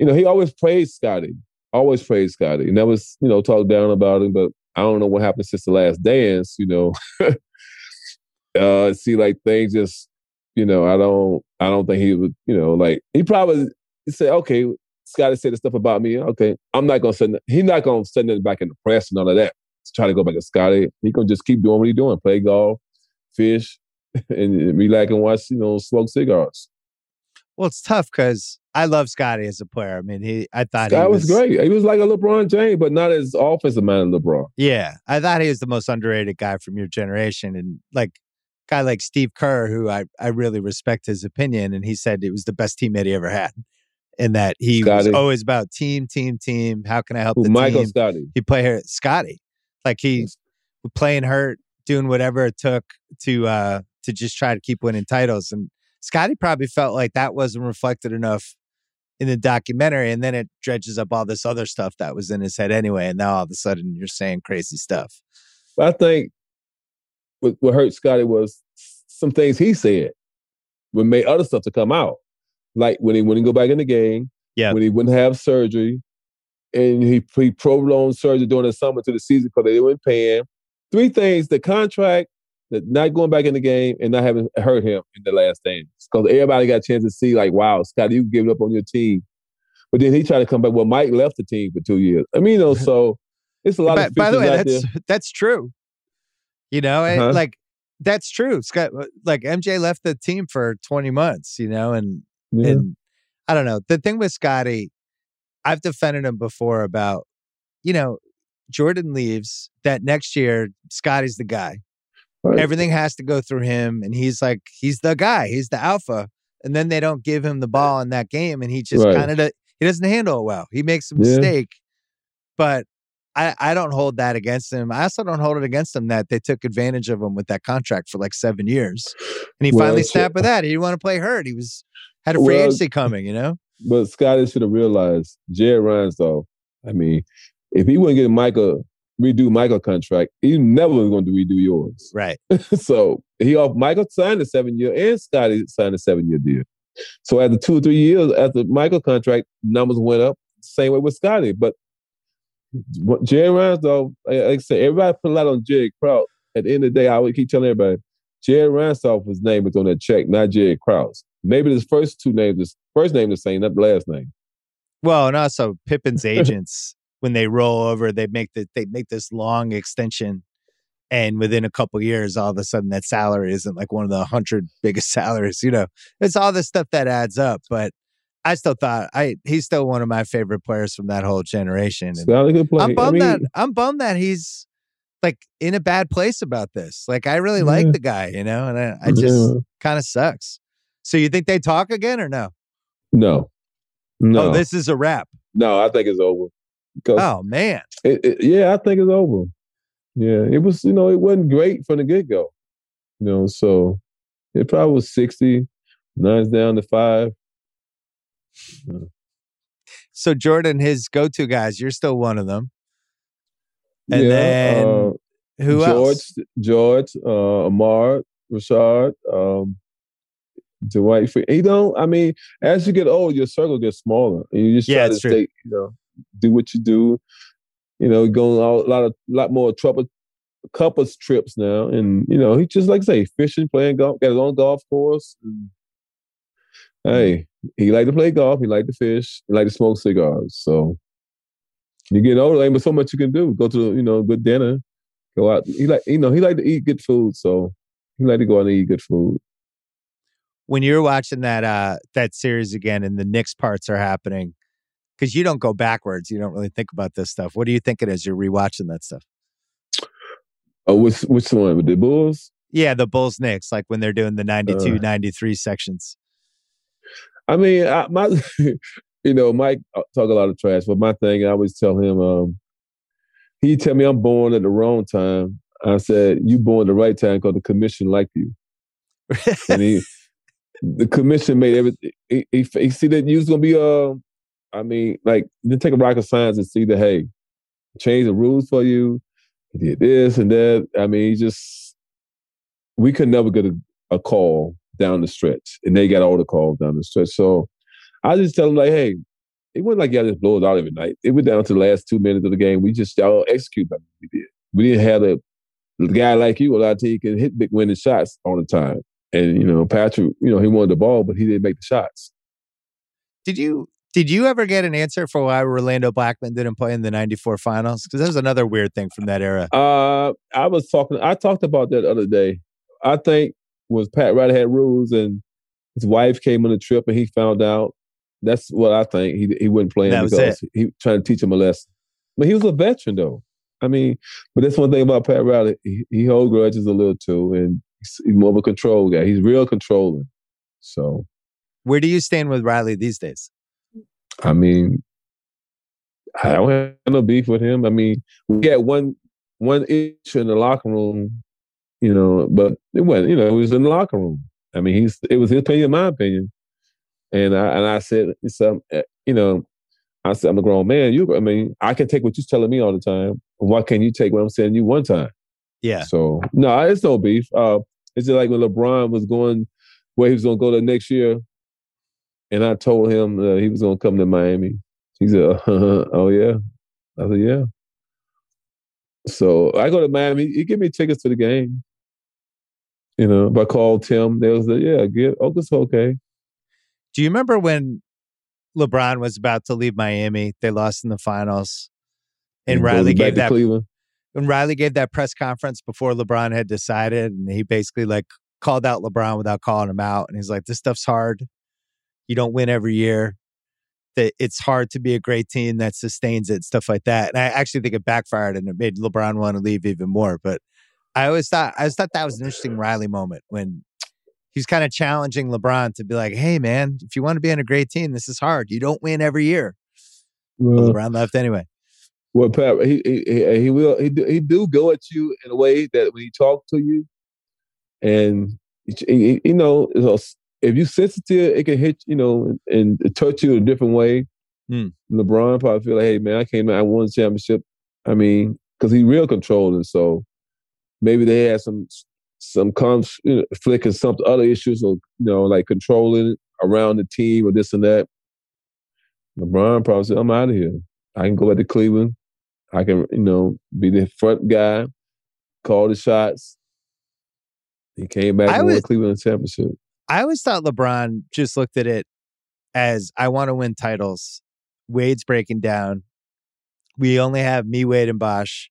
you know he always praised Scotty, always praised Scotty, and that was you know talked down about him. But I don't know what happened since The Last Dance. You know, uh, see, like things just you know I don't I don't think he would you know like he probably said okay Scotty said the stuff about me okay I'm not gonna send he's not gonna send it back in the press and all of that. Try to go back to Scotty. He gonna just keep doing what he doing: play golf, fish, and relax and watch, you know, smoke cigars. Well, it's tough because I love Scotty as a player. I mean, he I thought Scott he was, was great. He was like a LeBron James, but not as offensive minded LeBron. Yeah, I thought he was the most underrated guy from your generation, and like a guy like Steve Kerr, who I I really respect his opinion, and he said it was the best teammate he ever had. And that he Scotty. was always about team, team, team. How can I help Ooh, the Michael team? Scotty. He played here at Scotty. Like he playing hurt, doing whatever it took to uh, to just try to keep winning titles. And Scotty probably felt like that wasn't reflected enough in the documentary. And then it dredges up all this other stuff that was in his head anyway. And now all of a sudden you're saying crazy stuff. I think what, what hurt Scotty was some things he said would make other stuff to come out. Like when he wouldn't go back in the game, yeah. when he wouldn't have surgery. And he, he prolonged surgery during the summer to the season because they weren't paying. Three things, the contract, the not going back in the game, and not having hurt him in The Last Dance. Because everybody got a chance to see, like, wow, Scotty, you gave up on your team. But then he tried to come back. Well, Mike left the team for two years. I mean, you know, so it's a lot by, of By the way, that's, that's true. You know, uh-huh. it, like, that's true. Scott, like, M J left the team for twenty months, you know, and yeah. and I don't know. The thing with Scotty, I've defended him before about, you know, Jordan leaves that next year, Scotty's the guy. Right. Everything has to go through him. And he's like, he's the guy, he's the alpha. And then they don't give him the ball in that game. And he just right. kind of, he doesn't handle it well. He makes a mistake, yeah. but I, I don't hold that against him. I also don't hold it against him that they took advantage of him with that contract for like seven years. And he well, finally snapped with that. He didn't want to play hurt. He was, had a free well, agency coming, you know? But Scotty should have realized Jerry Reinsdorf. I mean, if he wouldn't get Michael redo Michael's contract, he never was going to redo yours. Right. So he off Michael signed a seven year and Scotty signed a seven year deal. So after two or three years after Michael's contract, numbers went up. Same way with Scotty. But Jalen Rams, though, like I said, everybody put a lot on Jared Krause. At the end of the day, I would keep telling everybody, Jalen Ransoff's name is on that check, not Jared Krause. Maybe his first two names, his first name the same, not the last name. Well, and also Pippen's agents, when they roll over, they make the, they make this long extension, and within a couple of years, all of a sudden that salary isn't like one of the hundred biggest salaries. You know, it's all this stuff that adds up. But I still thought I he's still one of my favorite players from that whole generation. And a good play. I'm bummed I mean, that I'm bummed that he's like in a bad place about this. Like I really yeah. like the guy, you know, and I, I just yeah. kind of sucks. So you think they talk again or no? No, no. Oh, this is a wrap. No, I think it's over. Oh man. It, it, yeah, I think it's over. Yeah, it was. You know, it wasn't great from the get go. You know, so it probably was sixty. Nine's down to five. Yeah. So Jordan, his go-to guys. You're still one of them. And yeah, then uh, who George, else? George, George, uh, Ahmad, Rashard. Um, Dwight Free. You know, I mean, as you get old, your circle gets smaller. And you just yeah, try to stay, you know, do what you do. You know, going all, a lot of lot more trouble, couples trips now. And, you know, he just, like I say, fishing, playing golf, got his own golf course. And, hey, he liked to play golf. He liked to fish. He liked to smoke cigars. So you get older, ain't but so much you can do. Go to, you know, good dinner. Go out. He like, you know, he liked to eat good food. So he liked to go out and eat good food. When you're watching that uh, that series again and the Knicks parts are happening, because you don't go backwards, you don't really think about this stuff. What do you think it is? You're rewatching that stuff. Oh, which which one? With the Bulls? Yeah, the Bulls Knicks, like when they're doing the ninety-two, uh, ninety-three sections. I mean, I, my, you know, Mike talk a lot of trash, but my thing, I always tell him, um, he tell me I'm born at the wrong time. I said, you born at the right time because the commission liked you. And he... The commission made everything. He, he, he see that you was gonna be uh, I mean, like didn't take a rocket science and see that hey, change the rules for you. He did this and that. I mean, he just we could never get a, a call down the stretch, and they got all the calls down the stretch. So I just tell them like, hey, it wasn't like y'all just blow it out every night. It went down to the last two minutes of the game. We just y'all execute like we did. We didn't have a guy like you, a he can hit big winning shots all the time. And, you know, Patrick, you know, he wanted the ball, but he didn't make the shots. Did you did you ever get an answer for why Orlando Blackman didn't play in the ninety-four finals? Because that was another weird thing from that era. Uh, I was talking, I talked about that the other day. I think was Pat Ryder had rules and his wife came on a trip and he found out. That's what I think. He he wouldn't play him because it. he trying to teach him a lesson. But he was a veteran, though. I mean, but that's one thing about Pat Ryder. He, he holds grudges a little, too, and he's more of a control guy. He's real controlling. So, where do you stand with Riley these days? I mean, I don't have no beef with him. I mean, we had one one issue in the locker room, you know, but it wasn't. You know, it was in the locker room. I mean, he's it was his opinion, my opinion, and I and I said, some, you know, I said I'm a grown man. You, I mean, I can take what you're telling me all the time. Why can't you take what I'm saying to you one time? Yeah. So no, it's no beef. Uh, it's just like when LeBron was going where he was going to go to next year, and I told him uh, he was going to come to Miami. He said, uh-huh, "Oh yeah," I said, "Yeah." So I go to Miami. He give me tickets to the game. You know, if I called Tim, they was like, "Yeah, good. Oh, it's okay." Do you remember when LeBron was about to leave Miami? They lost in the finals, and, and Riley gave that. Cleveland. And Riley gave that press conference before LeBron had decided, and he basically like called out LeBron without calling him out. And he's like, this stuff's hard. You don't win every year. That it's hard to be a great team that sustains it, stuff like that. And I actually think it backfired and it made LeBron want to leave even more. But I always thought I always thought that was an interesting Riley moment when he's kind of challenging LeBron to be like, hey man, if you want to be on a great team, this is hard. You don't win every year. Well, LeBron left anyway. Well, Pat, he, he he will he do, he do go at you in a way that when he talk to you, and you know if you sensitive, it can hit you know and, and touch you a different way. Hmm. LeBron probably feel like, hey man, I came out, I won the championship. I mean, because he real controlling, so maybe they had some some conflict and some other issues, or you know like controlling around the team or this and that. LeBron probably said, I'm out of here. I can go back to Cleveland. I can, you know, be the front guy, call the shots. He came back and won the Cleveland championship. I always thought LeBron just looked at it as, I want to win titles. Wade's breaking down. We only have me, Wade, and Bosh.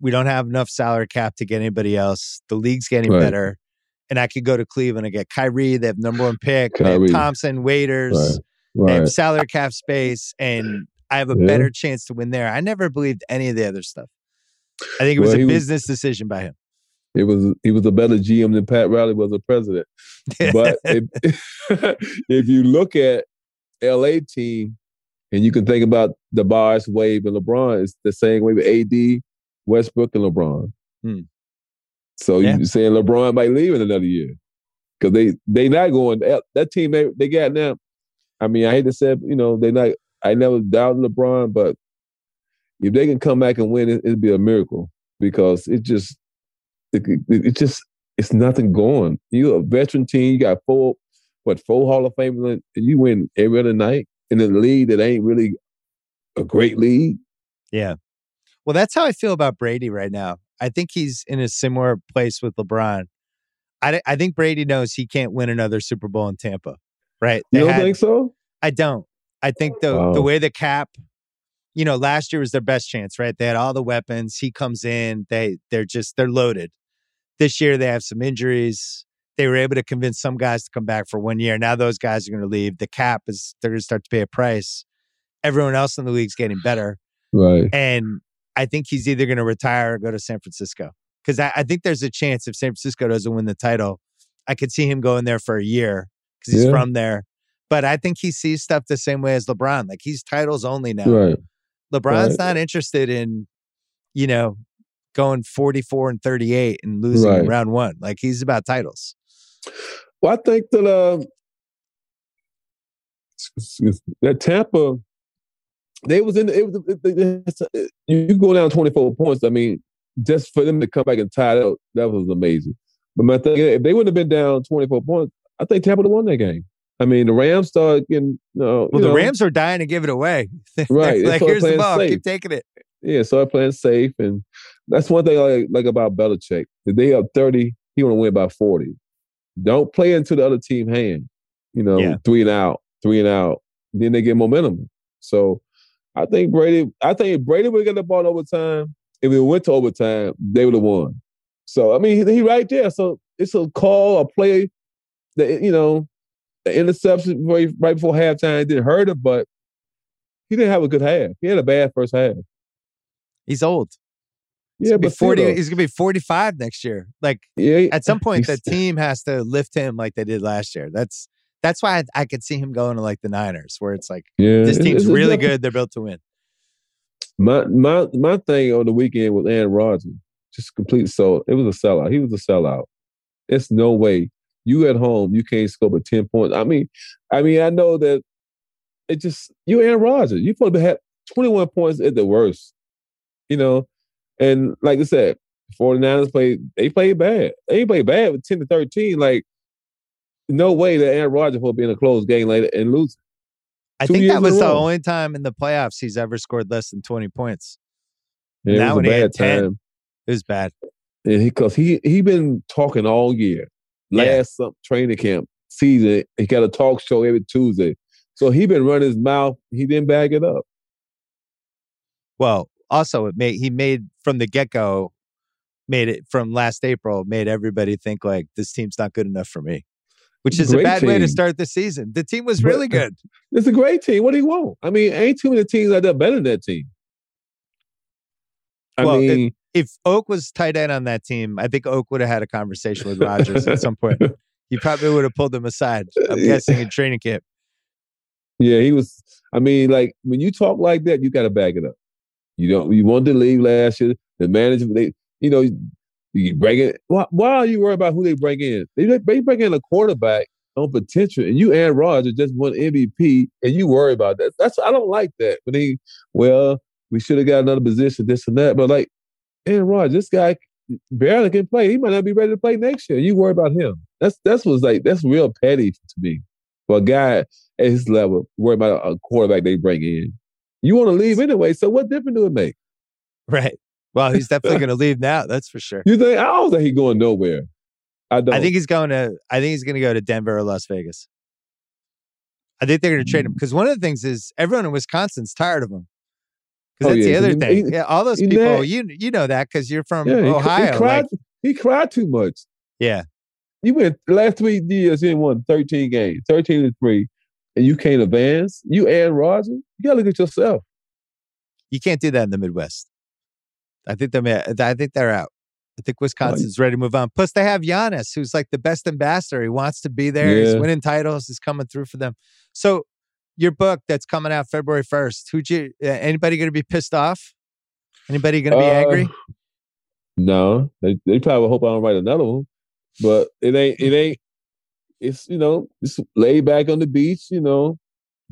We don't have enough salary cap to get anybody else. The league's getting right. better. And I could go to Cleveland and get Kyrie. They have number one pick. Kyrie. They have Thompson, Waiters. Right. Right. They have salary cap space. And I have a yeah. better chance to win there. I never believed any of the other stuff. I think it was well, a business was, decision by him. It was he was a better G M than Pat Riley was a president. But if, if you look at L A team, and you can think about the Bosh wave and LeBron, it's the same way with A D, Westbrook, and LeBron. Hmm. So yeah. you're saying LeBron might leave in another year because they they not going that team they, they got now. I mean, I hate to say it, you know, they not. I never doubted LeBron, but if they can come back and win, it, it'd be a miracle because it just it, it, it just it's nothing going. You a veteran team, you got four what four Hall of Famers, and you win every other night in a league that ain't really a great league. Yeah, well, that's how I feel about Brady right now. I think he's in a similar place with LeBron. I, I think Brady knows he can't win another Super Bowl in Tampa, right? They you don't had, think so? I don't. I think the wow. the way the cap, you know, last year was their best chance, right? They had all the weapons. He comes in. They, they're just, they're loaded. This year they have some injuries. They were able to convince some guys to come back for one year. Now those guys are going to leave. The cap is, they're going to start to pay a price. Everyone else in the league's getting better. Right. And I think he's either going to retire or go to San Francisco. Because I, I think there's a chance if San Francisco doesn't win the title, I could see him going there for a year because he's yeah. from there. But I think he sees stuff the same way as LeBron. Like, he's titles only now. Right. LeBron's right. not interested in, you know, going forty-four and thirty-eight and losing right. in round one. Like, he's about titles. Well, I think that, uh, that Tampa... They was in. The, it was. It, it, you go down twenty-four points. I mean, just for them to come back and tie it up, that was amazing. But my thing, if they wouldn't have been down twenty-four points, I think Tampa would have won that game. I mean, the Rams started getting. You know, well, you the know, Rams are dying to give it away. Right. Like, here's the ball. Safe. Keep taking it. Yeah, started playing safe, and that's one thing I like, like about Belichick. If they up thirty, he want to win by forty. Don't play into the other team hand. You know, yeah. three and out, three and out. Then they get momentum. So. I think Brady. I think if Brady would have got the ball in overtime, if it went to overtime, they would have won. So I mean, he, he right there. So it's a call, a play, that you know, the interception right, right before halftime didn't hurt him, but he didn't have a good half. He had a bad first half. He's old. Yeah, he's but forty. Still, he's gonna be forty-five next year. Like yeah, at some point, the team has to lift him like they did last year. That's. That's why I, I could see him going to like the Niners, where it's like yeah, this team's it's, it's really good. They're built to win. My my my thing on the weekend was Aaron Rodgers, just complete sold. It was a sellout. He was a sellout. It's no way you at home you can't score but ten points. I mean, I mean I know that it just you Aaron Rodgers. You probably had twenty one points at the worst, you know. And like I said, forty-niners played. They played bad. They played bad with ten to thirteen. Like. No way that Aaron Rodgers will be in a close game later and lose. I Two think that was the only time in the playoffs he's ever scored less than twenty points. Yeah, it was when a bad time. It was bad. And he, cause he he been talking all year. Last yeah. training camp season, he got a talk show every Tuesday. So he been running his mouth. He didn't bag it up. Well, also it made he made from the get go, made it from last April, made everybody think like this team's not good enough for me. Which is great a bad team. Way to start the season. The team was really good. It's a great team. What do you want? I mean, ain't too many teams out there better than that team. I well, mean, if, if Oak was tight end on that team, I think Oak would have had a conversation with Rodgers at some point. You probably would have pulled them aside. I'm guessing in training camp. Yeah, he was. I mean, like when you talk like that, you got to back it up. You don't. You wanted to leave last year. The management, they, you know. You bring in, why, why are you worried about who they bring in? They, they bring in a quarterback on potential, and you Aaron Rodgers just won M V P, and you worry about that. That's I don't like that. But he, well, we should have got another position, this and that. But like Aaron Rodgers, this guy barely can play. He might not be ready to play next year. You worry about him. That's that's what's like that's real petty to me. For a guy at his level, worry about a quarterback they bring in. You want to leave anyway, so what difference do it make? Right. Well, he's definitely going to leave now. That's for sure. You think? I don't think he's going nowhere. I don't. I think he's going to. I think he's going to go to Denver or Las Vegas. I think they're going to trade him because one of the things is everyone in Wisconsin's tired of him. Because oh, that's yeah. the other he, thing. He, yeah, all those people. That, you you know that because you're from yeah, Ohio. He, he, cried, like, he cried too much. Yeah. You went last three years. You won thirteen games, thirteen to three, and you can't advance. You and Roger, you gotta look at yourself. You can't do that in the Midwest. I think they're. I think they're out. I think Wisconsin's ready to move on. Plus, they have Giannis, who's like the best ambassador. He wants to be there. Yeah. He's winning titles. He's coming through for them. So, your book that's coming out February first. Who'd you? Anybody going to be pissed off? Anybody going to be uh, angry? No, they, they probably hope I don't write another one. But it ain't. It ain't. It's you know, it's laid back on the beach. You know,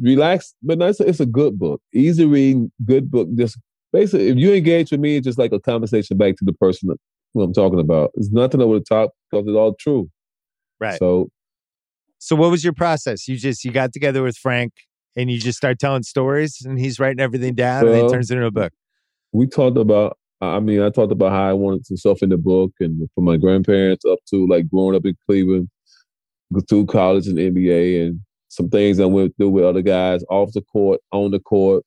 relax. But no, it's a, it's a good book, easy reading, good book. Just basically, if you engage with me, it's just like a conversation back to the person that, who I'm talking about. It's nothing over the top because it's all true. Right. So, so what was your process? You just you got together with Frank and you just start telling stories, and he's writing everything down, well, and then it turns into a book. We talked about. I mean, I talked about how I wanted some stuff in the book and from my grandparents up to like growing up in Cleveland, through college and N B A and some things I went through with other guys off the court, on the court,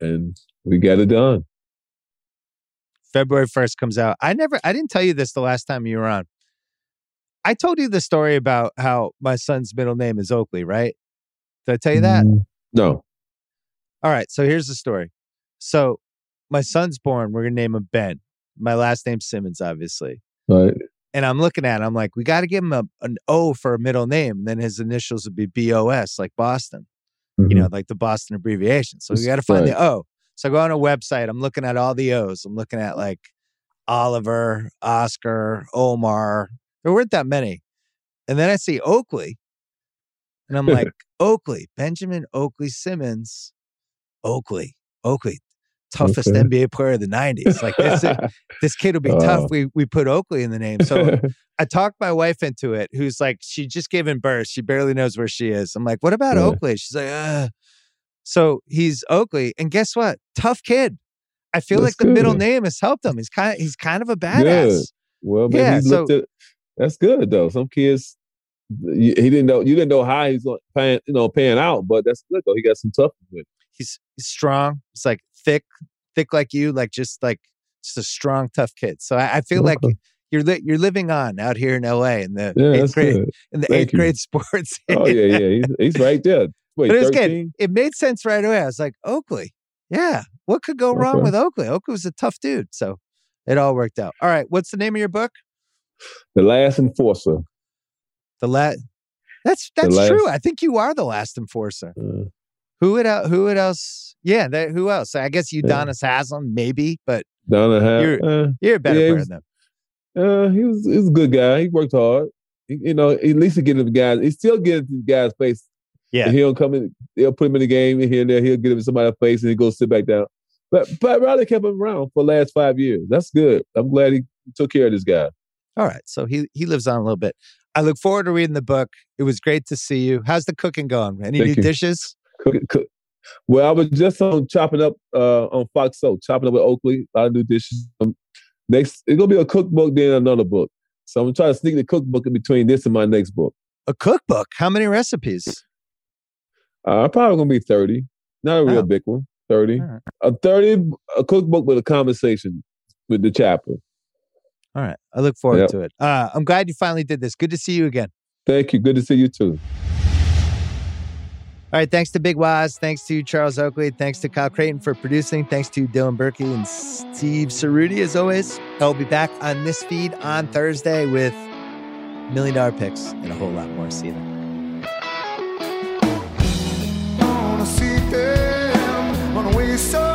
and we got it done. February first comes out. I never, I didn't tell you this the last time you were on. I told you the story about how my son's middle name is Oakley, right? Did I tell you that? No. All right. So here's the story. So, my son's born. We're going to name him Ben. My last name's Simmons, obviously. Right. And I'm looking at him. I'm like, we got to give him a, an O for a middle name. And then his initials would be B O S, like Boston. Mm-hmm. You know, like the Boston abbreviation. So we got to find right. the O. So I go on a website. I'm looking at all the O's. I'm looking at like Oliver, Oscar, Omar. There weren't that many. And then I see Oakley. And I'm like, Oakley, Benjamin Oakley Simmons. Oakley, Oakley. Toughest okay. N B A player of the nineties. Like this, this kid will be oh. tough. We we put Oakley in the name. So I talked my wife into it, who's like, she just gave in birth. She barely knows where she is. I'm like, what about yeah. Oakley? She's like, uh. So he's Oakley. And guess what? Tough kid. I feel that's like the good. Middle name has helped him. He's kind of, he's kind of a badass. Good. Well, maybe yeah, he so, looked at, that's good though. Some kids, he didn't know, you didn't know how he's going to you know, pan out, but that's good though. He got some toughness with him. He's, he's strong. It's like, Thick, thick like you, like just like just a strong, tough kid. So I, I feel like you're li- you're living on out here in L A in the yeah, eighth grade, good. in the Thank eighth you. grade sports. Oh yeah, yeah, he's, he's right there. Wait, but it was good. It made sense right away. I was like, Oakley, yeah. What could go okay. wrong with Oakley? Oakley was a tough dude, so it all worked out. All right, what's the name of your book? The Last Enforcer. The last. That's that's last... true. I think you are the last enforcer. Uh, Who would el- who would else? Yeah, that, who else? I guess Udonis yeah. Haslam, maybe, but Donna Has- you're, uh, you're a better yeah, player was, than them. Uh, he was he was a good guy. He worked hard. He, you know, at least he get the guys. He still get the guys' face. Yeah, and he'll come in. They'll put him in the game and here and there. He'll get him in somebody's face and he goes sit back down. But but Riley kept him around for the last five years. That's good. I'm glad he took care of this guy. All right, so he he lives on a little bit. I look forward to reading the book. It was great to see you. How's the cooking going? Any Thank new you. dishes? Cook, cook. Well, I was just on chopping up uh, on Fox O, chopping up with Oakley. A lot of new dishes. Um, next, it's gonna be a cookbook, then another book. So I'm gonna try to sneak the cookbook in between this and my next book. A cookbook? How many recipes? Uh, probably gonna be thirty. Not a real oh. big one. Thirty. Right. A thirty. A cookbook with a conversation with the chapter. All right. I look forward yep. to it. Uh, I'm glad you finally did this. Good to see you again. Thank you. Good to see you too. All right, thanks to Big Waz. Thanks to Charles Oakley. Thanks to Kyle Creighton for producing. Thanks to Dylan Berkey and Steve Cerruti, as always. I'll be back on this feed on Thursday with Million Dollar Picks and a whole lot more. See you then. I wanna see them on the way so-